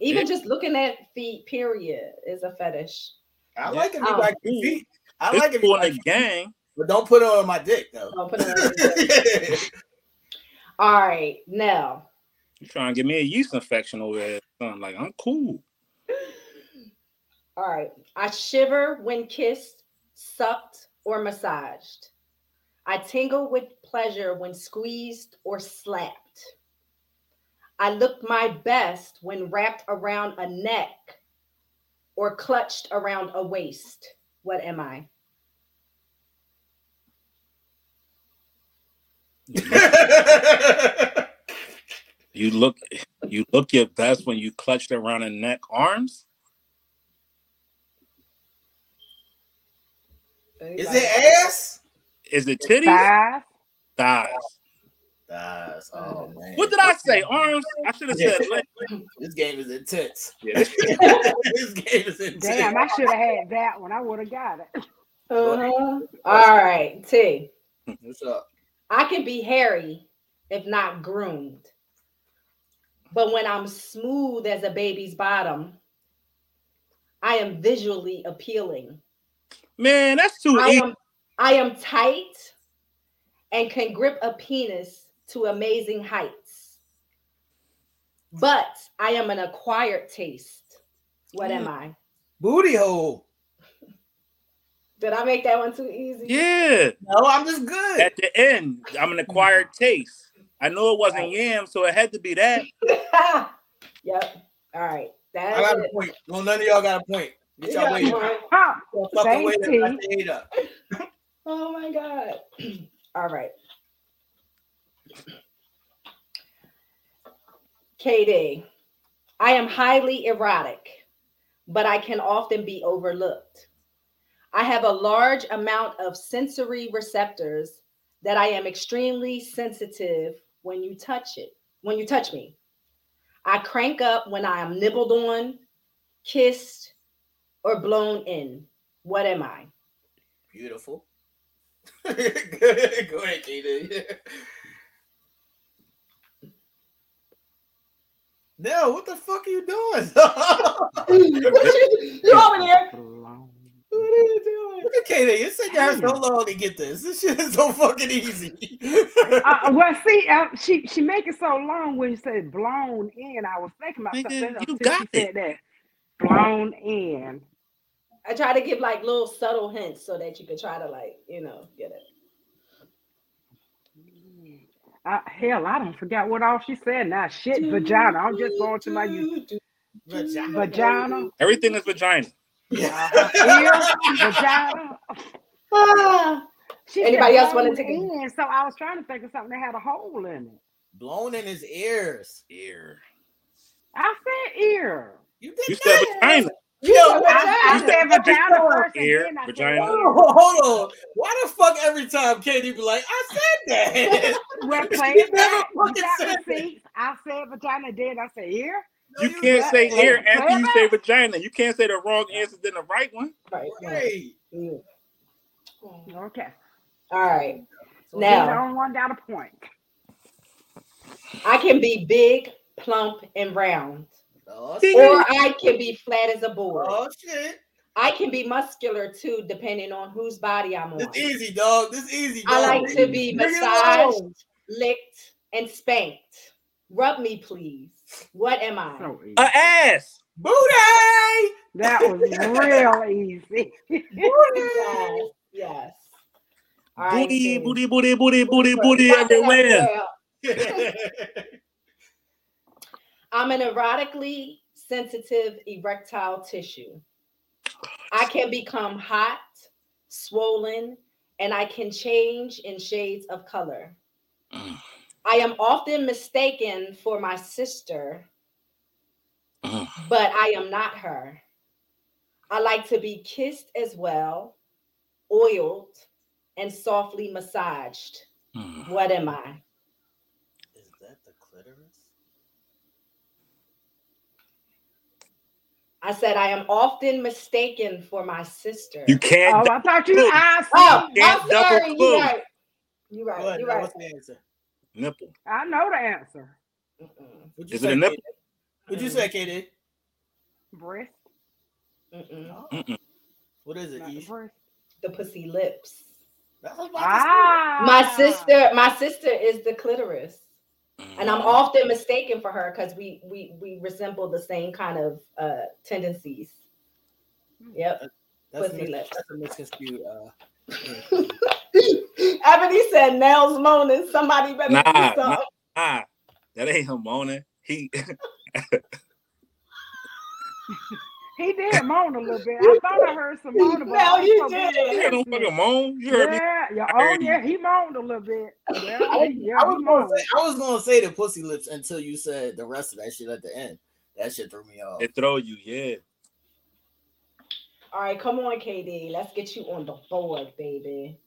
Even just looking at feet, period, is a fetish. I like it if you like your feet. I it's like it for the gang, but don't put it on my dick though. Don't put it on your dick. All right, now you're trying to get me a yeast infection over there. I'm like, I'm cool. All right, I shiver when kissed, sucked, or massaged. I tingle with pleasure when squeezed or slapped. I look my best when wrapped around a neck or clutched around a waist. What am I? You look your best when you clutched around a neck, arms. Is it ass? Is it titties? Thighs. Oh man. What did I say? Arms? I should have said legs. This game is intense. Yeah. This game is intense. Damn, I should have had that one. I would have got it. Uh-huh. All right, T. What's up? I can be hairy if not groomed. But when I'm smooth as a baby's bottom, I am visually appealing. Man, that's too easy. I am tight and can grip a penis to amazing heights. But I am an acquired taste. What am I? Booty hole. Did I make that one too easy? Yeah. No, I'm just good. At the end, I'm an acquired taste. I know it wasn't yam, so it had to be that. Yep. All right. That I got a point. Well, none of y'all got a point. Get y'all way up. Fucking up. Oh my God. All right. KD, I am highly erotic, but I can often be overlooked. I have a large amount of sensory receptors that I am extremely sensitive when you touch me. I crank up when I am nibbled on, kissed, or blown in. What am I? Beautiful. Go ahead, Katie. Nell, what the fuck are you doing? You over here? What are you doing? Look at Katie. It took her so long to get this. This shit is so fucking easy. She make it so long when you said blown in. I was thinking about something. You got it. Said that. Blown in. I try to give like little subtle hints so that you can try to get it. I don't forget what all she said now. Shit, vagina. I'm just going to my YouTube. Vagina. Everything is vagina. Vagina. Anybody else want to take it? So I was trying to think of something that had a hole in it. Blown in his ears. Ear. I said ear. You said vagina. I said vagina. Hold on. Why the fuck every time Katie be like, I said that? We're playing I said vagina, then I said ear. You can't say ear after you say vagina. You can't say the wrong answer than the right one. Right. Mm. Okay. All right. So now, I don't want down a point. I can be big, plump, and round. Oh, or I can be flat as a board. Oh shit! I can be muscular too, depending on whose body I'm on. This easy, dog. This easy, dog. I like to be massaged, licked, and spanked. Rub me, please. What am I? So an ass. Booty. That was real easy. Booty. Yes. Right, booty, booty, booty, booty, booty, booty everywhere. I'm an erotically sensitive erectile tissue. I can become hot, swollen, and I can change in shades of color. I am often mistaken for my sister, but I am not her. I like to be kissed as well, oiled, and softly massaged. What am I? Is that the clitoris? I said, I am often mistaken for my sister. You can't. Oh, I thought you asked. Oh, I'm sorry. You're right. You're right. You're right. What's the answer? Nipple. I know the answer. Is it a nipple? What'd you say, Katie? Breast. What is it? The pussy lips. That's what my sister is the clitoris. And I'm often mistaken for her because we resemble the same kind of tendencies. Yep. That's a misconstrued. Ebony said Nell's moaning. Somebody better do something. Nah, that ain't him moaning. He he did moan a little bit. I thought I heard some moaning. No, you did. You don't fucking moan. You heard me. Yeah. Oh, yeah. He moaned a little bit. Yeah, I was gonna say the pussy lips until you said the rest of that shit at the end. That shit threw me off. It throw you, yeah. All right, come on, KD. Let's get you on the board, baby.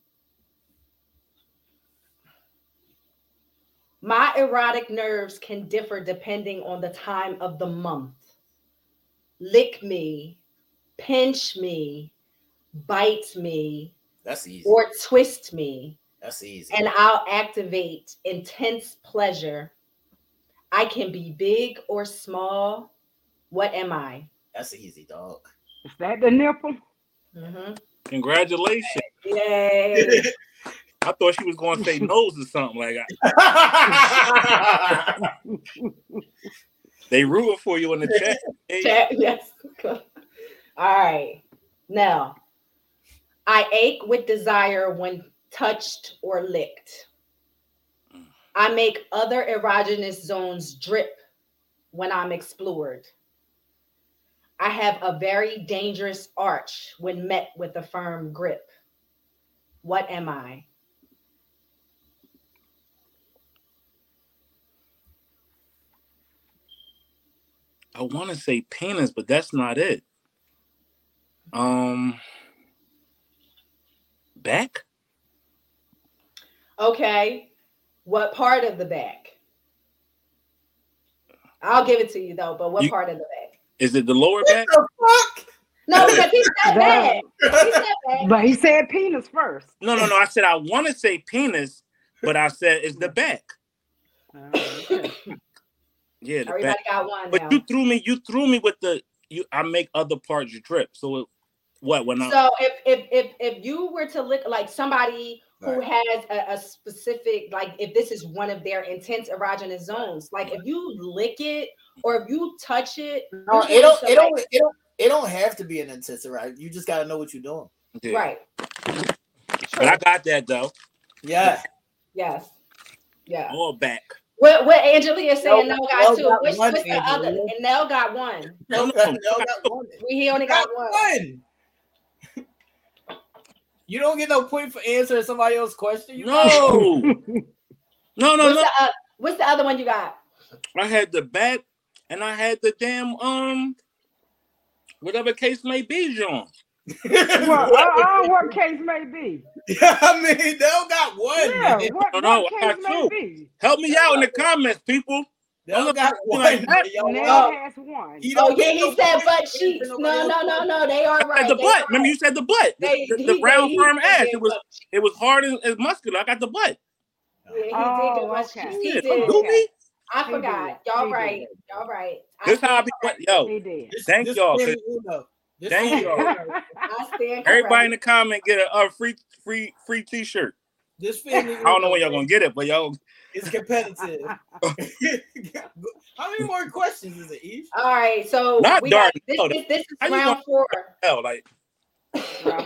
My erotic nerves can differ depending on the time of the month. Lick me, pinch me, bite me. That's easy. Or twist me. That's easy. And I'll activate intense pleasure. I can be big or small. What am I? That's easy, dog. Is that the nipple? Mm-hmm. Congratulations. Yay. I thought she was going to say nose or something like that. They rooting for you in the chat. Yes. All right. Now, I ache with desire when touched or licked. I make other erogenous zones drip when I'm explored. I have a very dangerous arch when met with a firm grip. What am I? I want to say penis, but that's not it. Back? Okay. What part of the back? I'll give it to you, though, but what part of the back? Is it the lower back? What the fuck? No, because he said back. But he said penis first. No. I said I want to say penis, but I said it's the back. Okay. Yeah, everybody got one. But now you threw me with the you. I make other parts you drip. So what? When I so if you were to lick like somebody who has a specific like if this is one of their intense erogenous zones, like if you lick it or if you touch it, no, it don't have to be an intense erogenous. You just gotta know what you're doing, yeah. Right? But I got that though. Yeah. Yes. Yeah. All back. What Angela is saying, Nell got two. What's the other? And Nell got one. No. He only got one. You don't get no point for answering somebody else's question. No. What's the other one you got? I had the back, and I had the damn whatever case may be, John. What case may be. Yeah, I mean, Nell got one. Yeah, what case may be. Help me out in the comments, people. Nell got one. Nell has one. He said butt cheeks. No, they are right. The butt. Remember, you said the butt. The round, firm ass. It was hard and muscular. I got the butt. Yeah, he did the butt cheeks. I forgot. Y'all right. This how I be. Yo, thank y'all. Thank you. Everybody in the comment get a free T-shirt. This family, I don't know when y'all gonna get it, but y'all. It's competitive. How many more questions is it, Ish? All right, so this is round four. Hell, like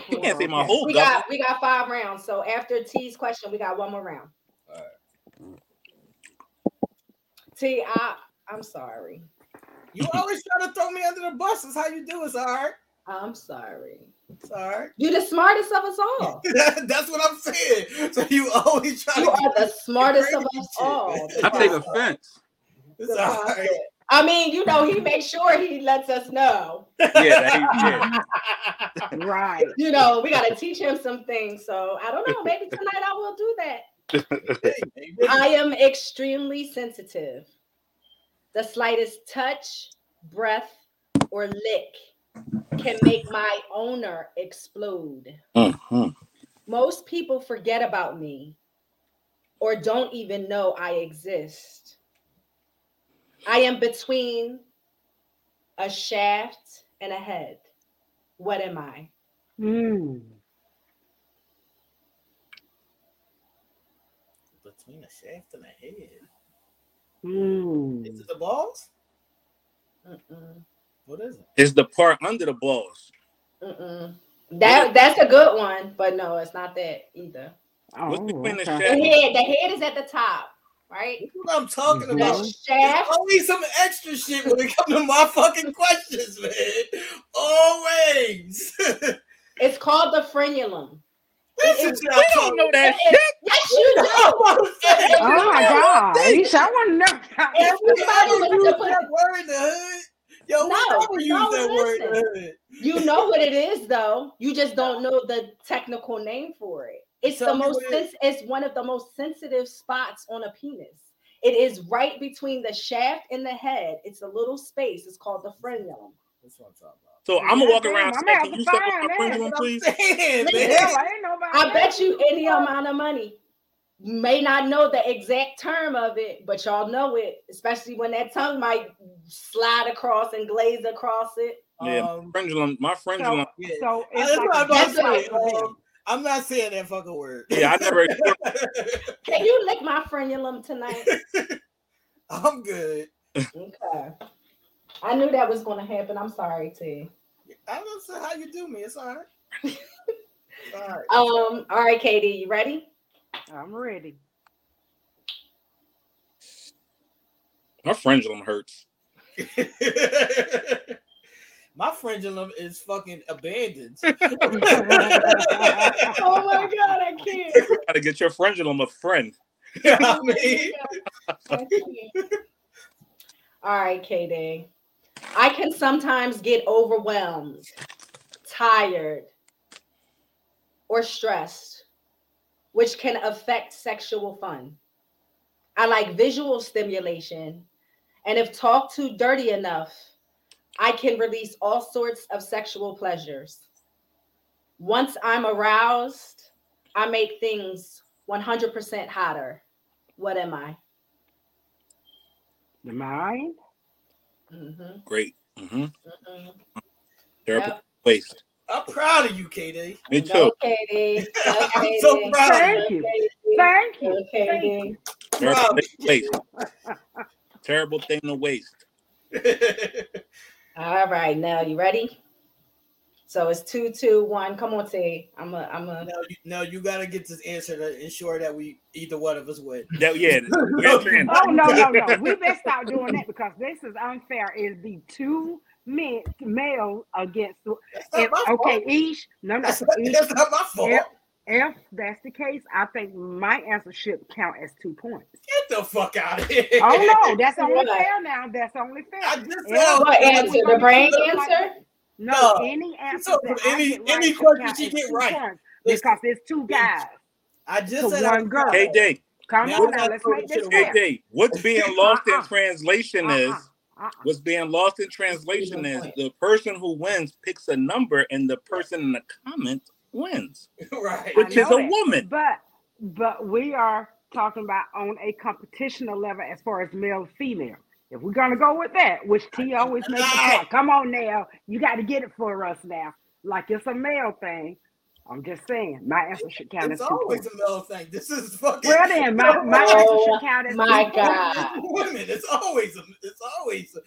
you can't say my whole. We got 5 rounds. So after T's question, we got one more round. All right. T, I'm sorry. You always try to throw me under the bus. That's how you do it, Zahar. I'm sorry. Sorry. You're the smartest of us all. That's what I'm saying. So you always try. You are the smartest of us all. I take offense. Sorry. I mean, you know, he makes sure he lets us know. Yeah, right. You know, we got to teach him some things. So I don't know. Maybe tonight I will do that. I am extremely sensitive. The slightest touch, breath, or lick can make my owner explode. Uh-huh. Most people forget about me or don't even know I exist. I am between a shaft and a head. What am I? Between a shaft and a head. Is it the balls? What is it? It's the part under the balls. That's a good one, but no, it's not that either. The head is at the top, right? That's what I'm talking about. Shaft. Only some extra shit when it comes to my fucking questions, man. Always. It's called the frenulum. We don't know that shit. Yes, you do. Oh my God, Isha, I want to know. Everybody used that word in the hood. Yo, word. You know what it is, though. You just don't know the technical name for it. It's it's one of the most sensitive spots on a penis. It is right between the shaft and the head. It's a little space. It's called the frenulum. That's what I'm talking about. So I'm gonna walk around. Can you suck my frenulum, please? Saying, I bet you any amount of money may not know the exact term of it, but y'all know it, especially when that tongue might slide across and glaze across it. Yeah, frenulum. My frenulum. So I'm not saying that fucking word. Yeah, I never. Can you lick my frenulum tonight? I'm good. Okay. I knew that was going to happen. I'm sorry, T. I don't know how you do me. It's all right. All right, KD, you ready? I'm ready. My frenulum hurts. My frenulum is fucking abandoned. Oh my God, I can't. You gotta get your frenulum a friend. You know what I mean? All right, KD. I can sometimes get overwhelmed, tired, or stressed, which can affect sexual fun. I like visual stimulation, and if talked to dirty enough, I can release all sorts of sexual pleasures. Once I'm aroused, I make things 100% hotter. What am I? The mind? Mm-hmm. Great. Mm-hmm. Mm-hmm. Terrible waste. I'm proud of you, KD. Me too. Go, KD. Go, I'm KD. So proud. Thank you. Thank you. KD. Terrible waste. Terrible thing to waste. All right, now you ready? So it's 2, 2, 1. Come on, T. I'm a. No, you gotta get this answer to ensure that we either one of us win. Yeah. No. We best stop doing that because this is unfair. It'd be 2 men, male against. Ish. No, that's not my fault. If that's the case, I think my answer should count as 2 points. Get the fuck out of here! Oh no, that's only fair now. That's only fair. I just what answer? The brain answer. No, any answer. So any question she get right because it's 2 guys. I just said one girl. KD, come on now. Let's make this fair. What's being lost in translation is the person who wins picks a number, and the person in the comments wins. Right, which is a woman. But we are talking about on a competitional level as far as male female. If we're gonna go with that, which T always makes the point, come on now, you got to get it for us now. Like it's a male thing. I'm just saying, my answer should count as 2 points. It's always a male thing. This is fucking. Well then, my answer should count as my 2 points. God. Women, it's always a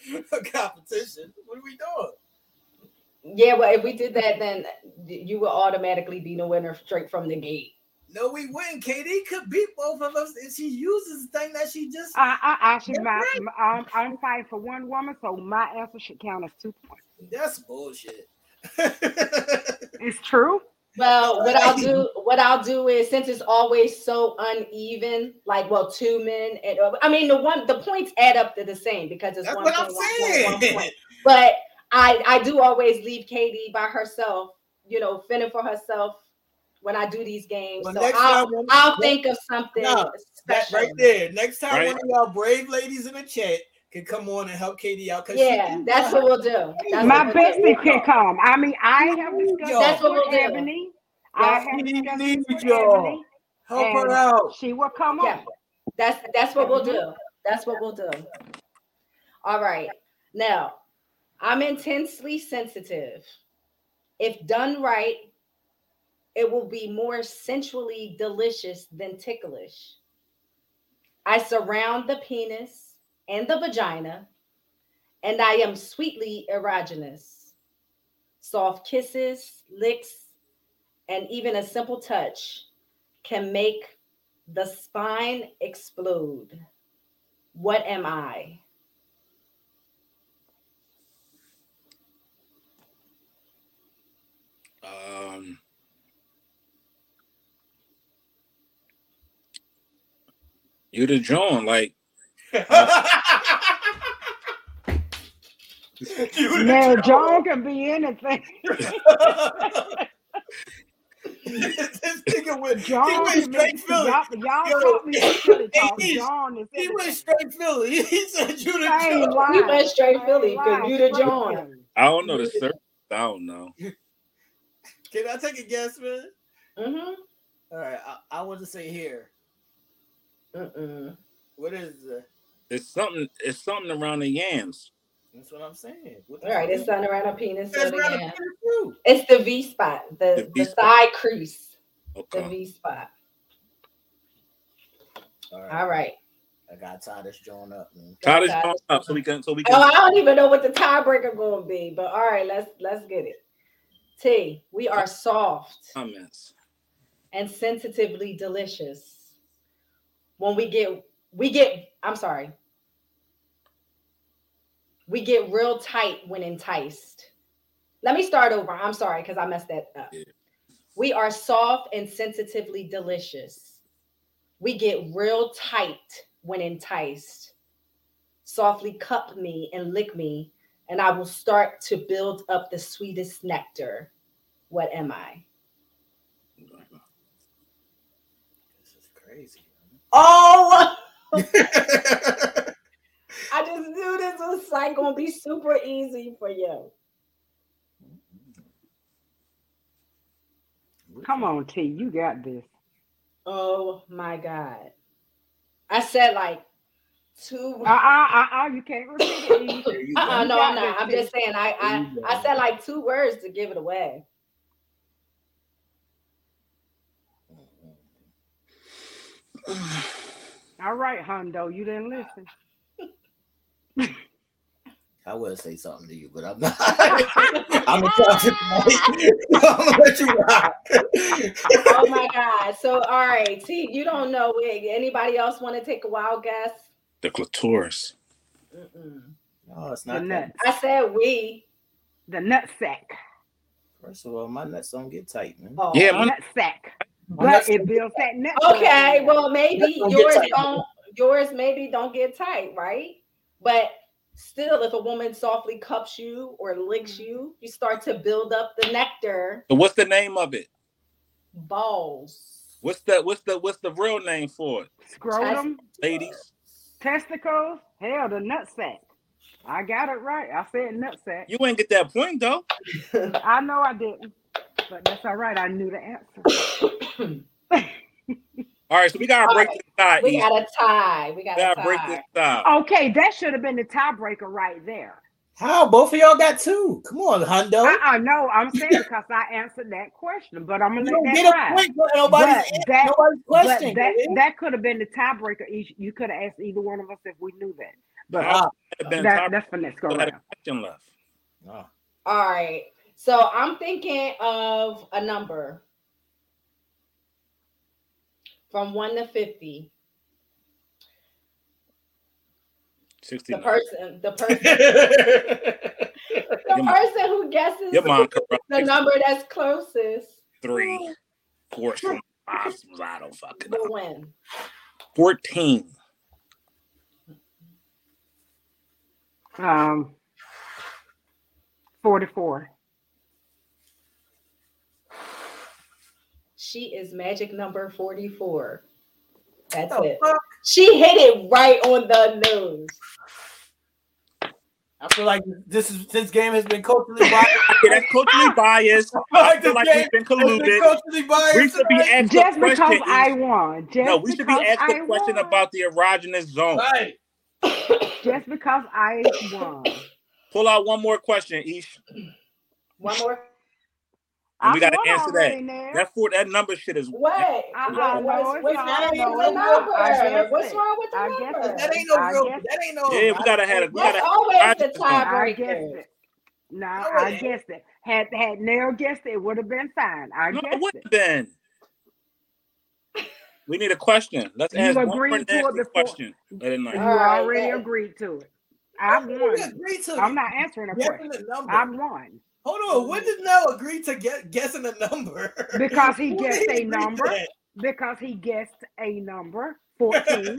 competition. What are we doing? Yeah, well, if we did that, then you will automatically be the winner straight from the gate. No, we win. KD could beat both of us if she uses the thing that she just. I'm fighting for one woman, so my answer should count as 2 points. That's bullshit. It's true. Well, what I'll do is, since it's always so uneven, like, well, two men. The points add up to the same because it's one point. But I do always leave Katie by herself, fending for herself when I do these games. Well, so I'll think of something special right there. Next time, one of y'all brave ladies in the chat can come on and help Katie out. Yeah, that's what we'll do. My business can come. I mean, I have discussed that's what we'll do. Ebony. Yes, I have discussed y'all. Help her out. She will come on. That's what we'll do. That's what we'll do. All right. Now, I'm intensely sensitive. If done right, it will be more sensually delicious than ticklish. I surround the penis and the vagina, and I am sweetly erogenous. Soft kisses, licks, and even a simple touch can make the spine explode. What am I? You the John, like. Man, John can be anything. This nigga went. John went straight Philly. He went straight Philly. He said you the John. He went straight Philly because you the John. I don't know the service. I don't know. Can I take a guess, man? Mm-hmm. All right, I want to say here. What is the? It's something around the yams. That's what I'm saying. It's something around a penis. It's the V spot, the side crease. Okay. The V spot. All right. I gotta tie this joint up, man. So we can. Oh, I don't even know what the tiebreaker gonna be, but all right, let's get it. T, we are soft comments and sensitively delicious. When we get real tight when enticed. Let me start over. I'm sorry, because I messed that up. Yeah. We are soft and sensitively delicious. We get real tight when enticed. Softly cup me and lick me, and I will start to build up the sweetest nectar. What am I? This is crazy. Oh! I just knew this was like gonna be super easy for you. Come on, T, you got this. Oh my God! I said like 2. You can't repeat it. No, I'm not. I'm just saying. I said like 2 words to give it away. All right, Hondo, you didn't listen. I would say something to you, but I'm not. I'm gonna talk to you. I'm gonna let you rock. Oh my God! So, all right, T, you don't know. Anybody else want to take a wild guess? The clitoris. Mm-mm. No, it's not. I said we. The nut sack. First of all, my nuts don't get tight, man. Oh, yeah, my nut sack. But it builds that neck. Okay, well, maybe yours don't get tight, right? But still, if a woman softly cups you or licks you, you start to build up the nectar. So what's the name of it? Balls. What's the real name for it? Scrotum, ladies. Testicles. Hell, the nutsack. I got it right. I said nutsack. You ain't get that point though. I know I didn't. But that's all right. I knew the answer. All right, so we gotta break this tie. We got a tie. We gotta break this tie. Okay, that should have been the tiebreaker right there. How both of y'all got two? Come on, Hundo. No, I'm saying because I answered that question, but I'm gonna let that ride. That could have been the tiebreaker. You could have asked either one of us if we knew that. But that's for next go around. All right, so I'm thinking of a number. From 1 to 50, 69. The person who guesses the number that's closest. 3, 4, 5. I don't fucking know. Win. 14. $44. She is magic number 44. That's it. Fuck? She hit it right on the nose. I feel like this game has been culturally biased. That's culturally biased. I feel like we've been colluded. We should be asked just the question. I won. We should be asked the question about the erogenous zone. Right. Just because I won. Pull out one more question, Ish. One more. And we got to answer that. That number shit is what? What's wrong with the number? That ain't no real. That ain't no. Yeah, we gotta have it. That's always the tiebreaker. No, I guessed it. Had Nell guessed it, would have been fine. It would have been. We need a question. Let's ask one more nasty question. You already agreed to it. I won. I'm not answering a question. I won. Hold on, when did Nell agree to guessing a number? Because he guessed a number. Because he guessed a number, 14.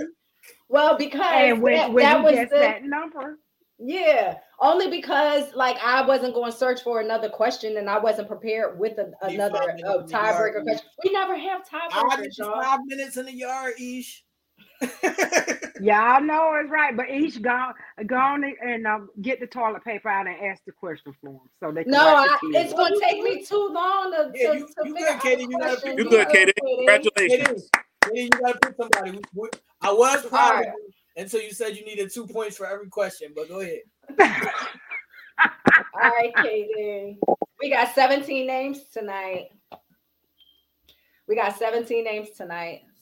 Well, because that number. Yeah, only because I wasn't going to search for another question and I wasn't prepared with another tiebreaker question. We never have tiebreakers, y'all. 5 minutes in the yard, Ish. Y'all know it's right, but each go on and get the toilet paper out and ask the question for them. So they can it's gonna take me too long to figure out. Katie, you good, Katie? Congratulations. Katie, you gotta pick somebody. I was proud of you until you said you needed 2 points for every question, but go ahead. All right, Katie. We got 17 names tonight.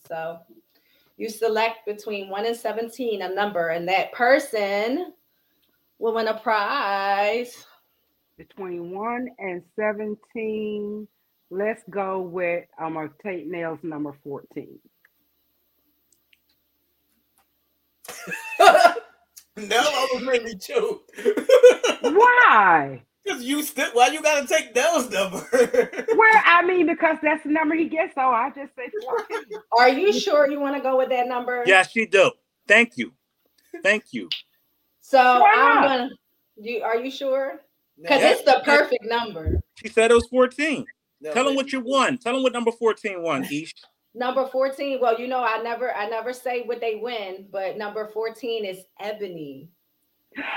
So you select between 1 and 17 a number, and that person will win a prize. Between 1 and 17, let's go with, I'm going to take Nails number 14. No, I was really choked. Why? Because why you got to take Nell's number? Well, because that's the number he gets, so I just say 14. Are you sure you want to go with that number? Yes, you do. Thank you. So are you sure? Because it's the perfect number. She said it was 14. No, tell him what you won. Tell him what number 14 won, Ish. Number 14, well, I never say what they win, but number 14 is Ebony. Ebony.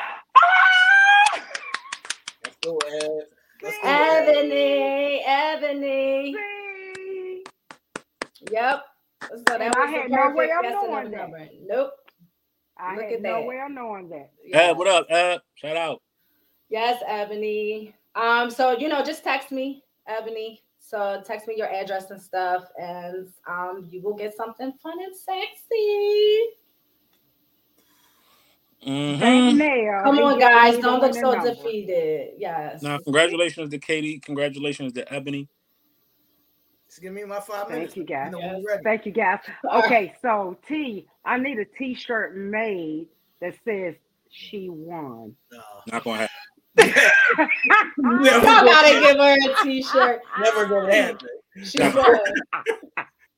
Yep. So that I had no way of knowing that. Nope. Yeah. What up? Shout out. Yes, Ebony. So just text me, Ebony. So text me your address and stuff, and you will get something fun and sexy. Mm-hmm. Come on, guys! Don't look so defeated. Yes. Now, congratulations to Katie. Congratulations to Ebony. Just give me my 5 minutes. Thank you, guys. Thank you, guys. Okay, so T, I need a T-shirt made that says "She won." Not gonna happen. Y'all gotta give her a T-shirt. Never gonna happen. She won.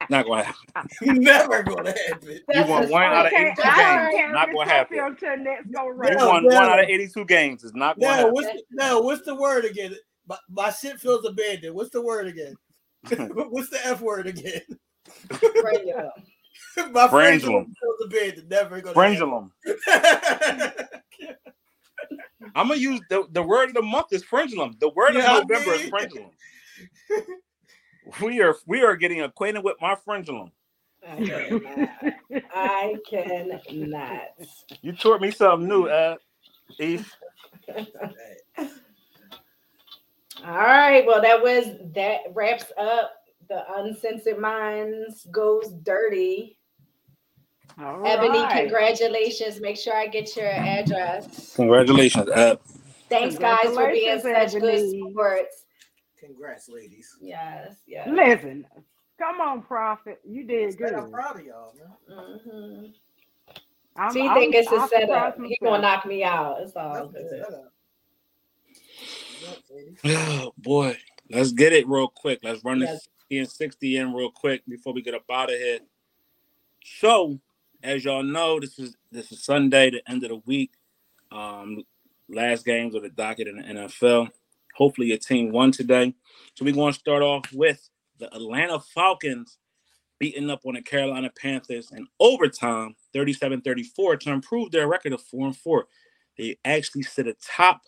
Not gonna happen. Never gonna happen. That's you won one out of 82 games. Not gonna happen. You won one out of 82 games. It's not gonna happen. What's the word again? My shit feels abandoned. What's the word again? What's the F word again? My Frenulum feels abandoned. Never gonna Frenulum. I'm gonna use the word of the month is Frenulum. The word of November is Frenulum. We are getting acquainted with my frenulum. I cannot. You taught me something new, Ish. All right. Well, that wraps up the Uncensored Minds Goes Dirty. All Ebony, right. Congratulations. Make sure I get your address. Congratulations, Eb. Thanks, guys, for being such good sports. Congrats, ladies. Yes, yes. Listen, come on, Prophet. You did good. I'm proud of y'all, man. Mm-hmm. So you think it's a setup? He's going to knock me out. It's all good. Oh, boy. Let's get it real quick. Let's run this 60 in real quick before we get up out of here. So, as y'all know, this is Sunday, the end of the week. Last games of the docket in the NFL. Hopefully your team won today. So we're going to start off with the Atlanta Falcons beating up on the Carolina Panthers in overtime, 37-34, to improve their record of 4-4. They actually sit atop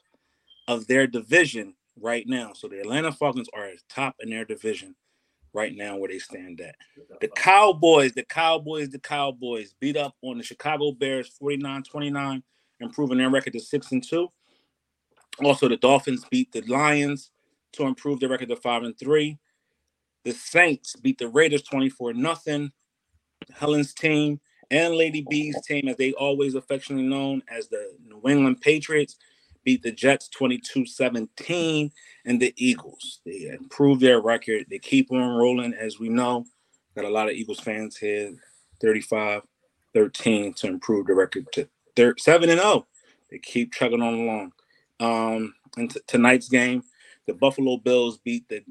of their division right now. So the Atlanta Falcons are top in their division right now where they stand at. The Cowboys beat up on the Chicago Bears 49-29, improving their record to 6-2. Also, the Dolphins beat the Lions to improve their record to 5-3. The Saints beat the Raiders 24-0. Helen's team and Lady B's team, as they always affectionately known as the New England Patriots, beat the Jets 22-17 and the Eagles. They improved their record. They keep on rolling, as we know. Got a lot of Eagles fans here, 35-13 to improve the record to 7-0. They keep chugging on along. And tonight's game, the Buffalo Bills beat the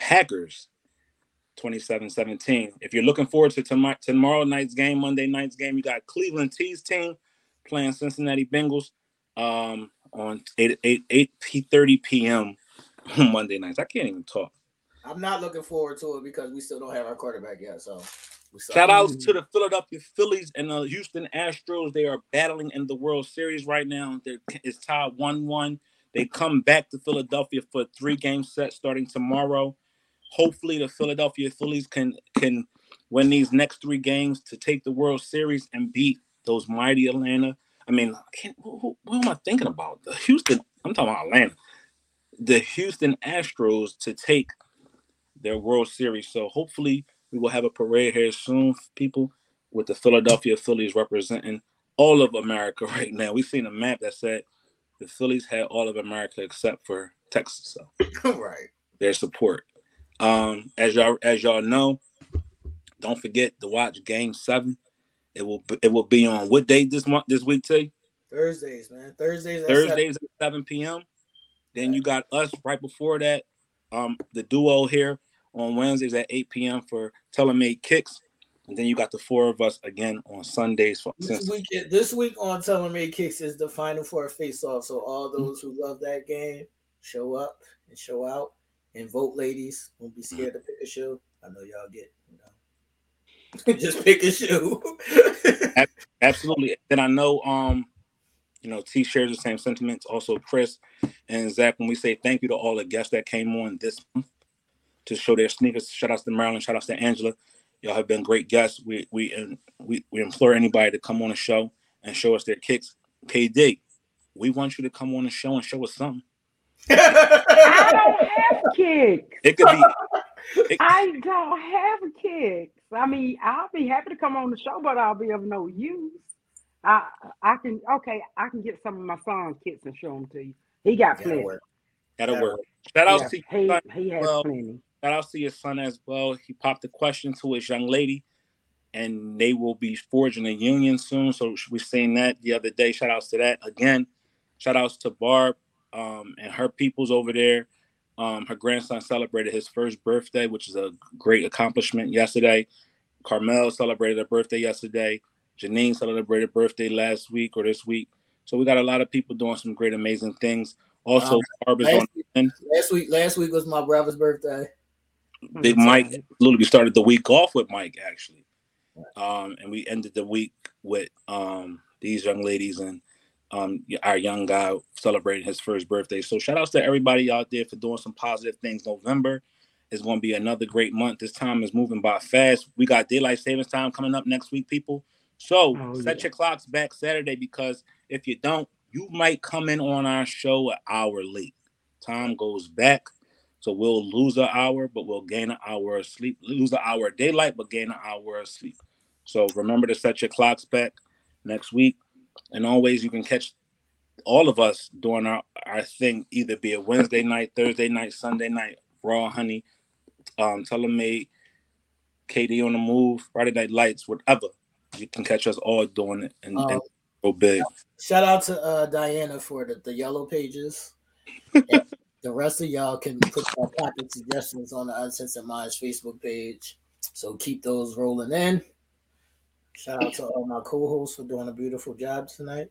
Packers 27-17. If you're looking forward to tomorrow night's game, Monday night's game, you got Cleveland T's team playing Cincinnati Bengals on 8:30 p.m. on Monday nights. I can't even talk. I'm not looking forward to it because we still don't have our quarterback yet. So shout out to the Philadelphia Phillies and the Houston Astros. They are battling in the World Series right now. It's tied 1-1. They come back to Philadelphia for a 3-game set starting tomorrow. Hopefully the Philadelphia Phillies can win these next 3 games to take the World Series and beat those mighty Atlanta. What am I thinking about? I'm talking about Atlanta. The Houston Astros to take their World Series. So hopefully we will have a parade here soon, people, with the Philadelphia Phillies representing all of America right now. We've seen a map that said the Phillies had all of America except for Texas. So right. Their support. As y'all know, don't forget to watch Game 7. It will be on what day this week, T? Thursdays, man. Thursdays at 7 p.m. Then you got us right before that. The duo here on Wednesdays at 8 p.m. for Telemade Kicks, and then you got the four of us again on Sundays. This week on Telemade Kicks is the Final Four face-off. So all those who love that game, show up and show out. And vote, ladies. Don't be scared to pick a shoe. I know y'all get, just pick a shoe. Absolutely. And I know, T shares the same sentiments. Also, Chris and Zach, when we say thank you to all the guests that came on this month to show their sneakers, shout outs to Marilyn, shout outs to Angela. Y'all have been great guests. We implore anybody to come on the show and show us their kicks. KD, we want you to come on the show and show us something. I don't have kicks. I don't have kicks. I mean, I'll be happy to come on the show, but I'll be of no use. I can get some of my son's kicks and show them to you. He got plenty. That'll work. Shout out to your son as well. He popped a question to his young lady, and they will be forging a union soon. So we seen that the other day. Shout outs to that again. Shout outs to Barb. And her people's over there. Her grandson celebrated his first birthday, which is a great accomplishment yesterday. Carmel celebrated her birthday yesterday. Janine celebrated her birthday last week or this week. So we got a lot of people doing some great, amazing things. Also, Barbara's on. Last week was my brother's birthday. Big Mike. Literally, we started the week off with Mike, actually. And we ended the week with these young ladies and our young guy celebrating his first birthday. So shout outs to everybody out there for doing some positive things. November It's going to be another great month. This time is moving by fast. We got daylight savings time coming up next week, people. So set your clocks back Saturday, because if you don't, you might come in on our show an hour late. Time goes back. So we'll lose an hour, but we'll gain an hour of sleep. Lose an hour of daylight, but gain an hour of sleep. So remember to set your clocks back next week. And always, you can catch all of us doing our thing, either be it Wednesday night, Thursday night, Sunday night, Raw Honey, Telemade, KD on the Move, Friday Night Lights, whatever. You can catch us all doing it and go big. Shout out to Diana for the yellow pages. And the rest of y'all can put your pocket suggestions on the Uncensored Minds Facebook page. So keep those rolling in. Shout out to all my co-hosts for doing a beautiful job tonight.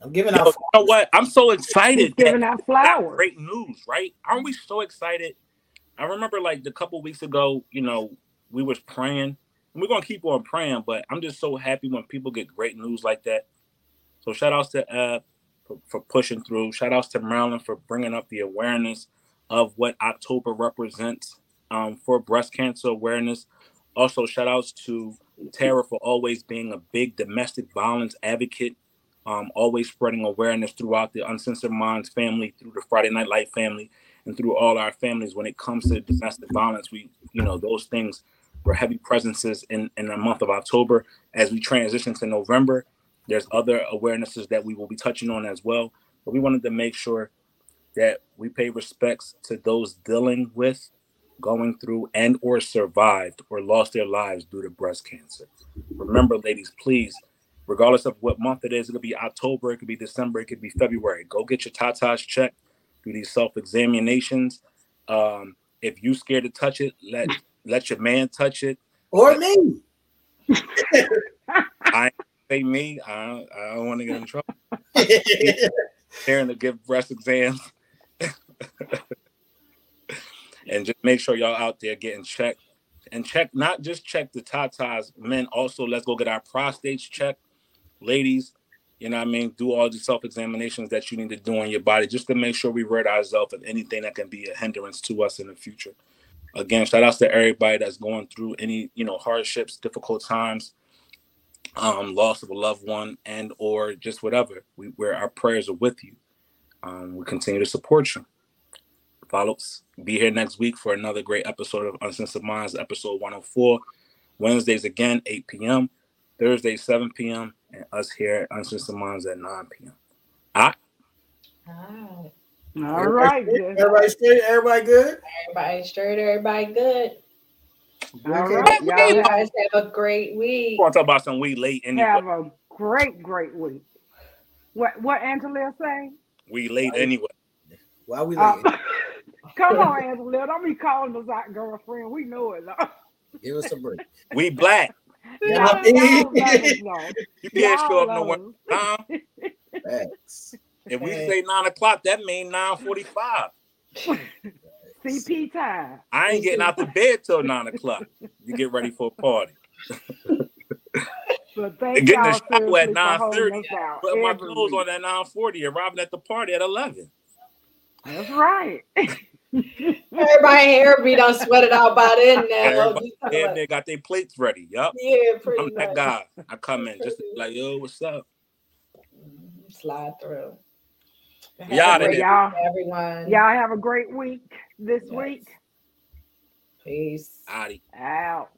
I'm giving out flowers. You know what? I'm so excited. Giving out flowers. Great news, right? Aren't we so excited? I remember like a couple weeks ago, you know, we was praying. And we're going to keep on praying, but I'm just so happy when people get great news like that. So shout outs to for pushing through. Shout outs to Maryland for bringing up the awareness of what October represents for breast cancer awareness. Also, shout outs to Tara for always being a big domestic violence advocate, always spreading awareness throughout the Uncensored Minds family, through the Friday Night Light family, and through all our families. When it comes to domestic violence, we, you know, those things were heavy presences in the month of October. As we transition to November, there's other awarenesses that we will be touching on as well. But we wanted to make sure that we pay respects to those dealing with, going through, and or survived or lost their lives due to breast cancer. Remember, ladies, please, regardless of what month it is, it could be October, it could be December, it could be February. Go get your tatas checked, do these self-examinations. If you scared to touch it, let your man touch it. Or me. I say me. I don't want to get in trouble. Karen to give breast exams. And just make sure y'all out there getting checked. And check, not just check the tatas. Men, also, let's go get our prostates checked. Ladies, you know what I mean? Do all the self-examinations that you need to do on your body just to make sure we rid ourselves of anything that can be a hindrance to us in the future. Again, shout outs to everybody that's going through any, you know, hardships, difficult times, loss of a loved one, and or just whatever. Where our prayers are with you. We continue to support you. Follow us. Be here next week for another great episode of Uncensored Minds, episode 104. Wednesdays again, 8 p.m. Thursdays, 7 p.m. And us here at Uncensored Minds at 9 p.m. All right. Everybody good? All right. Y'all guys have a great week. We're going to talk about some weed late anyway. Have a great week. What Angela saying? We late anyway. Why are we late? Come on, Angela. Don't be calling us our girlfriend. We know it. Give us a break. We black. Y'all you can't show up nowhere. Thanks. If we say 9 o'clock, that means 9:45. CP time. I ain't getting out the bed till 9 o'clock. You get ready for a party. But thank you. Getting the show at 9:30. Putting my clothes on at 9:40. Arriving at the party at 11. That's right. Everybody here, we don't sweat it out by then. Now they got their plates ready. Yup. Yeah, pretty much. I'm that guy. I come in just like, yo, what's up? Slide through. Y'all, everyone. Y'all have a great week this week. Peace. Out.